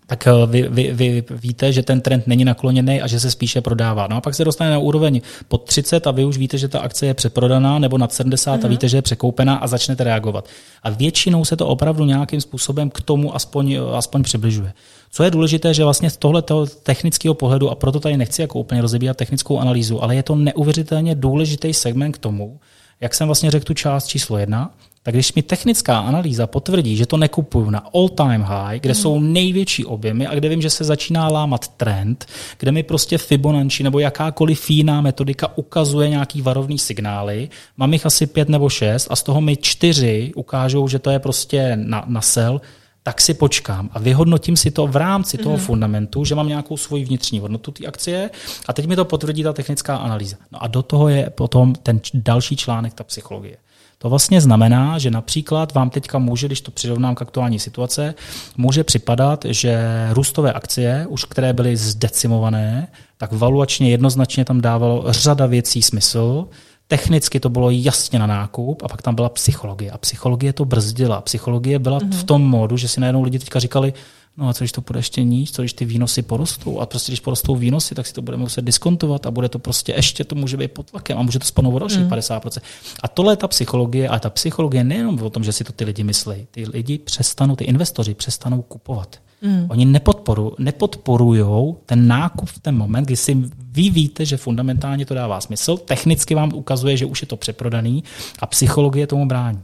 tak vy, vy, vy víte, že ten trend není nakloněný a že se spíše prodává. No a pak se dostane na úroveň pod třicet a vy už víte, že ta akce je přeprodaná, nebo nad sedmdesát a víte, že je překoupená a začnete reagovat. A většinou se to opravdu nějakým způsobem k tomu aspoň, aspoň přibližuje. Co je důležité, že vlastně z tohoto technického pohledu, a proto tady nechci jako úplně rozebírat technickou analýzu, ale je to neuvěřitelně důležitý segment k tomu, jak jsem vlastně řekl tu část číslo jedna, tak když mi technická analýza potvrdí, že to nekupuju na all-time high, kde mm. jsou největší objemy a kde vím, že se začíná lámat trend, kde mi prostě Fibonacci nebo jakákoliv jiná metodika ukazuje nějaký varovný signály, mám jich asi pět nebo šest a z toho mi čtyři ukážou, že to je prostě na, na sell, tak si počkám a vyhodnotím si to v rámci mm-hmm. toho fundamentu, že mám nějakou svoji vnitřní hodnotu té akcie a teď mi to potvrdí ta technická analýza. No a do toho je potom ten další článek, ta psychologie. To vlastně znamená, že například vám teďka může, když to přirovnám k aktuální situace, může připadat, že růstové akcie, už které byly zdecimované, tak valuačně jednoznačně tam dávalo řada věcí smysl. Technicky to bylo jasně na nákup a pak tam byla psychologie. A psychologie to brzdila. Psychologie byla mm-hmm. v tom módu, že si najednou lidi teďka říkali, no a co když to půjde ještě níž, co když ty výnosy porostou a prostě když porostou výnosy, tak si to budeme muset diskontovat a bude to prostě ještě, to může být pod tlakem a může to spadnout o další mm. padesát procent. A tohle je ta psychologie a ta psychologie nejenom o tom, že si to ty lidi myslejí. Ty lidi přestanou, ty investoři přestanou kupovat. Mm. Oni nepodporu, nepodporujou ten nákup v ten moment, kdy si vy víte, že fundamentálně to dává smysl, technicky vám ukazuje, že už je to přeprodaný a psychologie tomu brání.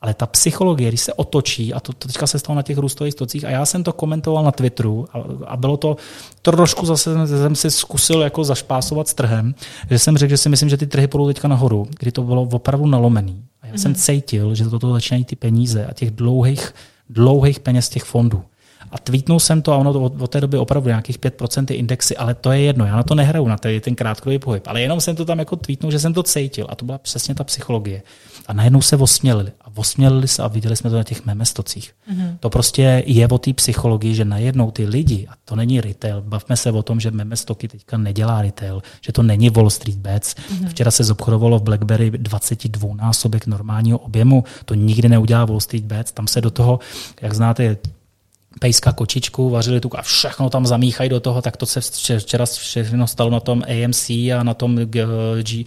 Ale ta psychologie, když se otočí, a to, to teďka se stalo na těch růstových stocích, a já jsem to komentoval na Twitteru a, a bylo to trošku zase, jsem si zkusil jako zašpásovat s trhem, že jsem řekl, že si myslím, že ty trhy půjdou teďka nahoru, kdy to bylo opravdu nalomený. A já mm-hmm. jsem cítil, že toto začínají ty peníze a těch dlouhých, dlouhých peněz těch fondů. A tweetnul jsem to a ono to od té doby opravdu nějakých pět procent ty indexy, ale to je jedno, já na to nehraju, na ten, ten krátkodobý pohyb, ale jenom jsem to tam jako tweetnul, že jsem to cítil a to byla přesně ta psychologie. A najednou se osmělili a osmělili se a viděli jsme to na těch memestocích. Mm-hmm. To prostě je o té psychologii, že najednou ty lidi, a to není retail, bavme se o tom, že memestoky teďka nedělá retail, že to není Wall Street Bets. Mm-hmm. Včera se zobchodovalo v BlackBerry dvacet dva násobek normálního objemu, to nikdy neudělá Wall Street Bets, tam se do toho, jak znáte, pejska kočičku, vařili tu a všechno tam zamíchají do toho, tak to se včera všechno stalo na tom A M C a na tom, G,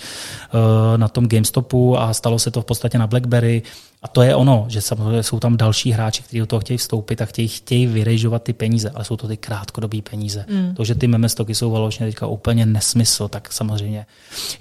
na tom GameStopu a stalo se to v podstatě na BlackBerry. A to je ono, že samozřejmě jsou tam další hráči, kteří do toho chtějí vstoupit a chtějí, chtějí vyrejžovat ty peníze, ale jsou to ty krátkodobý peníze. Mm. To, že ty memestoky jsou valočně teďka úplně nesmysl, tak samozřejmě.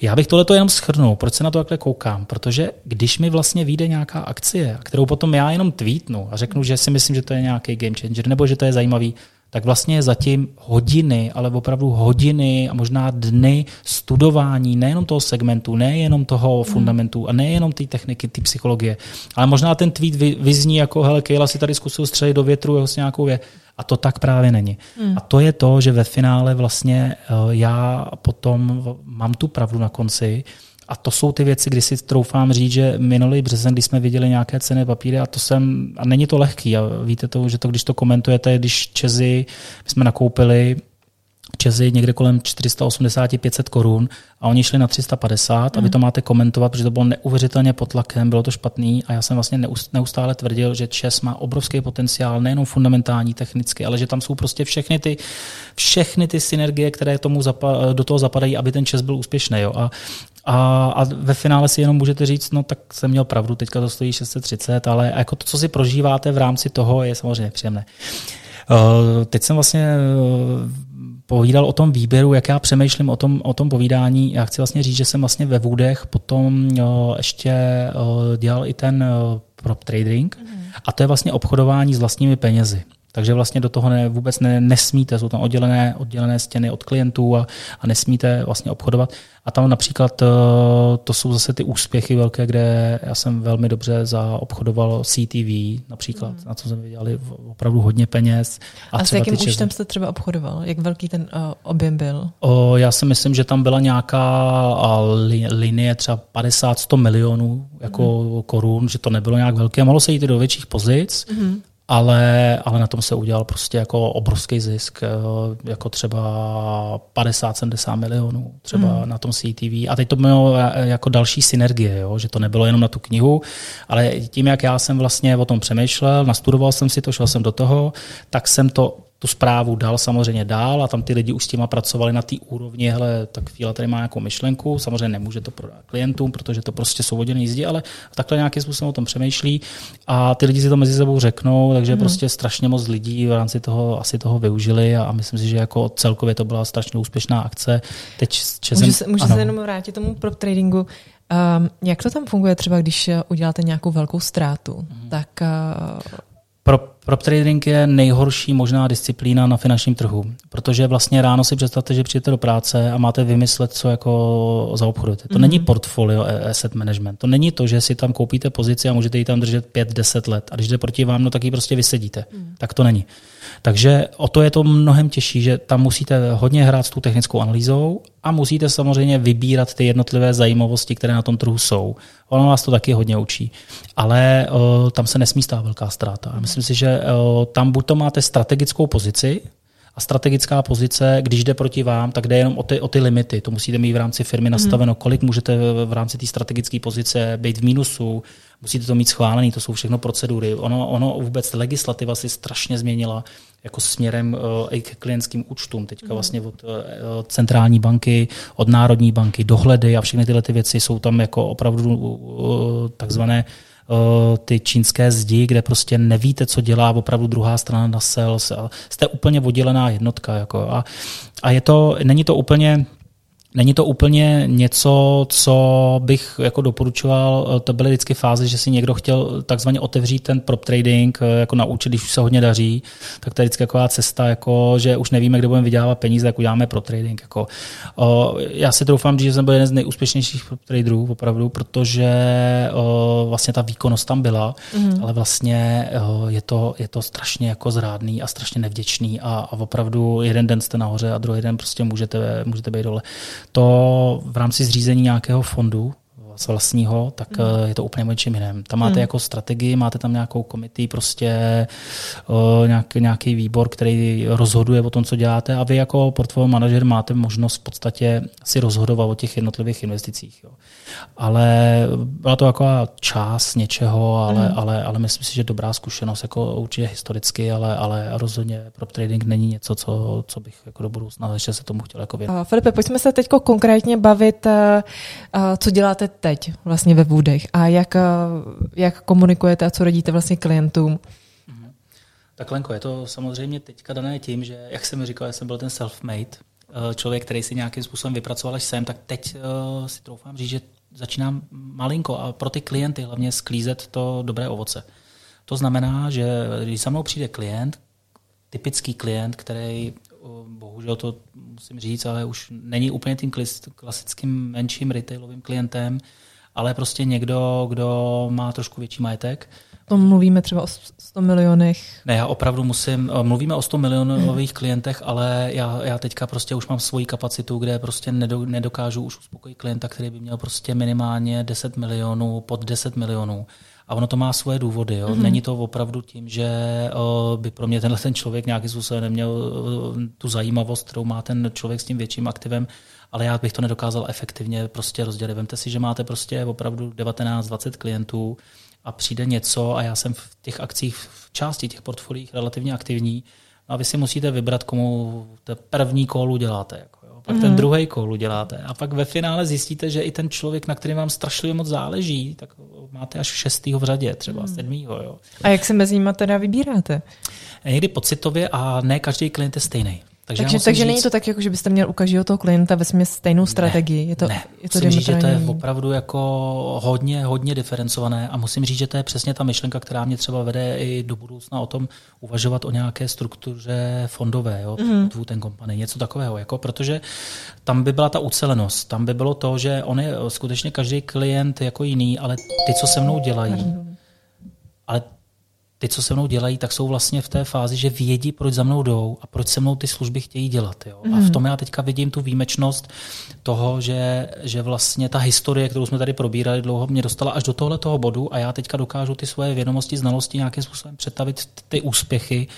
Já bych tohleto jenom shrnul, proč se na to takhle koukám, protože když mi vlastně vyjde nějaká akcie, kterou potom já jenom tweetnu a řeknu, že si myslím, že to je nějaký game changer nebo že to je zajímavý, tak vlastně zatím hodiny, ale opravdu hodiny a možná dny studování nejenom toho segmentu, nejenom toho fundamentu a nejenom té techniky, té psychologie, ale možná ten tweet vyzní jako hele, Kejla si tady zkusil střelit do větru jeho s nějakou věc. A to tak právě není. Hmm. A to je to, že ve finále vlastně já potom mám tu pravdu na konci. A to jsou ty věci, kdy si troufám říct, že minulý březen, když jsme viděli nějaké cenné papíry, a to jsem, a není to lehký. A víte to, že to, když to komentujete, když Čezy, my jsme nakoupili Čezy někde kolem čtyři sta osmdesát až pět set korun a oni šli na tři sta padesát a vy to máte komentovat, protože to bylo neuvěřitelně pod tlakem, bylo to špatný a já jsem vlastně neustále tvrdil, že ČEZ má obrovský potenciál, nejenom fundamentální, technicky, ale že tam jsou prostě všechny ty, všechny ty synergie, které tomu zapa- do toho zapadají, aby ten ČEZ byl úspěšný. Jo? A A, a ve finále si jenom můžete říct, no tak jsem měl pravdu, teďka to stojí šest set třicet, ale jako to, co si prožíváte v rámci toho, je samozřejmě nepříjemné. Uh, teď jsem vlastně uh, povídal o tom výběru, jak já přemýšlím o tom, o tom povídání. Já chci vlastně říct, že jsem vlastně ve Woodech potom uh, ještě uh, dělal i ten uh, prop trading mm. a to je vlastně obchodování s vlastními penězi. Takže vlastně do toho ne, vůbec ne, nesmíte, jsou tam oddělené, oddělené stěny od klientů a, a nesmíte vlastně obchodovat. A tam například to jsou zase ty úspěchy velké, kde já jsem velmi dobře zaobchodoval C T V například, mm. na co jsme vydělali opravdu hodně peněz. A, a s jakým účtem jste třeba obchodoval? Jak velký ten uh, objem byl? O, já si myslím, že tam byla nějaká li, linie třeba padesát až sto milionů jako mm. korun, že to nebylo nějak velké. Mohlo se jít do větších pozic, mm. Ale, ale na tom se udělal prostě jako obrovský zisk, jako třeba padesát až sedmdesát milionů třeba mm. na tom C T V. A teď to bylo jako další synergie, jo? Že to nebylo jenom na tu knihu, ale tím, jak já jsem vlastně o tom přemýšlel, nastudoval jsem si to, šel jsem do toho, tak jsem to tu zprávu dal samozřejmě dál a tam ty lidi už s těma pracovali na té úrovni, hele, tak Fíla tady má nějakou myšlenku, samozřejmě nemůže to prodat klientům, protože to prostě jsou voděné jízdy, ale takhle nějakým způsobem o tom přemýšlí a ty lidi si to mezi sebou řeknou, takže mm. prostě strašně moc lidí v rámci toho asi toho využili a, a myslím si, že jako celkově to byla strašně úspěšná akce. Teď čezem, můžu se, můžu se jenom vrátit tomu prop tradingu. Um, jak to tam funguje třeba, když uděláte nějakou velkou ztrátu? Mm. Tak... Uh... Pro prop trading je nejhorší možná disciplína na finančním trhu, protože vlastně ráno si představte, že přijete do práce a máte vymyslet, co jako zaobchodujete. To mm-hmm. není portfolio asset management. To není to, že si tam koupíte pozici a můžete ji tam držet pět deset let a když jde proti vám, no tak ji prostě vysedíte. Mm. Tak to není. Takže o to je to mnohem těžší, že tam musíte hodně hrát s tou technickou analýzou a musíte samozřejmě vybírat ty jednotlivé zajímavosti, které na tom trhu jsou. Ono vás to taky hodně učí. Ale o, tam se nesmí stát velká ztráta. Myslím si, že o, tam buď to máte strategickou pozici, a strategická pozice, když jde proti vám, tak jde jenom o ty, o ty limity. To musíte mít v rámci firmy nastaveno, kolik můžete v rámci té strategické pozice být v mínusu, musíte to mít schválený, to jsou všechno procedury. Ono, ono vůbec legislativa si strašně změnila jako směrem uh, i k klientským účtům. Teďka vlastně od uh, centrální banky, od národní banky, dohledy a všechny tyhle ty věci jsou tam jako opravdu uh, takzvané ty čínské zdi, kde prostě nevíte, co dělá opravdu druhá strana na sales. Jste úplně oddělená jednotka. Jako. A, a je to, není to úplně... Není to úplně něco, co bych jako doporučoval, to byly vždycky fáze, že si někdo chtěl takzvaně otevřít ten prop trading, jako naučit, když už se hodně daří, tak to je vždycky taková cesta, jako, že už nevíme, kde budeme vydělávat peníze, tak uděláme prop trading. Jako. O, já si doufám, že jsem byl jeden z nejúspěšnějších prop traderů, opravdu, protože o, vlastně ta výkonnost tam byla, mm. ale vlastně o, je, to, je to strašně jako zrádný a strašně nevděčný a, a opravdu jeden den jste nahoře a druhý den prostě můžete, můžete být dole. To v rámci zřízení nějakého fondu z vlastního, tak mm. je to úplně něčím jiném. Tam máte mm. jako strategii, máte tam nějakou komity, prostě uh, nějak, nějaký výbor, který rozhoduje o tom, co děláte a vy jako portfolio manažer máte možnost v podstatě si rozhodovat o těch jednotlivých investicích. Jo. Ale byla to taková část něčeho, ale, mm. ale, ale myslím si, že dobrá zkušenost, jako určitě historicky, ale, ale rozhodně prop trading není něco, co, co bych jako do budoucna ještě se tomu chtěl jako věnovat. Filipe, pojďme se teď konkrétně bavit, co děláte teď. teď vlastně ve Woodech a jak, jak komunikujete a co radíte vlastně klientům? Tak Lenko, je to samozřejmě teďka dané tím, že jak jsem říkal, já jsem byl ten self-made člověk, který si nějakým způsobem vypracoval až sem, tak teď si troufám říct, že začínám malinko a pro ty klienty hlavně sklízet to dobré ovoce. To znamená, že když za mnou přijde klient, typický klient, který bohužel to musím říct, ale už není úplně tím klasickým menším retailovým klientem, ale prostě někdo, kdo má trošku větší majetek. To mluvíme třeba o sto milionech. Ne, já opravdu musím, mluvíme o sto milionových klientech, ale já, já teďka prostě už mám svoji kapacitu, kde prostě nedokážu už uspokojit klienta, který by měl prostě minimálně deset milionů, pod deset milionů. A ono to má svoje důvody. Jo? Mm-hmm. Není to opravdu tím, že o, by pro mě tenhle ten člověk nějakým způsobem neměl o, tu zajímavost, kterou má ten člověk s tím větším aktivem, ale já bych to nedokázal efektivně prostě rozdělit. Vemte si, že máte prostě opravdu devatenáct dvacet klientů a přijde něco a já jsem v těch akcích, v části těch portfoliích relativně aktivní a vy si musíte vybrat, komu ten první call uděláte. Jako, jo? Pak mm-hmm. ten druhý call uděláte. A pak ve finále zjistíte, že i ten člověk, na kterém vám strašlivě moc záleží, tak máte až šestýho v řadě, třeba hmm. sedmýho. Jo. A jak se mezi nimi teda vybíráte? Někdy pocitově a ne každý klient je stejný. Takže, takže, takže říct, není to tak, jako, že byste měl u každého toho klienta vesměs stejnou strategii? Ne, je to, ne. Je to musím říct, že to je opravdu jako hodně, hodně diferencované a musím říct, že to je přesně ta myšlenka, která mě třeba vede i do budoucna o tom uvažovat o nějaké struktuře fondové, jo, mm-hmm. Wooden Company, něco takového, jako, protože tam by byla ta ucelenost, tam by bylo to, že on je skutečně každý klient jako jiný, ale ty, co se mnou dělají, ale ty, co se mnou dělají, tak jsou vlastně v té fázi, že vědí, proč za mnou jdou a proč se mnou ty služby chtějí dělat. Jo? Mm. A v tom já teďka vidím tu výjimečnost toho, že, že vlastně ta historie, kterou jsme tady probírali dlouho, mě dostala až do tohoto bodu a já teďka dokážu ty svoje vědomosti, znalosti nějakým způsobem přetavit ty úspěchy.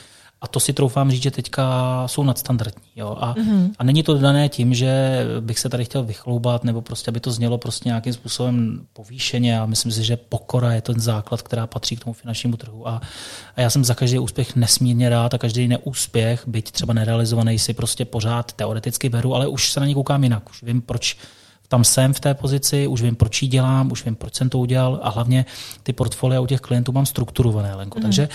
A to si troufám říct, že teďka jsou nadstandardní. Jo? A, mm-hmm. a není to dané tím, že bych se tady chtěl vychloubat, nebo prostě aby to znělo prostě nějakým způsobem povýšeně. A myslím si, že pokora je ten základ, která patří k tomu finančnímu trhu. A, a já jsem za každý úspěch nesmírně rád a každý neúspěch, byť třeba nerealizovaný, si prostě pořád teoreticky beru, ale už se na ně koukám jinak. Už vím, proč tam jsem v té pozici, už vím, proč ji dělám, už vím, proč jsem to udělal a hlavně ty portfolia u těch klientů mám strukturované, Lenko. Mm. Takže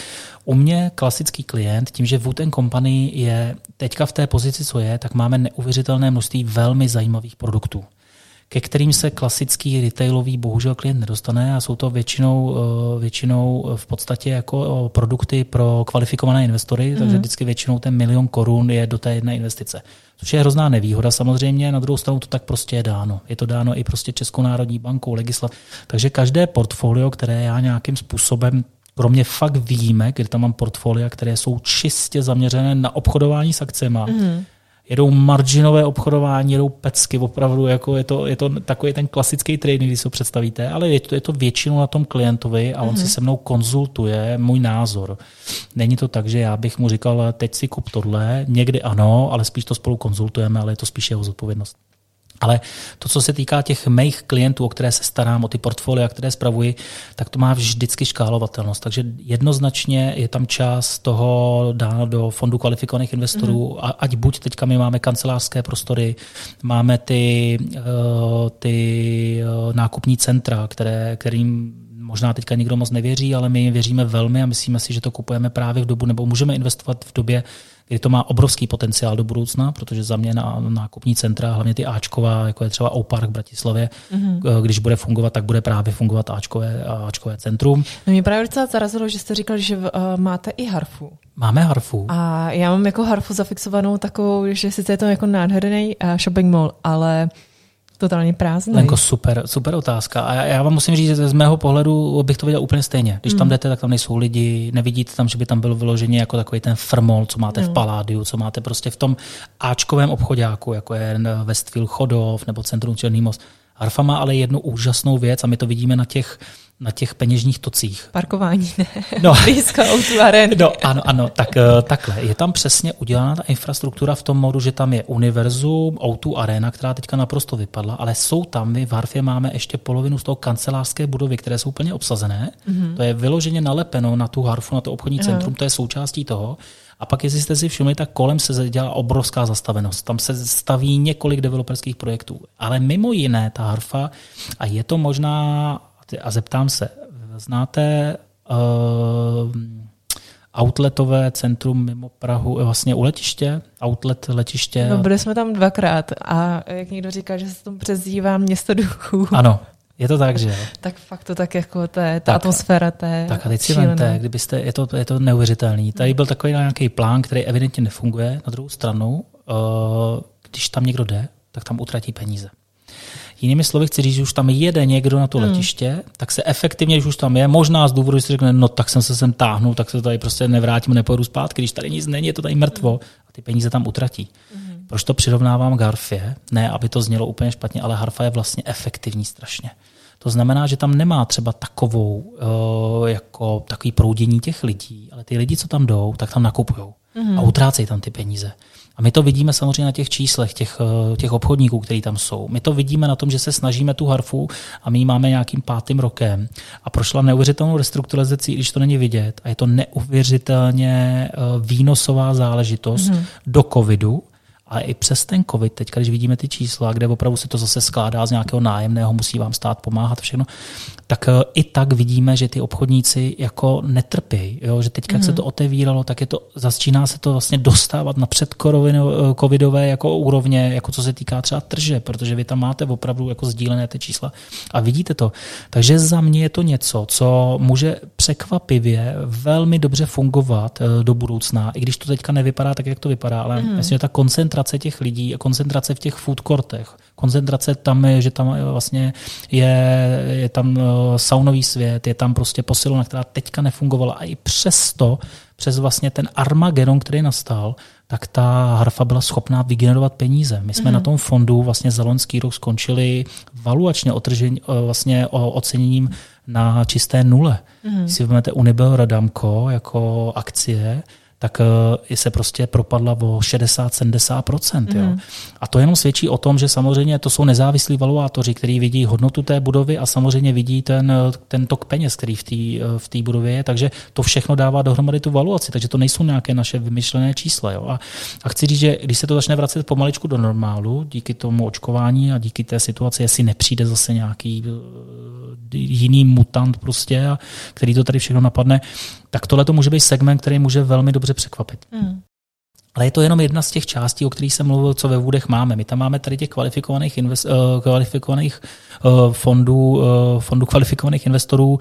u mě klasický klient, tím, že Wooden Company je teďka v té pozici, co je, tak máme neuvěřitelné množství velmi zajímavých produktů, ke kterým se klasický retailový bohužel klient nedostane a jsou to většinou, většinou v podstatě jako produkty pro kvalifikované investory, mm-hmm. takže vždycky většinou ten milion korun je do té jedné investice. Což je hrozná nevýhoda samozřejmě, na druhou stranu to tak prostě je dáno. Je to dáno i prostě Českou národní bankou, legislativou. Takže každé portfolio, které já nějakým způsobem kromě fakt výjimek, kdy tam mám portfolia, které jsou čistě zaměřené na obchodování s akciemi. Mm. Jedou marginové obchodování, jedou pecky, opravdu jako je to, je to takový ten klasický trading, když si ho představíte, ale je to, je to většinou na tom klientovi a on mm. si se mnou konzultuje můj názor. Není to tak, že já bych mu říkal, teď si kup tohle, někdy ano, ale spíš to spolu konzultujeme, ale je to spíš jeho zodpovědnost. Ale to, co se týká těch mých klientů, o které se starám, o ty portfolia, které spravuji, tak to má vždycky škálovatelnost. Takže jednoznačně je tam část toho dáno do fondu kvalifikovaných investorů, mm-hmm. ať buď teďka my máme kancelářské prostory, máme ty, ty nákupní centra, které, kterým možná teďka nikdo moc nevěří, ale my věříme velmi a myslíme si, že to kupujeme právě v dobu, nebo můžeme investovat v době, kdy to má obrovský potenciál do budoucna, protože za mě na nákupní centra, hlavně ty áčková, jako je třeba O-Park v Bratislavě, mm-hmm. když bude fungovat, tak bude právě fungovat áčkové, áčkové centrum. No mě právě docela zarazilo, že jste říkal, že uh, máte i Harfu. Máme Harfu. A já mám jako Harfu zafixovanou takovou, že sice je to jako nádherný uh, shopping mall, ale totálně prázdný. Lenko, super, super otázka. A já, já vám musím říct, že z mého pohledu bych to viděl úplně stejně. Když mm. tam jdete, tak tam nejsou lidi, nevidíte tam, že by tam bylo vyloženě jako takový ten firmol, co máte mm. v Paládiu, co máte prostě v tom áčkovém obchodáku, jako je Westfield Chodov nebo Centrum Černý most. Harfa má ale jednu úžasnou věc a my to vidíme na těch na těch peněžních tocích. Parkování, ne. No. Blízko autu arény. No, ano, ano, tak takhle. Je tam přesně udělána ta infrastruktura v tom modu, že tam je univerzum, autu arena, která teďka naprosto vypadla, ale jsou tam, my v Harfě máme ještě polovinu z toho kancelářské budovy, které jsou plně obsazené. Mm-hmm. To je vyloženě nalepeno na tu Harfu, na to obchodní centrum, mm-hmm. to je součástí toho. A pak, jestli jste si všimli, tak kolem se dělá obrovská zastavenost. Tam se staví několik developerských projektů. Ale mimo jiné ta Harfa, a je to možná, a zeptám se, znáte uh, outletové centrum mimo Prahu, vlastně u letiště, outlet letiště? No, byli jsme tam dvakrát a jak někdo říká, že se tomu přezdívá město duchů. Ano. Je to tak, že? Tak fakt to tak jako té, ta tak, atmosféra té. Tak a teď si vemte, kdybyste, je to, je to neuvěřitelný. Tady byl takový nějaký plán, který evidentně nefunguje. Na druhou stranu, uh, když tam někdo jde, tak tam utratí peníze. Jinými slovy chci říct, že už tam jede někdo na to hmm. letiště, tak se efektivně, když už tam je, možná z důvodu, že si řekne, no tak jsem se sem táhnul, tak se tady prostě nevrátím, nepojedu zpátky, když tady nic není, je to tady mrtvo a ty peníze tam utratí. Hmm. Proč to přirovnávám k Harfě? Ne, aby to znělo úplně špatně, ale Harfa je vlastně efektivní strašně. To znamená, že tam nemá třeba takovou, uh, jako takový proudění těch lidí, ale ty lidi, co tam jdou, tak tam nakupujou mm-hmm. a utrácejí tam ty peníze. A my to vidíme samozřejmě na těch číslech, těch, těch obchodníků, kteří tam jsou. My to vidíme na tom, že se snažíme tu Harfu a my ji máme nějakým pátým rokem a prošla neuvěřitelnou restrukturalizací, když to není vidět a je to neuvěřitelně výnosová záležitost mm-hmm. do covidu. Ale i přes ten covid, teď, když vidíme ty čísla, kde opravdu se to zase skládá z nějakého nájemného, musí vám stát pomáhat všechno, tak i tak vidíme, že ty obchodníci jako netrpějí. Jo? Že teď, jak mm-hmm. se to otevíralo, tak je to, začíná se to vlastně dostávat na předcovidové jako úrovně, jako co se týká třeba trže, protože vy tam máte opravdu jako sdílené ty čísla a vidíte to. Takže za mě je to něco, co může překvapivě velmi dobře fungovat do budoucna, i když to teďka nevypadá tak, jak to vypadá, ale mm-hmm. myslím, že ta koncentrace koncentrace těch lidí a koncentrace v těch food courtech. Koncentrace tam je, že tam vlastně je, je tam saunový svět, je tam prostě posilovna, která teďka nefungovala a i přesto, přes vlastně ten Armageddon, který nastal, tak ta Harfa byla schopná vygenerovat peníze. My jsme mm-hmm. na tom fondu vlastně za loňský rok skončili valuačně otržení, vlastně oceněním na čisté nule. Mm-hmm. Když si vezmete Unibel Radamco jako akcie, tak se prostě propadla o šedesát sedmdesát procent. Mm. Jo. A to jenom svědčí o tom, že samozřejmě to jsou nezávislí valuátoři, kteří vidí hodnotu té budovy a samozřejmě vidí ten, ten tok peněz, který v té v té budově je, takže to všechno dává dohromady tu valuaci, takže to nejsou nějaké naše vymyšlené čísla. Jo. A, a chci říct, že když se to začne vracet pomaličku do normálu, díky tomu očkování a díky té situaci, jestli nepřijde zase nějaký jiný mutant prostě, a který to tady všechno napadne, tak tohle to může být segment, který může velmi dobře překvapit. Mm. Ale je to jenom jedna z těch částí, o kterých jsem mluvil, co ve Woodech máme. My tam máme tady těch kvalifikovaných, invest- kvalifikovaných fondů, fondů kvalifikovaných investorů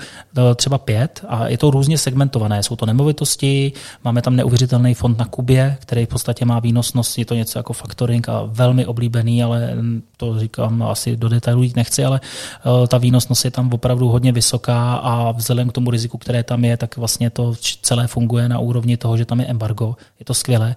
třeba pět a je to různě segmentované. Jsou to nemovitosti, máme tam neuvěřitelný fond na Kubě, který v podstatě má výnosnost, je to něco jako factoring a velmi oblíbený, ale to říkám asi do detailů jít nechci, ale ta výnosnost je tam opravdu hodně vysoká a vzhledem k tomu riziku, které tam je, tak vlastně to celé funguje na úrovni toho, že tam je embargo. Je to skvělé.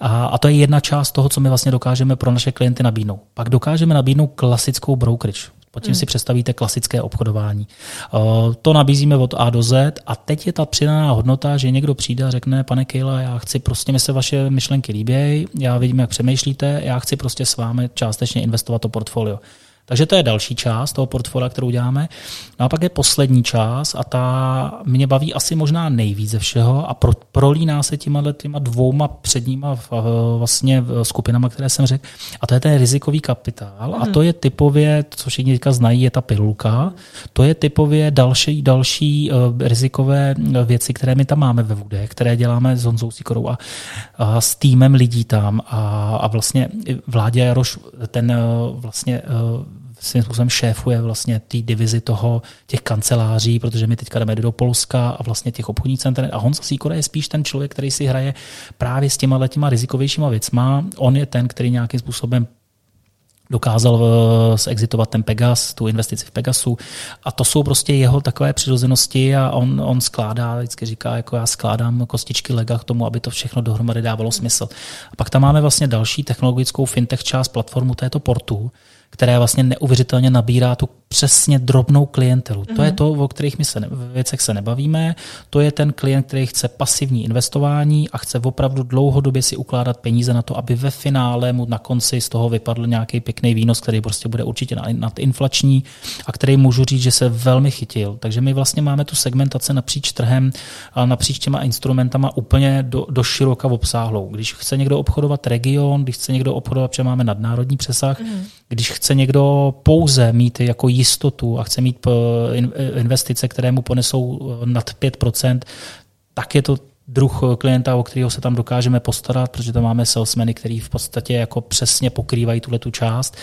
A, a to je jedna část toho, co my vlastně dokážeme pro naše klienty nabídnout. Pak dokážeme nabídnout klasickou brokerage. Pod tím hmm. si představíte klasické obchodování. Uh, to nabízíme od A do Z a teď je ta přidaná hodnota, že někdo přijde a řekne, pane Kejla, já chci prostě, mi se vaše myšlenky líbějí, já vidím, jak přemýšlíte, já chci prostě s vámi částečně investovat to portfolio. Takže to je další část toho portfolia, kterou děláme. No a pak je poslední část a ta mě baví asi možná nejvíc ze všeho a pro, prolíná se těma, těma dvouma předníma vlastně skupinama, které jsem řekl. A to je ten rizikový kapitál a to je typově, co všichni teďka znají, je ta pilulka. To je typově další, další rizikové věci, které my tam máme ve Woodech, které děláme s Honzou Sýkorou a, a s týmem lidí tam a, a vlastně Vládě Jaroš ten vlastně svým způsobem šéfuje vlastně té divizi toho, těch kanceláří, protože my teďka jdeme do Polska a vlastně těch obchodních center. A Honza Sýkora je spíš ten člověk, který si hraje právě s těma těma rizikovějšíma věcma. On je ten, který nějakým způsobem dokázal zexitovat ten Pegas, tu investici v Pegasu. A to jsou prostě jeho takové přirozenosti a on, on skládá, vždycky říká, jako já skládám kostičky lega k tomu, aby to všechno dohromady dávalo smysl. A pak tam máme vlastně další technologickou fintech část platformu této portu, která vlastně neuvěřitelně nabírá tu přesně drobnou klientelu. Mm-hmm. To je to, o kterých my se ne, věcech se nebavíme. To je ten klient, který chce pasivní investování a chce opravdu dlouhodobě si ukládat peníze na to, aby ve finále mu na konci z toho vypadl nějaký pěkný výnos, který prostě bude určitě nadinflační a který můžu říct, že se velmi chytil. Takže my vlastně máme tu segmentaci napříč trhem a napříč těma instrumentama úplně do, do široka obsáhlou. Když chce někdo obchodovat region, když chce někdo obchodovat, protože máme nadnárodní přesah, mm-hmm. když chce někdo pouze mít jako jistotu a chce mít investice, které mu ponesou nad pět procent, tak je to druh klienta, o kterého se tam dokážeme postarat, protože tam máme salesmeny, který v podstatě jako přesně pokrývají tuhle tu část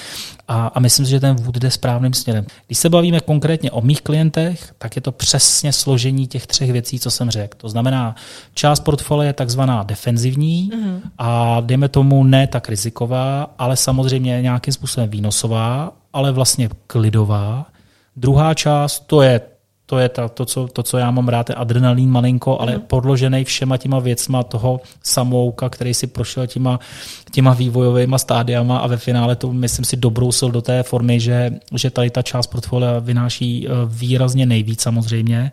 a, a myslím si, že ten Wood jde správným směrem. Když se bavíme konkrétně o mých klientech, tak je to přesně složení těch třech věcí, co jsem řekl. To znamená, část portfolia je takzvaná defenzivní mm-hmm. a dejme tomu ne tak riziková, ale samozřejmě nějakým způsobem výnosová, ale vlastně klidová. Druhá část to je To je ta, to, co, to, co já mám rád, je adrenalín malinko, ale mm. podložený všema těma věcma toho samouka, který si prošel těma, těma vývojovýma stádiama a ve finále to, myslím si, dobrousil do té formy, že, že tady ta část portfolia vynáší výrazně nejvíc samozřejmě,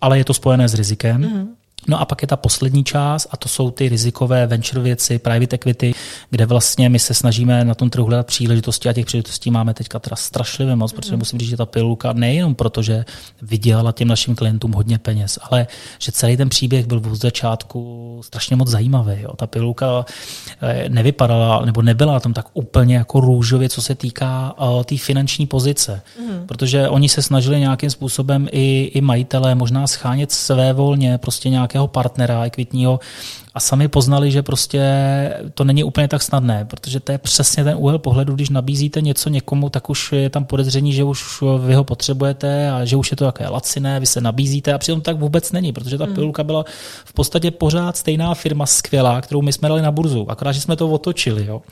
ale je to spojené s rizikem. Mm. No a pak je ta poslední část a to jsou ty rizikové venture věci, private equity, kde vlastně my se snažíme na tom trhu hledat příležitosti a těch příležitostí máme teďka teda strašlivě moc, protože musím říct, že ta pilulka nejenom proto, že vydělala těm našim klientům hodně peněz, ale že celý ten příběh byl od začátku strašně moc zajímavý. Jo. Ta pilulka nevypadala nebo nebyla tam tak úplně jako růžově, co se týká té tý finanční pozice, mm. protože oni se snažili nějakým způsobem i, i majitelé možná schánět svévolně prostě nějak jeho partnera ekvitního a sami poznali, že prostě to není úplně tak snadné, protože to je přesně ten úhel pohledu, když nabízíte něco někomu, tak už je tam podezření, že už vy ho potřebujete a že už je to také laciné, vy se nabízíte a přitom tak vůbec není, protože ta pilulka byla v podstatě pořád stejná firma skvělá, kterou my jsme dali na burzu, akorát, že jsme to otočili. Jo.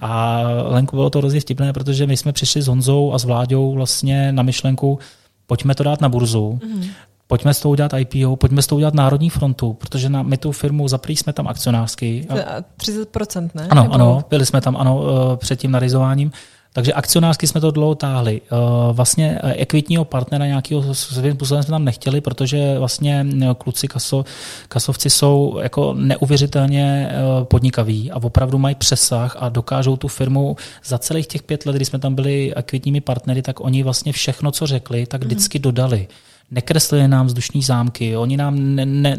A Lenku, bylo to hrozně vtipné, protože my jsme přišli s Honzou a s Vláďou vlastně na myšlenku, pojďme to dát na burzu, mm. pojďme s tou udělat I P O, pojďme s tou udělat Národní frontu, protože na, my tu firmu zaprý jsme tam akcionářsky. A třicet procent, ne? Ano, ano, byli jsme tam ano, před tím naryzováním. Takže akcionářsky jsme to dlouho táhli. Vlastně ekvitního partnera nějakého svým způsobem jsme tam nechtěli, protože vlastně kluci kaso, kasovci jsou jako neuvěřitelně podnikaví a opravdu mají přesah a dokážou tu firmu za celých těch pět let, kdy jsme tam byli ekvitními partnery, tak oni vlastně všechno, co řekli, tak vždycky dodali. Nekreslili nám vzdušní zámky, oni nám ne, ne,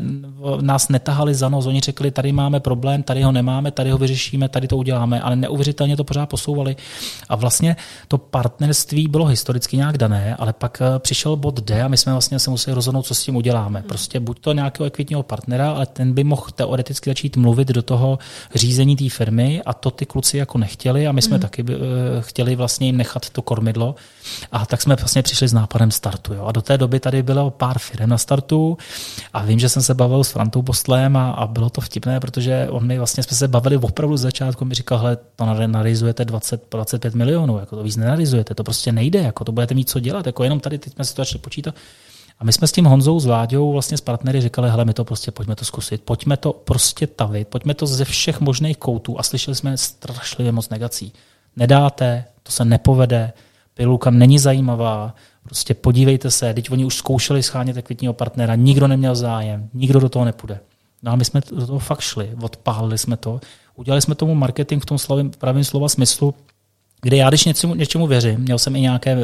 nás netahali za nos, oni řekli, tady máme problém, tady ho nemáme, tady ho vyřešíme, tady to uděláme, ale neuvěřitelně to pořád posouvali. A vlastně to partnerství bylo historicky nějak dané, ale pak přišel bod D a my jsme vlastně se museli rozhodnout, co s tím uděláme. Prostě buď to nějakého ekvitního partnera, ale ten by mohl teoreticky začít mluvit do toho řízení té firmy a to ty kluci jako nechtěli a my jsme mm. taky chtěli vlastně jim nechat to kormidlo. A tak jsme vlastně přišli s nápadem startu. Jo. A do té doby tady bylo pár firem na startu a vím, že jsem se bavil s Frantou Postlem a, a bylo to vtipné, protože on mi vlastně jsme se bavili opravdu z začátku, mi říkal, hele, to narizujete dvacet, dvacet pět milionů, jako to víc nenarizujete, to prostě nejde, jako to budete mít co dělat, jako jenom tady teď jsme situačně počítali. A my jsme s tím Honzou, s Vláďou, vlastně s partnery říkali, hele, my to prostě pojďme to zkusit, pojďme to prostě tavit, pojďme to ze všech možných koutů a slyšeli jsme strašlivě moc negací. Nedáte, to se nepovede, pilulka není zajímavá, prostě podívejte se, teď oni už zkoušeli schánět akvitního partnera, nikdo neměl zájem, nikdo do toho nepůjde. No a my jsme do toho fakt šli, odpálili jsme to, udělali jsme tomu marketing v tom slavém, pravém slova smyslu, kde já, když něčemu, něčemu věřím, měl jsem i nějaké uh,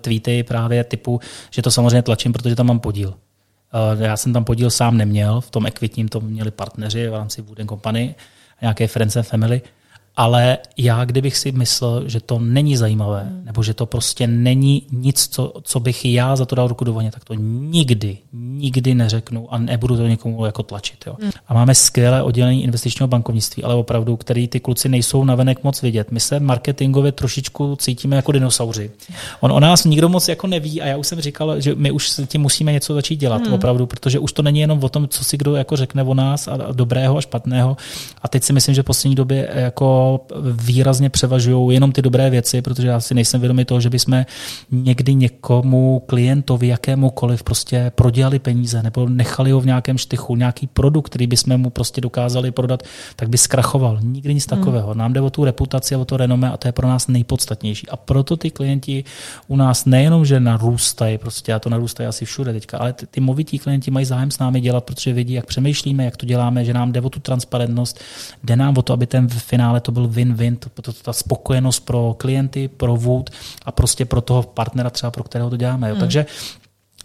tweety právě typu, že to samozřejmě tlačím, protože tam mám podíl. Uh, já jsem tam podíl sám neměl, v tom ekvitním to měli partneři v rámci Wooden Company, nějaké friends and family, ale já, kdybych si myslel, že to není zajímavé, hmm. nebo že to prostě není nic, co, co bych já za to dal ruku do voně, tak to nikdy, nikdy neřeknu a nebudu to někomu jako tlačit. Jo. Hmm. A máme skvělé oddělení investičního bankovnictví, ale opravdu, který ty kluci nejsou navenek moc vidět. My se marketingově trošičku cítíme jako dinosauři. On o nás nikdo moc jako neví a já už jsem říkal, že my už s tím musíme něco začít dělat, hmm. opravdu, protože už to není jenom o tom, co si kdo jako řekne o nás a dobrého a špatného. A teď si myslím, že v poslední době jako výrazně převažují jenom ty dobré věci, protože já si nejsem vědomý toho, že bychom někdy někomu, klientovi, jakémukoliv prostě prodělali peníze nebo nechali ho v nějakém štychu, nějaký produkt, který bychom mu prostě dokázali prodat, tak by zkrachoval. Nikdy nic takového. Hmm. Nám jde o tu reputaci a o to renomé a to je pro nás nejpodstatnější. A proto ty klienti u nás nejenom, že narůstají, prostě a to narůstají asi všude teďka, ale ty, ty movití klienti mají zájem s námi dělat, protože vidí, jak přemýšlíme, jak to děláme, že nám jde o tu transparentnost, jde nám o to, aby ten v finále to byl win-win, to, to, ta spokojenost pro klienty, pro Wood a prostě pro toho partnera třeba, pro kterého to děláme. Jo. Mm. Takže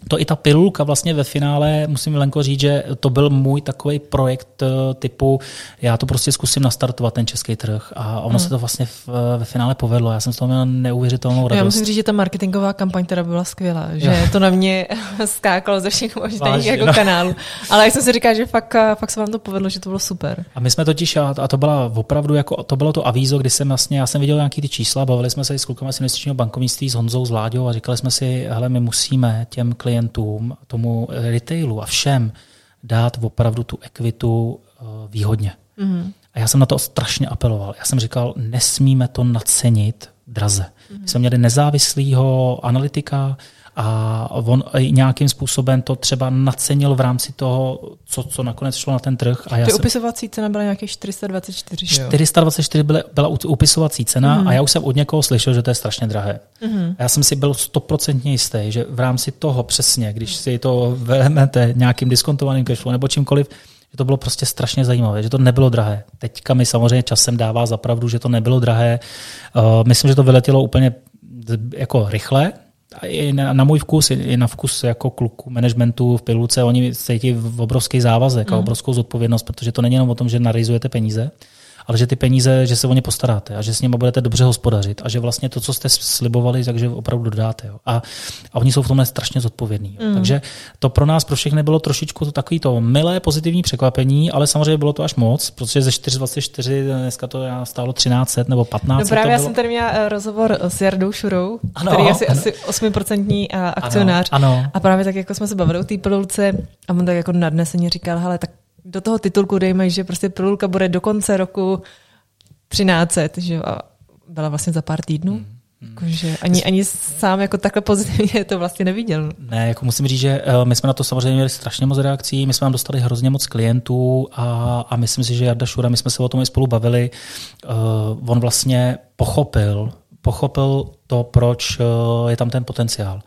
to i ta pilulka vlastně ve finále, musím Lenko říct, že to byl můj takový projekt typu, já to prostě zkusím nastartovat ten český trh a ono mm. se to vlastně v, ve finále povedlo. Já jsem z toho měl neuvěřitelnou radost. Já musím říct, že ta marketingová kampaň teda byla skvělá, že no. to na mě skákalo ze všech možných jako no. kanálů. Ale jak jsem si říkal, že fakt, fakt se vám to povedlo, že to bylo super. A my jsme totiž, a to byla opravdu jako, to bylo to avízo, kdy jsem vlastně, já jsem viděl nějaký ty čísla, bavili jsme se i s klukama z investičního bankovnictví, s Honzou, s Láďou a říkali jsme si, hele, my musíme těm klientům, tomu retailu a všem dát opravdu tu ekvitu výhodně. Mm. A já jsem na to strašně apeloval. Já jsem říkal, nesmíme to nacenit draze. Mm. My jsme měli nezávislého analytika a on nějakým způsobem to třeba nacenil v rámci toho, co, co nakonec šlo na ten trh. A já ty jsem... upisovací cena byla nějaké čtyři sta dvacet čtyři. čtyři sta dvacet čtyři byla, byla upisovací cena mm. a já už jsem od někoho slyšel, že to je strašně drahé. Mm. Já jsem si byl stoprocentně jistý, že v rámci toho přesně, když si to vezmete nějakým diskontovaným cashflow nebo čímkoliv, že to bylo prostě strašně zajímavé, že to nebylo drahé. Teďka mi samozřejmě časem dává za pravdu, že to nebylo drahé. Uh, myslím, že to vyletělo úplně jako rychle, i na, na můj vkus, i na vkus jako kluku managementu v pilulce, oni cítí obrovský závazek mm. a obrovskou zodpovědnost, protože to není jenom o tom, že narizujete peníze, ale že ty peníze, že se o ně postaráte a že s nimi budete dobře hospodařit a že vlastně to, co jste slibovali, takže opravdu dodáte. Jo. A, a oni jsou v tomhle strašně zodpovědní. Mm. Takže to pro nás, pro všechny bylo trošičku to takový to milé, pozitivní překvapení, ale samozřejmě bylo to až moc, protože ze čtyři sta dvacet čtyři dneska to stálo třináct set nebo patnáct set. No právě já jsem tady měla rozhovor s Jardou Šurou, ano, který je asi, asi osm procent akcionář. Ano, ano. A právě tak, jako jsme se bavili o té pilulce a on tak jako nadneseně říkal, hele, tak do toho titulku dejme, že prostě pilulka bude do konce roku třináct set, že a byla vlastně za pár týdnů. Hmm. Jakože ani, ani sám jako takhle pozitivně to vlastně neviděl. Ne, jako musím říct, že my jsme na to samozřejmě měli strašně moc reakcí, my jsme nám dostali hrozně moc klientů a, a myslím si, že Jarda Šura, my jsme se o tom i spolu bavili, uh, on vlastně pochopil, pochopil to, proč uh, je tam ten potenciál.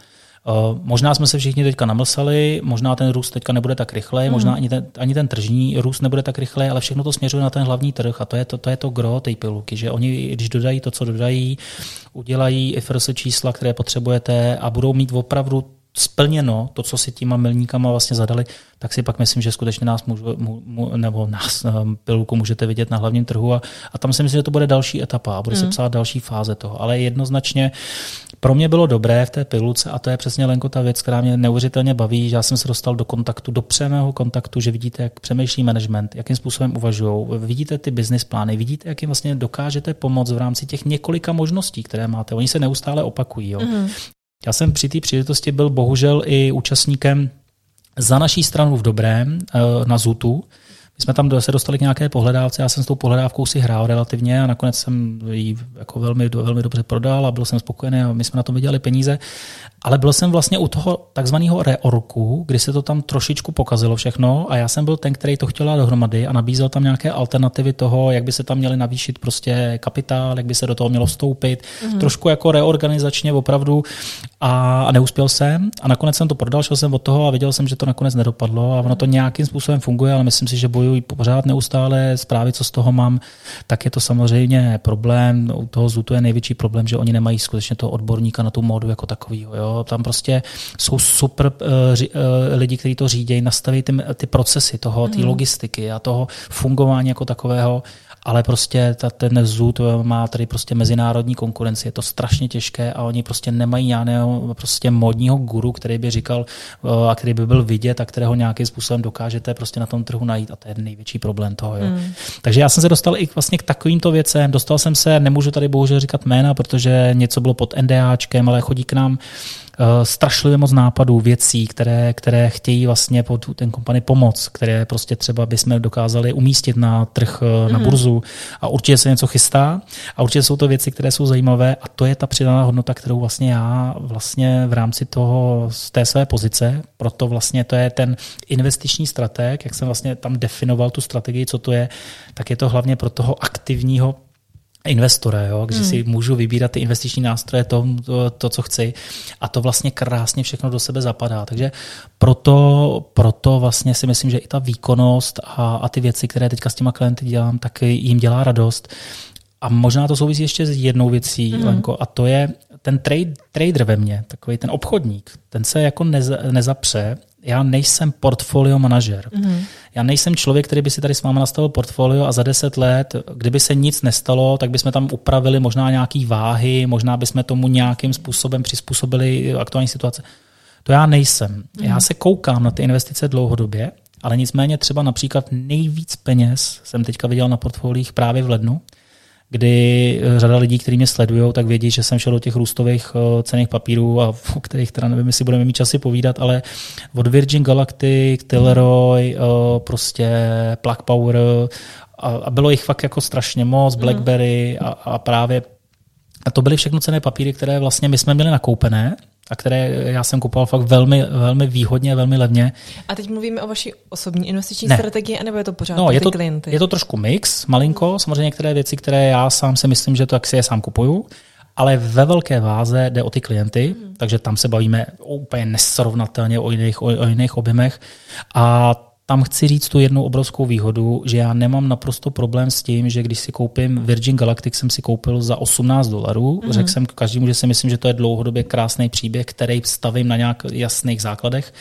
Uh, možná jsme se všichni teďka namlsali, možná ten růst teďka nebude tak rychle, mm. možná ani ten, ani ten tržní růst nebude tak rychle, ale všechno to směřuje na ten hlavní trh a to je to, to, je to gro té pilulky, že oni, když dodají to, co dodají, udělají I F R S čísla, které potřebujete a budou mít opravdu splněno to, co si těma milníkama vlastně zadali, tak si pak myslím, že skutečně nás můžu, mu, nebo nás pilulku můžete vidět na hlavním trhu a, a tam si myslím, že to bude další etapa a bude mm. se psát další fáze toho. Ale jednoznačně pro mě bylo dobré v té pilulce a to je přesně, Lenko, ta věc, která mě neuvěřitelně baví, že já jsem se dostal do kontaktu, do přímého kontaktu, že vidíte, jak přemýšlí management, jakým způsobem uvažují, vidíte ty business plány, vidíte, jak jim vlastně dokážete pomoct v rámci těch několika možností, které máte. Oni se neustále opakují. Jo. Mm. Já jsem při té příležitosti byl bohužel i účastníkem za naší stranu v dobrém na Zutu. My jsme tam se dostali k nějaké pohledávce, já jsem s tou pohledávkou si hrál relativně a nakonec jsem ji jako velmi, velmi dobře prodal a byl jsem spokojený a my jsme na tom vydělali peníze. Ale byl jsem vlastně u toho takzvaného reorku, kdy se to tam trošičku pokazilo všechno a já jsem byl ten, který to chtěl dát dohromady a nabízel tam nějaké alternativy toho, jak by se tam měly navýšit prostě kapitál, jak by se do toho mělo vstoupit. Mm-hmm. Trošku jako reorganizačně opravdu a, a neuspěl jsem a nakonec jsem to prodal, šel jsem od toho a viděl jsem, že to nakonec nedopadlo a ono to nějakým způsobem funguje, ale myslím si, že bojuji pořád neustále, zprávy, co z toho mám, tak je to samozřejmě problém. U toho Zutu je největší problém, že oni nemají skutečně toho odborníka na tu módu jako takovýho. Jo? Tam prostě jsou super uh, uh, lidi, kteří to řídějí, nastaví ty, ty procesy toho, ty mm. logistiky a toho fungování jako takového, ale prostě ta, ten Zut má tady prostě mezinárodní konkurenci, je to strašně těžké a oni prostě nemají nějakého prostě módního guru, který by říkal uh, a který by byl vidět a kterého nějakým způsobem dokážete prostě na tom trhu najít a to je největší problém toho. Jo. Mm. Takže já jsem se dostal i vlastně k takovýmto věcem. Dostal jsem se, nemůžu tady bohužel říkat jména, protože něco bylo pod NDAčkem, ale chodí k nám Uh, strašlivě moc nápadů, věcí, které, které chtějí vlastně pod ten kompany pomoc, které prostě třeba bychom dokázali umístit na trh, na mm. burzu a určitě se něco chystá a určitě jsou to věci, které jsou zajímavé a to je ta přidaná hodnota, kterou vlastně já vlastně v rámci toho z té své pozice, proto vlastně to je ten investiční strateg, jak jsem vlastně tam definoval tu strategii, co to je, tak je to hlavně pro toho aktivního investora, jo, když hmm. si můžu vybírat ty investiční nástroje, to, to, to, co chci a to vlastně krásně všechno do sebe zapadá, takže proto, proto vlastně si myslím, že i ta výkonnost a, a ty věci, které teďka s těma klienty dělám, tak jim dělá radost a možná to souvisí ještě s jednou věcí, hmm. Lenko, a to je ten trade, trader ve mně, takový ten obchodník, ten se jako neza, nezapře. Já nejsem portfolio manažer. Mm. Já nejsem člověk, který by si tady s váma nastavil portfolio a za deset let, kdyby se nic nestalo, tak bychom tam upravili možná nějaký váhy, možná bychom tomu nějakým způsobem přizpůsobili aktuální situace. To já nejsem. Mm. Já se koukám na ty investice dlouhodobě, ale nicméně třeba například nejvíc peněz jsem teďka viděl na portfoliích právě v lednu, kdy řada lidí, kteří mě sledují, tak vědí, že jsem šel do těch růstových cenných papírů, a o kterých teda nevím, jestli budeme mít časy povídat, ale od Virgin Galactic, Tilroy, prostě Plug Power a bylo jich fakt jako strašně moc, BlackBerry a, a právě a to byly všechno cenné papíry, které vlastně my jsme měli nakoupené a které já jsem kupoval fakt velmi, velmi výhodně, velmi levně. A teď mluvíme o vaší osobní investiční ne. strategii, anebo je to pořád no, je to, klienty? Je to trošku mix, malinko, samozřejmě některé věci, které já sám si myslím, že to tak si je sám kupuju, ale ve velké váze jde o ty klienty, hmm. takže tam se bavíme úplně nesrovnatelně o jiných, o, o jiných objemech a tam chci říct tu jednu obrovskou výhodu, že já nemám naprosto problém s tím, že když si koupím Virgin Galactic, jsem si koupil za osmnáct dolarů. Mm-hmm. Řekl jsem každému, že si myslím, že to je dlouhodobě krásný příběh, který stavím na nějak jasných základech.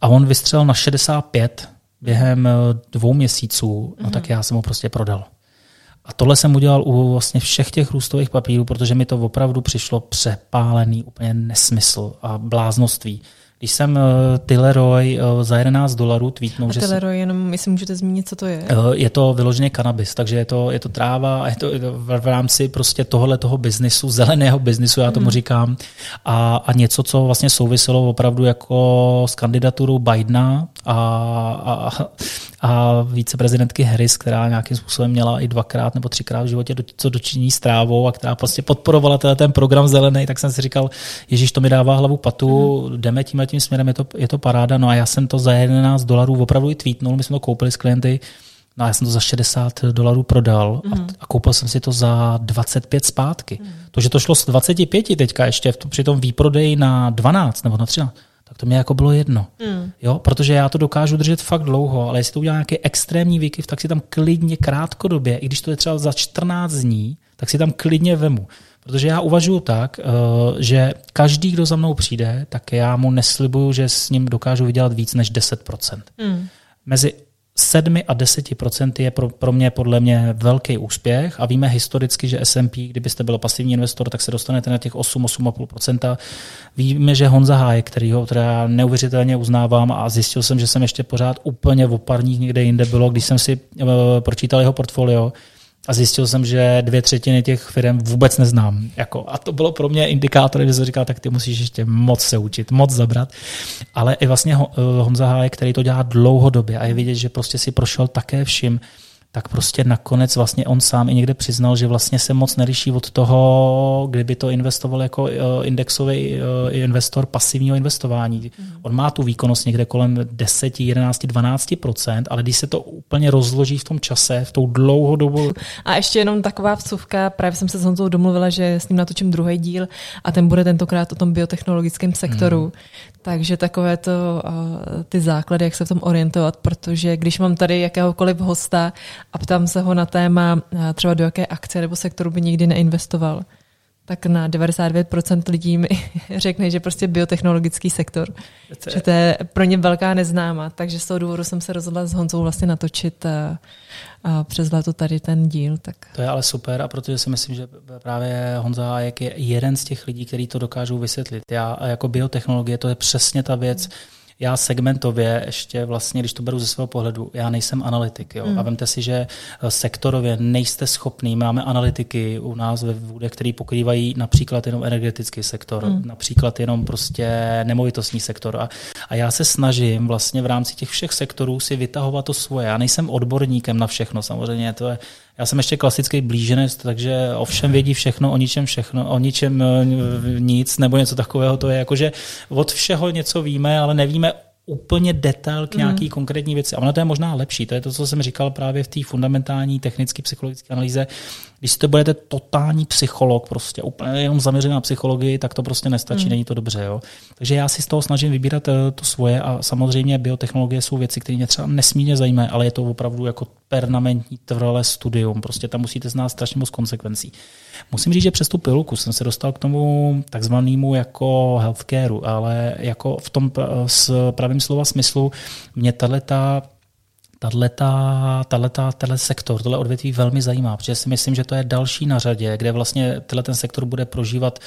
A on vystřelil na šedesát pět během dvou měsíců, no mm-hmm. tak já jsem ho prostě prodal. A tohle jsem udělal u vlastně všech těch růstových papírů, protože mi to opravdu přišlo přepálený, úplně nesmysl a bláznoství. Když jsem Tilroy za jedenáct dolarů tweetnul, že Tilroy, jenom jestli můžete zmínit, co to je? Je to vyloženě kanabis, takže je to, je to tráva a je to v rámci prostě tohohle toho biznisu, zeleného biznisu, já tomu hmm. říkám, a, a něco, co vlastně souviselo opravdu jako s kandidaturou Bidena a, a, a viceprezidentky Harris, která nějakým způsobem měla i dvakrát nebo třikrát v životě do, co dočiní s trávou a která prostě podporovala ten program zelený, tak jsem si říkal, ježiš, to mi dává hlavu patu, hmm. jdeme tímhle tím směrem, je to, je to paráda. No a já jsem to za jedenáct dolarů opravdu i tweetnul, my jsme to koupili s klienty, no a já jsem to za šedesát dolarů prodal a, a koupil jsem si to za dvacet pět zpátky. Mm. To, že to šlo z dvacet pět teďka ještě při tom výprodeji na dvanáct nebo na třináct, tak to mě jako bylo jedno. Mm. Jo, protože já to dokážu držet fakt dlouho, ale jestli to udělá nějaký extrémní výkyv, tak si tam klidně krátkodobě, i když to je třeba za čtrnáct dní, tak si tam klidně vemu. Protože já uvažuji tak, že každý, kdo za mnou přijde, tak já mu neslibuju, že s ním dokážu vydělat víc než deset procent. Mm. Mezi sedmi a deseti procenty je pro, pro mě podle mě velký úspěch a víme historicky, že S and P, kdybyste byl pasivní investor, tak se dostanete na těch osm, osm celá pět procenta. Víme, že Honza Hájek, kterýho teda neuvěřitelně uznávám a zjistil jsem, že jsem ještě pořád úplně v oparních někde jinde bylo, když jsem si uh, pročítal jeho portfolio a zjistil jsem, že dvě třetiny těch firm vůbec neznám. Jako, a to bylo pro mě indikátor, když jsem říkal, tak ty musíš ještě moc se učit, moc zabrat. Ale i vlastně Honza Hájek, který to dělá dlouhodobě a je vidět, že prostě si prošel také vším, tak prostě nakonec vlastně on sám i někde přiznal, že vlastně se moc neliší od toho, kdyby to investoval jako indexový investor pasivního investování. On má tu výkonnost někde kolem deset, jedenáct, dvanáct procent, ale když se to úplně rozloží v tom čase, v tou dlouhou dobu. A ještě jenom taková vsuvka, právě jsem se s Honzou domluvila, že s ním natočím druhý díl a ten bude tentokrát o tom biotechnologickém sektoru. Hmm. Takže takové to ty základy, jak se v tom orientovat, protože když mám tady jakéhokoliv hosta a ptám se ho na téma třeba do jaké akce nebo sektoru by nikdy neinvestoval, tak na devadesát devět procent lidí mi řekne, že prostě biotechnologický sektor. To je... Že to je pro ně velká neznáma, takže z toho důvodu jsem se rozhodla s Honzou vlastně natočit a, a přes léto tady ten díl. Tak... To je ale super a protože si myslím, že právě Honza Hájek je jeden z těch lidí, který to dokážou vysvětlit. Já jako biotechnologie, to je přesně ta věc, mm. Já segmentově ještě vlastně, když to beru ze svého pohledu, já nejsem analytik. Jo? Mm. A vemte si, že sektorově nejste schopný. Máme analytiky u nás ve Woode, který pokrývají například jenom energetický sektor, mm. například jenom prostě nemovitostní sektor. A, a já se snažím vlastně v rámci těch všech sektorů si vytahovat to svoje. Já nejsem odborníkem na všechno, samozřejmě to je. Já jsem ještě klasický blíženec, takže o všem vědí všechno, o ničem všechno, o ničem nic nebo něco takového. To je jako, že od všeho něco víme, ale nevíme úplně detail k nějaký mm. konkrétní věci. A ono to je možná lepší. To je to, co jsem říkal právě v té fundamentální technické psychologické analýze. Když to budete totální psycholog, prostě úplně jenom zaměřený na psychologii, tak to prostě nestačí, mm. není to dobře. Jo? Takže já si z toho snažím vybírat to svoje a samozřejmě biotechnologie jsou věci, které mě třeba nesmírně zajímají, ale je to opravdu jako permanentní trvalé studium. Prostě tam musíte znát strašně moc konsekvencí. Musím říct, že přes tu pilulku jsem se dostal k tomu takzvanému jako healthcareu, ale jako v tom s pravým slova smyslu mě tato Tato sektor, tohle odvětví velmi zajímá, protože si myslím, že to je další na řadě, kde vlastně ten sektor bude prožívat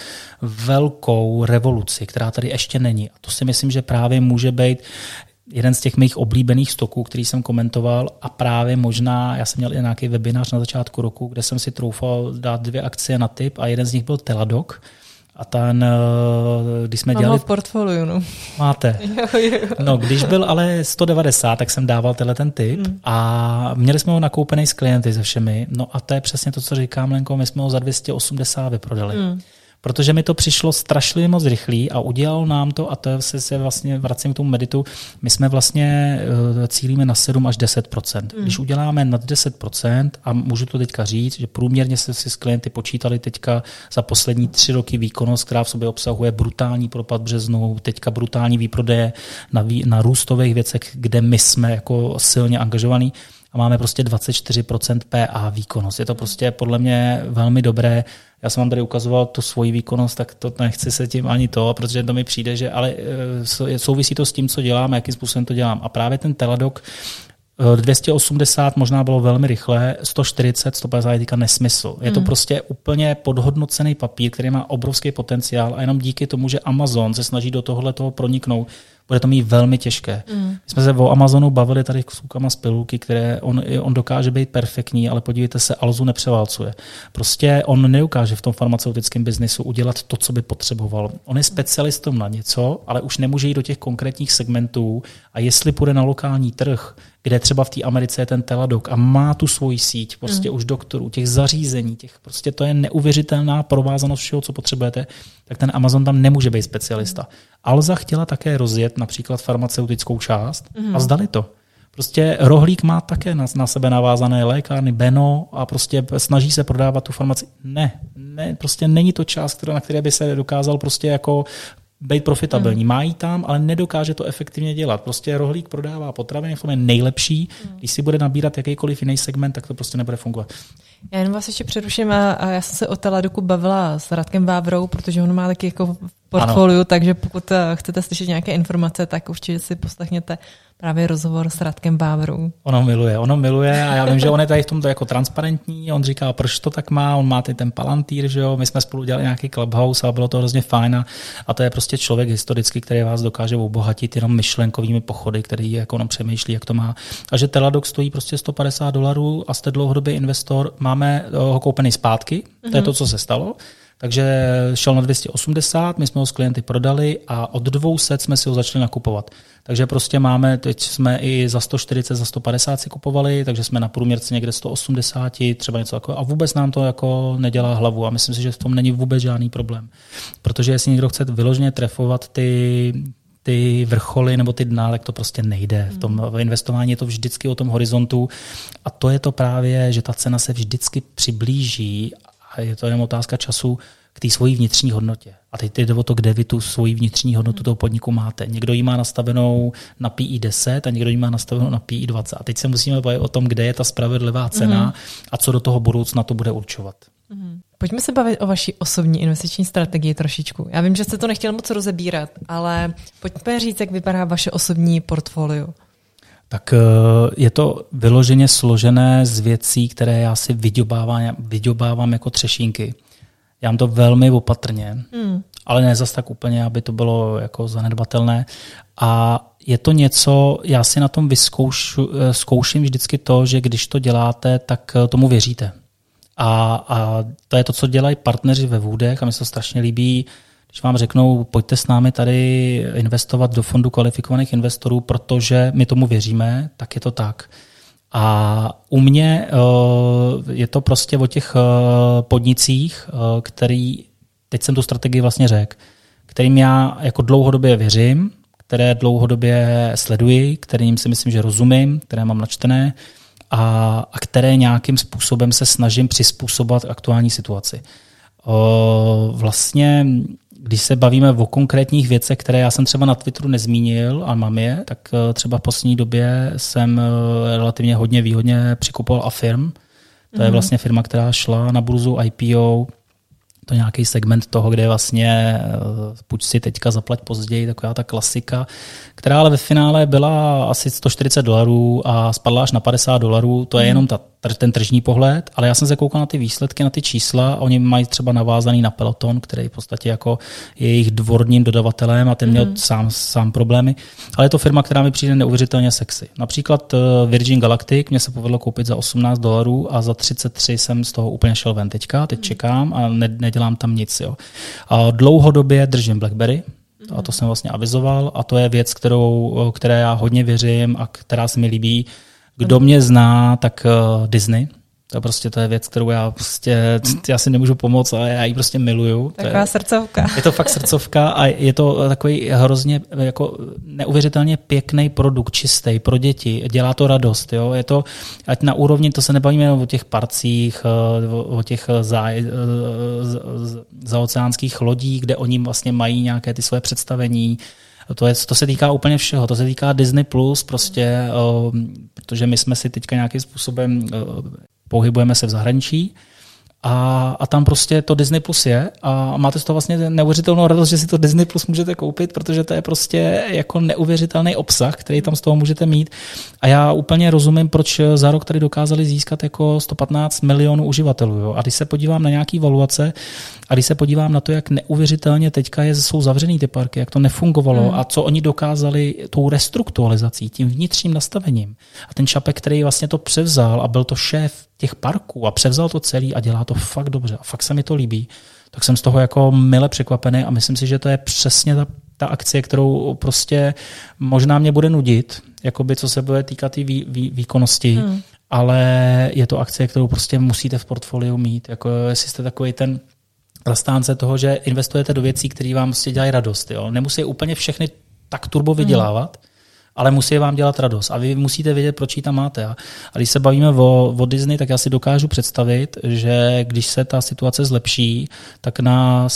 velkou revoluci, která tady ještě není. A to si myslím, že právě může být jeden z těch mých oblíbených stoků, který jsem komentoval a právě možná, já jsem měl i nějaký webinář na začátku roku, kde jsem si troufal dát dvě akcie na tip a jeden z nich byl Teladoc. A ten, když jsme dělali... Mám ho v portfoliu, no. Máte. Jo, jo. No, když byl ale sto devadesát, tak jsem dával tenhle ten tip hmm. a měli jsme ho nakoupený s klienty se všemi. No a to je přesně to, co říkám, Lenko, my jsme ho za dvě stě osmdesát vyprodali. Hmm. Protože mi to přišlo strašlivě moc rychlý a udělalo nám to, a to se, se vlastně vracím k tomu meditu, my jsme vlastně uh, cílíme na sedm až deset procent. Mm. Když uděláme nad deset procent, a můžu to teďka říct, že průměrně se si s klienty počítali teďka za poslední tři roky výkonnost, která v sobě obsahuje brutální propad březnu, teďka brutální výprodeje na, vý, na růstových věcech, kde my jsme jako silně angažovaní, a máme prostě dvacet čtyři procent P A výkonnost. Je to prostě podle mě velmi dobré. Já jsem vám tady ukazoval tu svoji výkonnost, tak to nechci se tím ani to, protože to mi přijde, že ale souvisí to s tím, co dělám a jakým způsobem to dělám. A právě ten Teladoc dvě stě osmdesát možná bylo velmi rychle, sto čtyřicet, sto padesát je týka nesmysl. Je to hmm. prostě úplně podhodnocený papír, který má obrovský potenciál a jenom díky tomu, že Amazon se snaží do tohohle toho proniknout, bude to mít velmi těžké. Mm. My jsme se o Amazonu bavili tady s klukama z pilulky, které on, on dokáže být perfektní, ale podívejte se, Alzu nepřeválcuje. Prostě on neukáže v tom farmaceutickém biznisu udělat to, co by potřeboval. On je specialistou na něco, ale už nemůže jít do těch konkrétních segmentů a jestli půjde na lokální trh, kde třeba v té Americe je ten Teladoc a má tu svoji síť, prostě mm. už doktorů, těch zařízení, těch prostě to je neuvěřitelná provázanost všeho, co potřebujete, tak ten Amazon tam nemůže být specialista. Alza chtěla také rozjet například farmaceutickou část mm. a vzdali to. Prostě Rohlík má také na, na sebe navázané lékárny, Beno a prostě snaží se prodávat tu farmaci. Ne, ne, prostě není to část, na které by se dokázal prostě jako být profitabilní. Mm. Má jí tam, ale nedokáže to efektivně dělat. Prostě Rohlík prodává potraviny, v tom je nejlepší. Mm. Když si bude nabírat jakýkoliv jiný segment, tak to prostě nebude fungovat. Já jenom vás ještě přeruším a, a já jsem se o Teladocu bavila s Radkem Vábrou, protože on má taky jako portfolio, ano. Takže pokud chcete slyšet nějaké informace, tak určitě si poslechněte právě rozhovor s Radkem Vábrou. Ono miluje, ono miluje a já vím, že on je tady v tomto jako transparentní, on říká, proč to tak má, on má tady ten Palantír, že jo, my jsme spolu dělali nějaký Clubhouse a bylo to hrozně fajn a to je prostě člověk historicky, který vás dokáže obohatit jenom myšlenkovými pochody, který jako on přemýšlí, jak to má. A že Teladoc stojí prostě sto padesát dolarů a jste dlouhodobý investor, máme ho koupený zpátky, to je to, co se stalo. Takže šel na dvě stě osmdesát, my jsme ho s klienty prodali a od dvě stě jsme si ho začali nakupovat. Takže prostě máme, teď jsme i za sto čtyřicet, za sto padesát si kupovali, takže jsme na průměrce někde sto osmdesát, třeba něco takového. A vůbec nám to jako nedělá hlavu a myslím si, že v tom není vůbec žádný problém. Protože jestli někdo chce vyloženě trefovat ty... ty vrcholy nebo ty dna, tak to prostě nejde. V tom investování je to vždycky o tom horizontu a to je to právě, že ta cena se vždycky přiblíží a je to jenom otázka času k té svojí vnitřní hodnotě. A teď jde o to, kde vy tu svoji vnitřní hodnotu toho podniku máte. Někdo ji má nastavenou na P I deset a někdo ji má nastavenou na P I dvacet. A teď se musíme bavit o tom, kde je ta spravedlivá cena mm-hmm. a co do toho budoucna to bude určovat. Mm-hmm. Pojďme se bavit o vaší osobní investiční strategii trošičku. Já vím, že jste to nechtěl moc rozebírat, ale pojďme říct, jak vypadá vaše osobní portfolio. Tak je to vyloženě složené z věcí, které já si vyďobávám, vyďobávám jako třešínky. Já mám to velmi opatrně, hmm. ale ne zas tak úplně, aby to bylo jako zanedbatelné. A je to něco, já si na tom vyzkoušu, zkouším vždycky to, že když to děláte, tak tomu věříte. A, a to je to, co dělají partneři ve Woodech a mi se to strašně líbí, když vám řeknou, pojďte s námi tady investovat do fondu kvalifikovaných investorů, protože my tomu věříme, tak je to tak. A u mě je to prostě o těch podnicích, který, teď jsem tu strategii vlastně řekl, kterým já jako dlouhodobě věřím, které dlouhodobě sleduji, kterým si myslím, že rozumím, které mám načtené, A, a které nějakým způsobem se snažím přizpůsobovat aktuální situaci. O, vlastně, když se bavíme o konkrétních věcech, které já jsem třeba na Twitteru nezmínil a mám je, tak třeba v poslední době jsem relativně hodně výhodně přikupoval Affirm. To je vlastně firma, která šla na burzu I P O. To je nějaký segment toho, kde vlastně půjč si teďka, zaplať později, taková ta klasika, která ale ve finále byla asi sto čtyřicet dolarů a spadla až na padesát dolarů. To je jenom ta, ten tržní pohled, ale já jsem se koukal na ty výsledky, na ty čísla. Oni mají třeba navázaný na Peloton, který v podstatě jako je jejich dvorním dodavatelem a ten měl mm. sám, sám problémy. Ale je to firma, která mi přijde neuvěřitelně sexy. Například Virgin Galactic mě se povedlo koupit za osmnáct dolarů a za třicet tři jsem z toho úplně šel ven teďka. Teď čekám a ne, nedělám tam nic. Jo. A dlouhodobě držím BlackBerry. A to jsem vlastně avizoval a to je věc, kterou, které já hodně věřím a která se mi líbí. Kdo mě zná, tak Disney. To prostě to je věc, kterou já prostě já si nemůžu pomoct, ale já ji prostě miluju. Taková to je, srdcovka. Je to fakt srdcovka a je to takový hrozně jako neuvěřitelně pěkný produkt, čistý pro děti. Dělá to radost, jo. Je to ať na úrovni, to se nebavíme o těch parcích, o těch za, zaoceánských lodích, kde oni vlastně mají nějaké ty své představení. To, je, to se týká úplně všeho, to se týká Disney Plus prostě, uh, protože my jsme si teďka nějakým způsobem uh, pohybujeme se v zahraničí a, a tam prostě to Disney Plus je a máte z toho vlastně neuvěřitelnou radost, že si to Disney Plus můžete koupit, protože to je prostě jako neuvěřitelný obsah, který tam z toho můžete mít a já úplně rozumím, proč za rok tady dokázali získat jako sto patnáct milionů uživatelů. Jo? A když se podívám na nějaký valuace a když se podívám na to, jak neuvěřitelně teďka je, jsou zavřený ty parky, jak to nefungovalo hmm. a co oni dokázali tou restrukturalizací, tím vnitřním nastavením. A ten Čapek, který vlastně to převzal a byl to šéf těch parků a převzal to celý a dělá to fakt dobře a fakt se mi to líbí, tak jsem z toho jako mile překvapený a myslím si, že to je přesně ta, ta akcie, kterou prostě možná mě bude nudit, jakoby co se bude týkat té vý, vý, výkonnosti, hmm. ale je to akcie, kterou prostě musíte v portfoliu mít. Jako jestli jste takový ten zastánce toho, že investujete do věcí, které vám prostě dělají radost. Jo? Nemusí úplně všechny tak turbo vydělávat, hmm. ale musí vám dělat radost a vy musíte vědět, proč ji tam máte. A když se bavíme o, o Disney, tak já si dokážu představit, že když se ta situace zlepší, tak na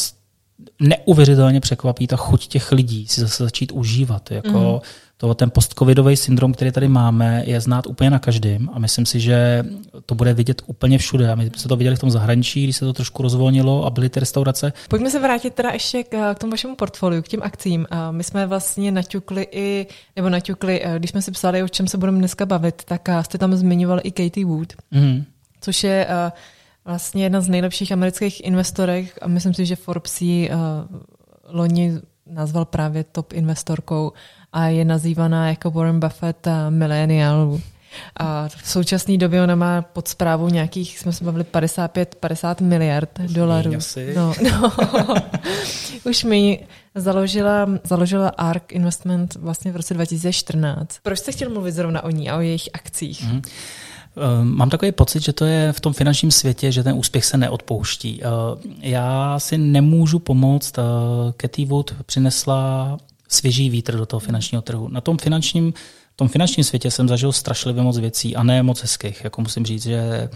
neuvěřitelně překvapí ta chuť těch lidí si zase začít užívat. Jako mm. to, ten postcovidový syndrom, který tady máme, je znát úplně na každém a myslím si, že to bude vidět úplně všude. A my jsme to viděli v tom zahraničí, když se to trošku rozvolnilo a byly ty restaurace. Pojďme se vrátit teda ještě k tomu vašemu portfoliu, k těm akcím. My jsme vlastně naťukli i, nebo naťukli, když jsme si psali, o čem se budeme dneska bavit, tak jste tam zmiňovali i Cathie Wood, mm. což je vlastně jedna z nejlepších amerických investorek a myslím si, že Forbes ji uh, loni nazval právě top investorkou a je nazývaná jako Warren Buffett mileniálů. A v současné době ona má pod správou nějakých, jsme se bavili, padesát pět padesát miliard dolarů. No, no. Už mi založila, založila A R K Investment vlastně v roce dva tisíce čtrnáct. Proč jste chtěl mluvit zrovna o ní a o jejich akcích? Mm. Mám takový pocit, že to je v tom finančním světě, že ten úspěch se neodpouští. Já si nemůžu pomoct. Cathie Wood přinesla svěží vítr do toho finančního trhu. Na tom finančním, tom finančním světě jsem zažil strašlivě moc věcí a ne moc hezkých. Jako musím říct, že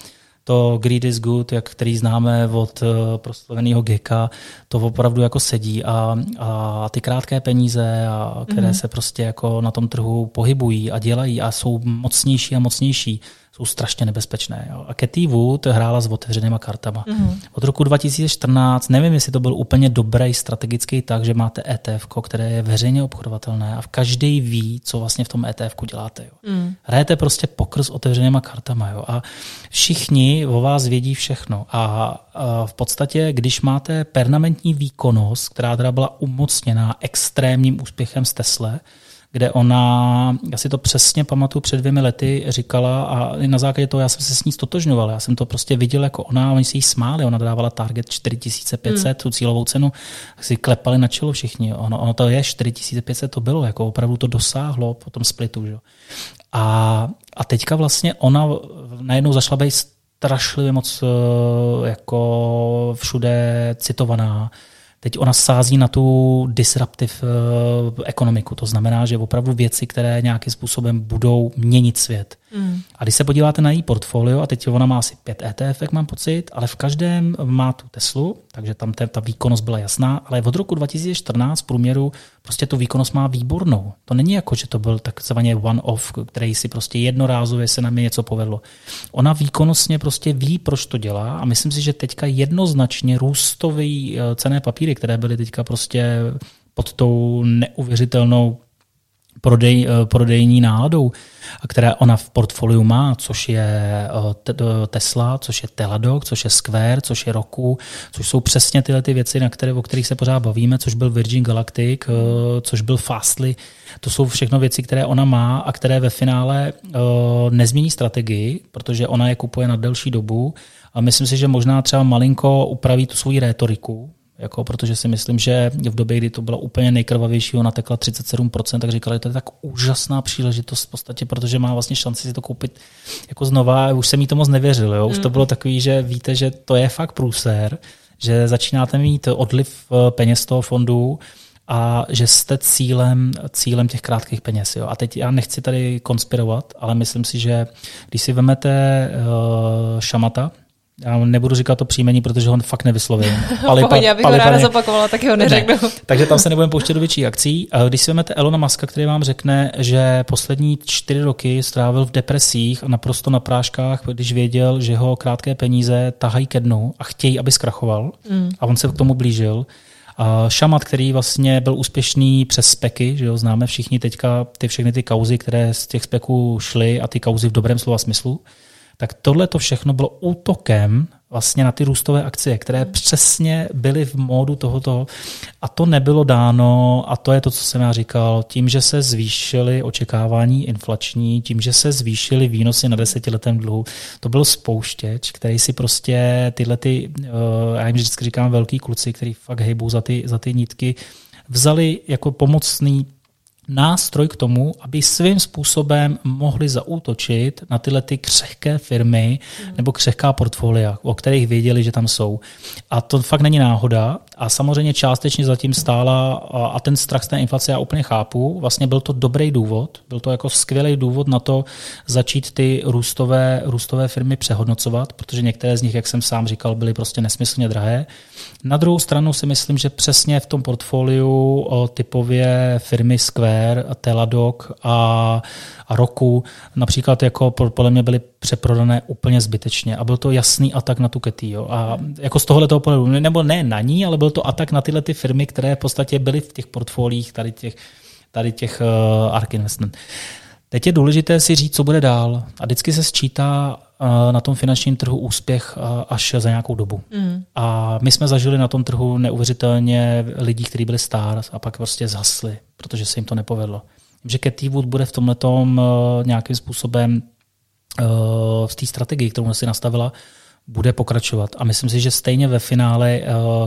to greed is good, jak který známe od proslaveného Geka, to opravdu jako sedí a, a ty krátké peníze, a, které mm-hmm. se prostě jako na tom trhu pohybují a dělají a jsou mocnější a mocnější, jsou strašně nebezpečné. A Cathie Wood hrála s otevřenýma kartama. Mm-hmm. Od roku dva tisíce čtrnáct, nevím, jestli to byl úplně dobrý strategický tak, že máte E T F, které je veřejně obchodovatelné a každý ví, co vlastně v tom E T F děláte. Jo. Mm. Hrajete prostě pokr s otevřenýma kartama. Jo. A všichni o vás vědí všechno. A, a v podstatě, když máte permanentní výkonnost, která teda byla umocněná extrémním úspěchem z Tesla, kde ona, já si to přesně pamatuju, před dvěmi lety říkala a na základě toho já jsem se s ní stotožňoval, já jsem to prostě viděl jako ona, oni si jí smáli, ona dávala target čtyři tisíce pět set, hmm. tu cílovou cenu, tak si klepali na čelo všichni, ono, ono to je, čtyři tisíce pět set to bylo, jako opravdu to dosáhlo po tom splitu. Že? A, a teďka vlastně ona najednou zašla být strašlivě moc jako všude citovaná. Teď ona sází na tu disruptive uh, ekonomiku. To znamená, že opravdu věci, které nějakým způsobem budou měnit svět. Mm. A když se podíváte na její portfolio, a teď ona má asi pět E T F, jak mám pocit, ale v každém má tu Teslu, takže tam ta, ta výkonnost byla jasná, ale od roku dva tisíce čtrnáct v průměru prostě tu výkonnost má výbornou. To není jako, že to byl takzvaně one-off, který si prostě jednorázově se na mě něco povedlo. Ona výkonnostně prostě ví, proč to dělá a myslím si, že teďka jednoznačně růstový cenné papíry, které byly teďka prostě pod tou neuvěřitelnou Prodej, prodejní náladou, které ona v portfoliu má, což je Tesla, což je Teladoc, což je Square, což je Roku, což jsou přesně tyhle ty věci, na které, o kterých se pořád bavíme, což byl Virgin Galactic, což byl Fastly. To jsou všechno věci, které ona má a které ve finále nezmění strategii, protože ona je kupuje na delší dobu a myslím si, že možná třeba malinko upraví tu svou rétoriku, jako, protože si myslím, že v době, kdy to bylo úplně nejkrvavější, ona tekla třicet sedm procent, tak říkali, že to je tak úžasná příležitost v podstatě, protože má vlastně šanci si to koupit jako znova. Už jsem jí to moc nevěřil. Jo? Už to bylo takový, že víte, že to je fakt průser, že začínáte mít odliv peněz toho fondu a že jste cílem, cílem těch krátkých peněz. Jo? A teď já nechci tady konspirovat, ale myslím si, že když si vemete uh, Šamata, já nebudu říkat to příjmení, protože ho fakt nevyslovím. Palipa, Pohodě, já bych ho ráda ne... zopakovala, tak ho neřeknu. Ne. Takže tam se nebudeme pouštět do větších akcí. Když si vezmete Elona Muska, který vám řekne, že poslední čtyři roky strávil v depresích a naprosto na práškách, když věděl, že ho krátké peníze tahají ke dnu a chtějí, aby zkrachoval, mm. a on se k tomu blížil. Šamat, který vlastně byl úspěšný přes speky, že jo, známe všichni teďka ty všechny ty kauzy, které z těch speků šly a ty kauzy v dobrém slova smyslu. Tak tohle to všechno bylo útokem vlastně na ty růstové akcie, které přesně byly v módu tohoto. A to nebylo dáno, a to je to, co jsem já říkal, tím, že se zvýšily očekávání inflační, tím, že se zvýšily výnosy na desetiletém dluhu. To byl spouštěč, který si prostě tyhle, ty, já jim vždycky říkám velký kluci, který fakt hejbou za ty, za ty nitky, vzali jako pomocný nástroj k tomu, aby svým způsobem mohli zaútočit na tyhle ty křehké firmy nebo křehká portfolia, o kterých věděli, že tam jsou. A to fakt není náhoda A samozřejmě částečně zatím stála a ten strach z té inflace já úplně chápu. Vlastně byl to dobrý důvod, byl to jako skvělý důvod na to začít ty růstové, růstové firmy přehodnocovat, protože některé z nich, jak jsem sám říkal, byly prostě nesmyslně drahé. Na druhou stranu si myslím, že přesně v tom portfoliu typově firmy Square, Teladoc a, a Roku například jako podle mě byly přeprodané úplně zbytečně a byl to jasný atak na tu Cathie. A jako z tohoto pohledu, nebo ne na ní, ale byl to atak na tyhle ty firmy, které v podstatě byly v těch portfoliích tady těch, tady těch uh, A R K Investment. Teď je důležité si říct, co bude dál. A vždycky se sčítá na tom finančním trhu úspěch až za nějakou dobu. Mm. A my jsme zažili na tom trhu neuvěřitelně lidí, kteří byli stars a pak prostě zhasli, protože se jim to nepovedlo. Že Cathie Wood bude v tomhletom nějakým způsobem v té strategii, kterou si nastavila, bude pokračovat. A myslím si, že stejně ve finále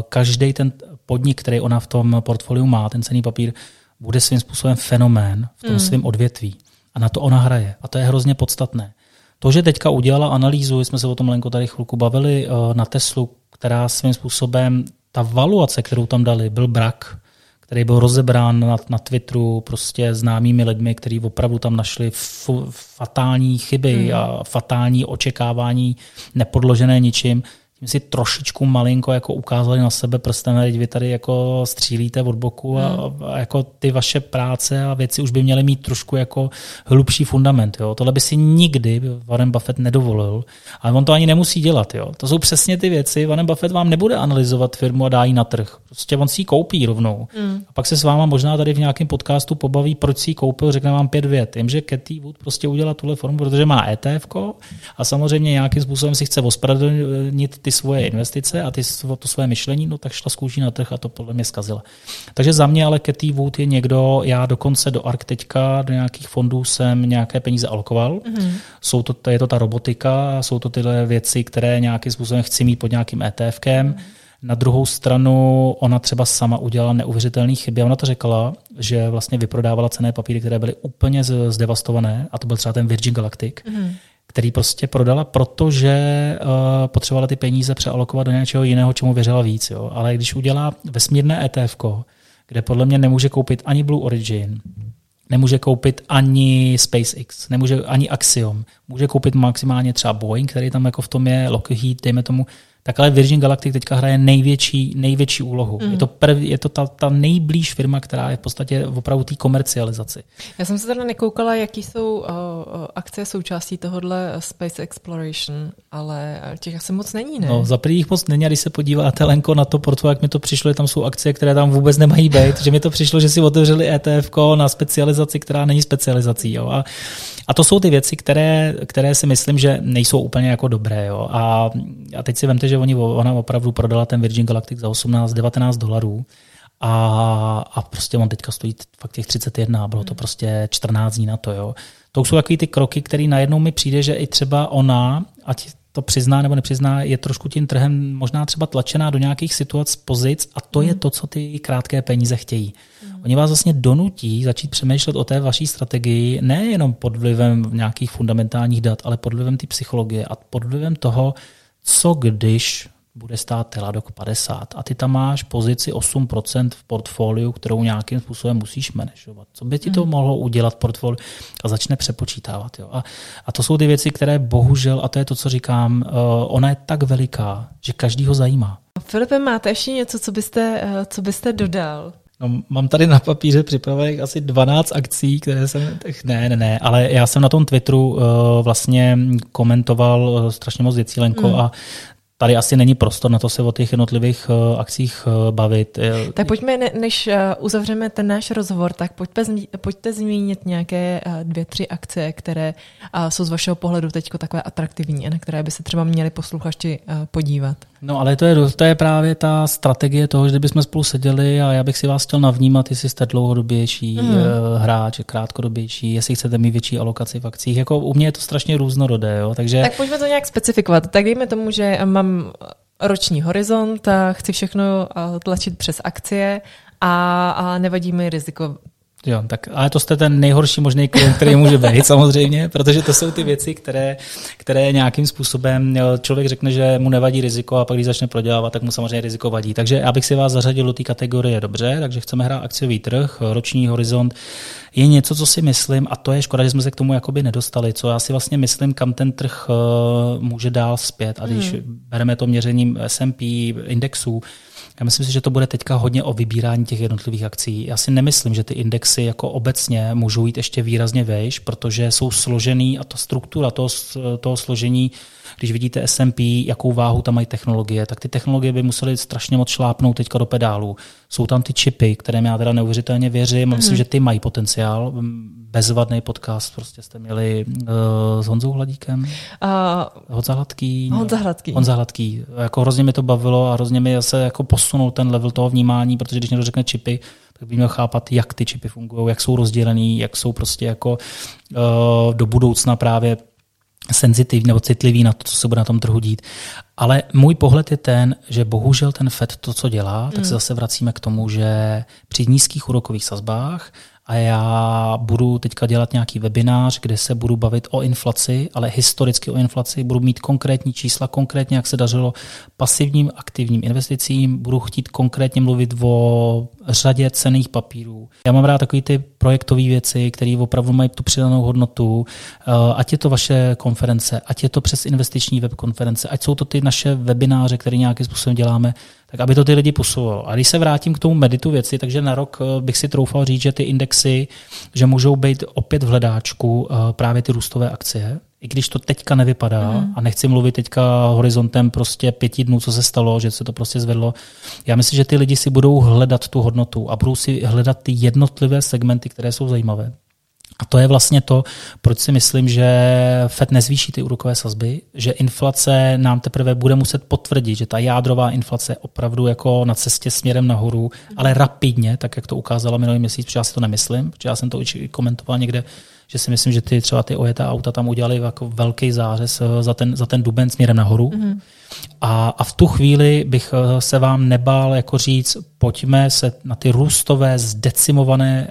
každý ten podnik, který ona v tom portfoliu má, ten cenný papír, bude svým způsobem fenomén v tom mm. svém odvětví. A na to ona hraje. A to je hrozně podstatné. To, že teďka udělala analýzu, jsme se o tom, Lenko, tady chvilku bavili, na Teslu, která svým způsobem, ta valuace, kterou tam dali, byl brak, který byl rozebrán na, na Twitteru prostě známými lidmi, kteří opravdu tam našli f, fatální chyby hmm. a fatální očekávání, nepodložené ničím. Tím si trošičku malinko jako ukázali na sebe prstem, teď vy tady jako střílíte od boku a, hmm. a jako ty vaše práce a věci už by měly mít trošku jako hlubší fundament. Jo? Tohle by si nikdy Warren Buffett nedovolil, ale on to ani nemusí dělat. Jo? To jsou přesně ty věci. Warren Buffett vám nebude analyzovat firmu a dá ji na trh. Prostě on si ji koupí rovnou. Hmm. A pak se s váma možná tady v nějakém podcastu pobaví, proč si ji koupil, řekne vám pět vět. Jenže Cathie Wood prostě udělá tuhle formu, protože má ETFko a samozřejmě nějakým způsobem si chce ospravedlnit ty svoje investice a ty, to svoje myšlení, no tak šla z kůží na trh a to podle mě zkazila. Takže za mě ale Cathie Wood je někdo, já dokonce do A R K teďka, do nějakých fondů jsem nějaké peníze alokoval. Mm-hmm. Jsou to, je to ta robotika, jsou to tyhle věci, které nějakým způsobem chci mít pod nějakým ETFkem. Mm-hmm. Na druhou stranu ona třeba sama udělala neuvěřitelné chyby. Ona to řekla, že vlastně vyprodávala cenné papíry, které byly úplně zdevastované a to byl třeba ten Virgin Galactic. Mm-hmm. Který prostě prodala, protože uh, potřebovala ty peníze přealokovat do něčeho jiného, čemu věřila víc. Jo. Ale když udělá vesmírné ETFko, kde podle mě nemůže koupit ani Blue Origin, nemůže koupit ani SpaceX, nemůže ani Axiom, může koupit maximálně třeba Boeing, který tam jako v tom je, Lockheed, dejme tomu, tak ale Virgin Galactic teďka hraje největší, největší úlohu. Mm. Je to, prv, je to ta, ta nejblíž firma, která je v podstatě opravdu té komercializaci. Já jsem se teda nekoukala, jaký jsou uh, akcie součástí tohohle Space Exploration, ale těch asi moc není, ne? No, za prvních moc není, a když se podíváte, Lenko, na to portfolio, jak mi to přišlo, tam jsou akcie, které tam vůbec nemají být, že mi to přišlo, že si otevřeli ETFko na specializaci, která není specializací. Jo? A, a to jsou ty věci, které, které si myslím, že nejsou úplně jako dobré. Jo? A, a teď si vemte, že oni, ona opravdu prodala ten Virgin Galactic za osmnáct devatenáct dolarů a, a prostě on teďka stojí fakt těch třicet jedna, bylo to prostě čtrnáct dní na to. Jo. To jsou takový ty kroky, které najednou mi přijde, že i třeba ona, ať to přizná nebo nepřizná, je trošku tím trhem možná třeba tlačená do nějakých situac, pozic a to mm. je to, co ty krátké peníze chtějí. Mm. Oni vás vlastně donutí začít přemýšlet o té vaší strategii nejenom pod vlivem nějakých fundamentálních dat, ale pod vlivem ty psychologie a pod vlivem toho, co když bude stát Teladoc padesát a ty tam máš pozici osm procent v portfoliu, kterou nějakým způsobem musíš manažovat. Co by ti to mohlo udělat portfolio? A začne přepočítávat. Jo. A, a to jsou ty věci, které bohužel, a to je to, co říkám, ona je tak veliká, že každý ho zajímá. Filipe, máte ještě něco, co byste, co byste dodal? No, mám tady na papíře připravených asi dvanáct akcí, které jsem... Ne, ne, ne, ale já jsem na tom Twitteru uh, vlastně komentoval strašně moc věcí, Lenko, mm. a tady asi není prostor na to se o těch jednotlivých uh, akcích uh, bavit. Tak pojďme, ne, než uh, uzavřeme ten náš rozhovor, tak pojďme, pojďte zmínit nějaké uh, dvě, tři akcie, které uh, jsou z vašeho pohledu teď takové atraktivní a na které by se třeba měli posluchači uh, podívat. No ale to je, to je právě ta strategie toho, že bychom spolu seděli a já bych si vás chtěl navnímat, jestli jste dlouhodobější mm. hráč, krátkodobější, jestli chcete mít větší alokaci v akcích. Jako u mě je to strašně různorodé. Jo? Takže... Tak pojďme to nějak specifikovat. Tak dejme tomu, že mám roční horizont a chci všechno tlačit přes akcie a, a nevadí mi riziko Jo, tak, ale to jste ten nejhorší možný klient, který může být samozřejmě, protože to jsou ty věci, které, které nějakým způsobem člověk řekne, že mu nevadí riziko a pak když začne prodělávat, tak mu samozřejmě riziko vadí. Takže abych si vás zařadil do té kategorie dobře, takže chceme hrát akciový trh, roční horizont je něco, co si myslím, a to je škoda, že jsme se k tomu jakoby nedostali, co já si vlastně myslím, kam ten trh může dál zpět a když hmm. bereme to měřením S and P indexů, já myslím si, že to bude teďka hodně o vybírání těch jednotlivých akcí. Já si nemyslím, že ty indexy jako obecně můžou jít ještě výrazně vejš, protože jsou složený a ta struktura toho, toho složení, když vidíte S and P, jakou váhu tam mají technologie, tak ty technologie by musely strašně moc šlápnout teďka do pedálu. Jsou tam ty čipy, kterým já teda neuvěřitelně věřím a myslím, mm. že ty mají potenciál. Bezvadný podcast prostě jste měli uh, s Honzou Hladíkem. Uh, Honza Hladký. Honza Hladký. Honza Hladký. Jako hrozně mi to bavilo a hrozně mi se jako posunul ten level toho vnímání, protože když někdo řekne čipy, tak by měl chápat, jak ty čipy fungují, jak jsou rozdělený, jak jsou prostě jako uh, do budoucna právě senzitivní nebo citlivý na to, co se bude na tom trhu dít. Ale můj pohled je ten, že bohužel ten Fed to, co dělá, tak mm. se zase vracíme k tomu, že při nízkých úrokových sazbách a já budu teďka dělat nějaký webinář, kde se budu bavit o inflaci, ale historicky o inflaci, budu mít konkrétní čísla, konkrétně jak se dařilo pasivním, aktivním investicím, budu chtít konkrétně mluvit o řadě cenných papírů. Já mám rád takový ty projektové věci, které opravdu mají tu přidanou hodnotu, ať je to vaše konference, ať je to přes investiční webkonference, ať jsou to ty naše webináře, které nějakým způsobem děláme, tak aby to ty lidi posouvalo. A když se vrátím k tomu meditu věci, takže na rok bych si troufal říct, že ty indexy, že můžou být opět v hledáčku právě ty růstové akcie, i když to teďka nevypadá mm. a nechci mluvit teďka horizontem prostě pěti dnů, co se stalo, že se to prostě zvedlo. Já myslím, že ty lidi si budou hledat tu hodnotu a budou si hledat ty jednotlivé segmenty, které jsou zajímavé. A to je vlastně to, proč si myslím, že Fed nezvýší ty úrokové sazby, že inflace nám teprve bude muset potvrdit, že ta jádrová inflace je opravdu jako na cestě směrem nahoru, ale rapidně, tak jak to ukázala minulý měsíc, protože já si to nemyslím, protože já jsem to i komentoval někde, že si myslím, že ty třeba ty ojetá auta tam udělali jako velký zářez za ten, za ten duben směrem nahoru. Mm. A, a v tu chvíli bych se vám nebál jako říct, pojďme se na ty růstové zdecimované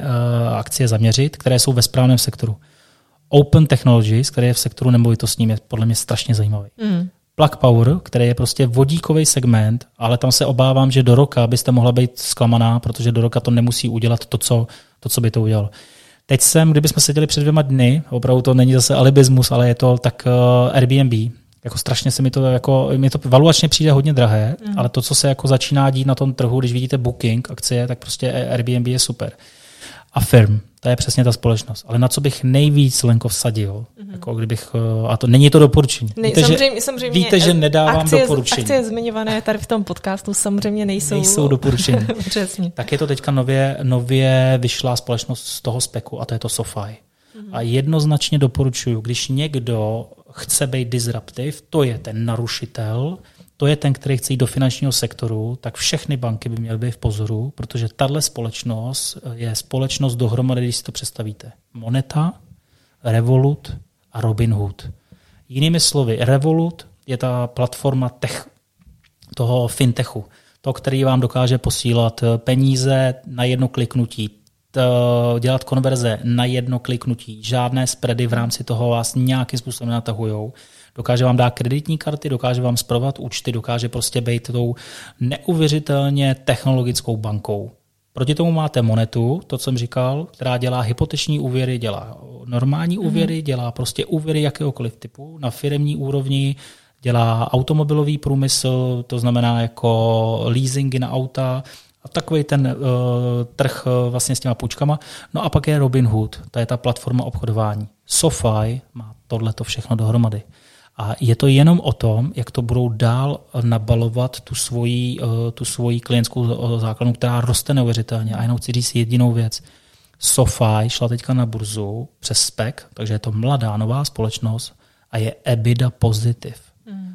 uh, akcie zaměřit, které jsou ve správném sektoru. Open Technologies, které je v sektoru nemovitostním, je podle mě strašně zajímavý. Mm. Plug Power, který je prostě vodíkový segment, ale tam se obávám, že do roka byste mohla být zklamaná, protože do roka to nemusí udělat to, co, to, co by to udělalo. Teď jsem, kdybychom seděli před dvěma dny, opravdu to není zase alibismus, ale je to tak uh, Airbnb. Jako strašně se mi to, jako, mi to valuačně přijde hodně drahé, mm. ale to, co se jako začíná dít na tom trhu, když vidíte Booking, akcie, tak prostě Airbnb je super. A firm, to je přesně ta společnost. Ale na co bych nejvíc Lenko vsadil, mm. jako kdybych, a to není to doporučení. Ne, víte, samozřejmě, že, samozřejmě víte, že nedávám akcie, doporučení. Akcie zmiňované tady v tom podcastu samozřejmě nejsou, nejsou doporučení. Přesně. Tak je to teďka nově, nově vyšla společnost z toho speku a to je to SoFi. Mm. A jednoznačně doporučuju, když někdo chce být disruptiv, to je ten narušitel, to je ten, který chce jít do finančního sektoru, tak všechny banky by měly být v pozoru, protože tahle společnost je společnost dohromady, když si to představíte. Moneta, Revolut a Robinhood. Jinými slovy, Revolut je ta platforma tech, toho fintechu, to, který vám dokáže posílat peníze na jedno kliknutí, dělat konverze na jedno kliknutí. Žádné spready v rámci toho vás nějakým způsobem natahujou. Dokáže vám dát kreditní karty, dokáže vám spravovat účty, dokáže prostě být tou neuvěřitelně technologickou bankou. Proti tomu máte Monetu, to, co jsem říkal, která dělá hypoteční úvěry, dělá normální mm-hmm. úvěry, dělá prostě úvěry jakéhokoliv typu na firemní úrovni, dělá automobilový průmysl, to znamená jako leasingy na auta, a takový ten uh, trh uh, vlastně s těma půjčkama. No a pak je Robinhood, to je ta platforma obchodování. SoFi má tohleto všechno dohromady. A je to jenom o tom, jak to budou dál nabalovat tu svoji, uh, tu svoji klientskou základnu, která roste neuvěřitelně. A jenom chci říct jedinou věc. SoFi šla teďka na burzu přes S P E C, takže je to mladá nová společnost a je EBITDA pozitiv.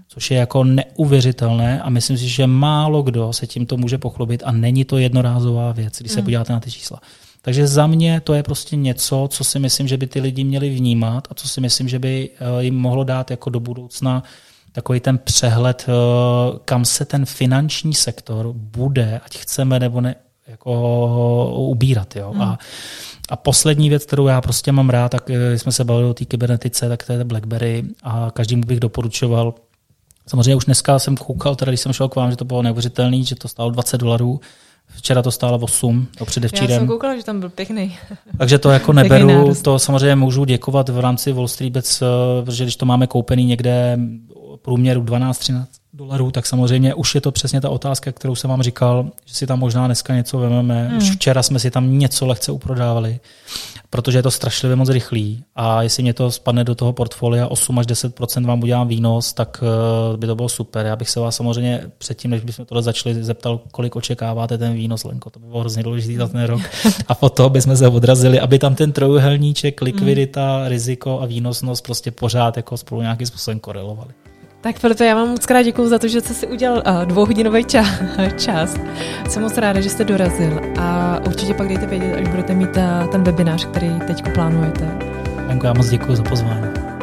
Což je jako neuvěřitelné a myslím si, že málo kdo se tímto může pochlubit a není to jednorázová věc, když se mm. podíváte na ty čísla. Takže za mě to je prostě něco, co si myslím, že by ty lidi měli vnímat a co si myslím, že by jim mohlo dát jako do budoucna takový ten přehled, kam se ten finanční sektor bude, ať chceme nebo ne, jako ubírat. Jo? Hmm. A, a poslední věc, kterou já prostě mám rád, tak jsme se bavili o té kybernetice, tak to je BlackBerry a každému bych doporučoval. Samozřejmě už dneska jsem koukal, teda když jsem šel k vám, že to bylo neuvěřitelné, že to stálo dvacet dolarů, včera to stálo osm, to předevčírem. Já jsem koukala, že tam byl pěkný. Takže to jako neberu, to samozřejmě můžu děkovat v rámci Wall Street Bets, protože když to máme koupený někde průměru dvanáct třináct dolarů, tak samozřejmě už je to přesně ta otázka, kterou jsem vám říkal, že si tam možná dneska něco vememe. Hmm. Už včera jsme si tam něco lehce uprodávali, protože je to strašlivě moc rychlý a jestli mě to spadne do toho portfolia osm až deset procent vám udělám výnos, tak by to bylo super. Já bych se vás samozřejmě předtím, než bychom tohle začali, zeptal, kolik očekáváte ten výnos, Lenko, to by bylo hrozně důležitý za ten rok. A potom bychom se odrazili, aby tam ten trojuhelníček, likvidita, hmm. riziko a výnosnost prostě pořád jako spolu nějakým způsobem korelovali. Tak proto já vám moc krát děkuju za to, že jste si udělal dvouhodinový čas. Jsem moc ráda, že jste dorazil a určitě pak dejte vědět, až budete mít ten webinář, který teď plánujete. Lenko, já moc děkuju za pozvání.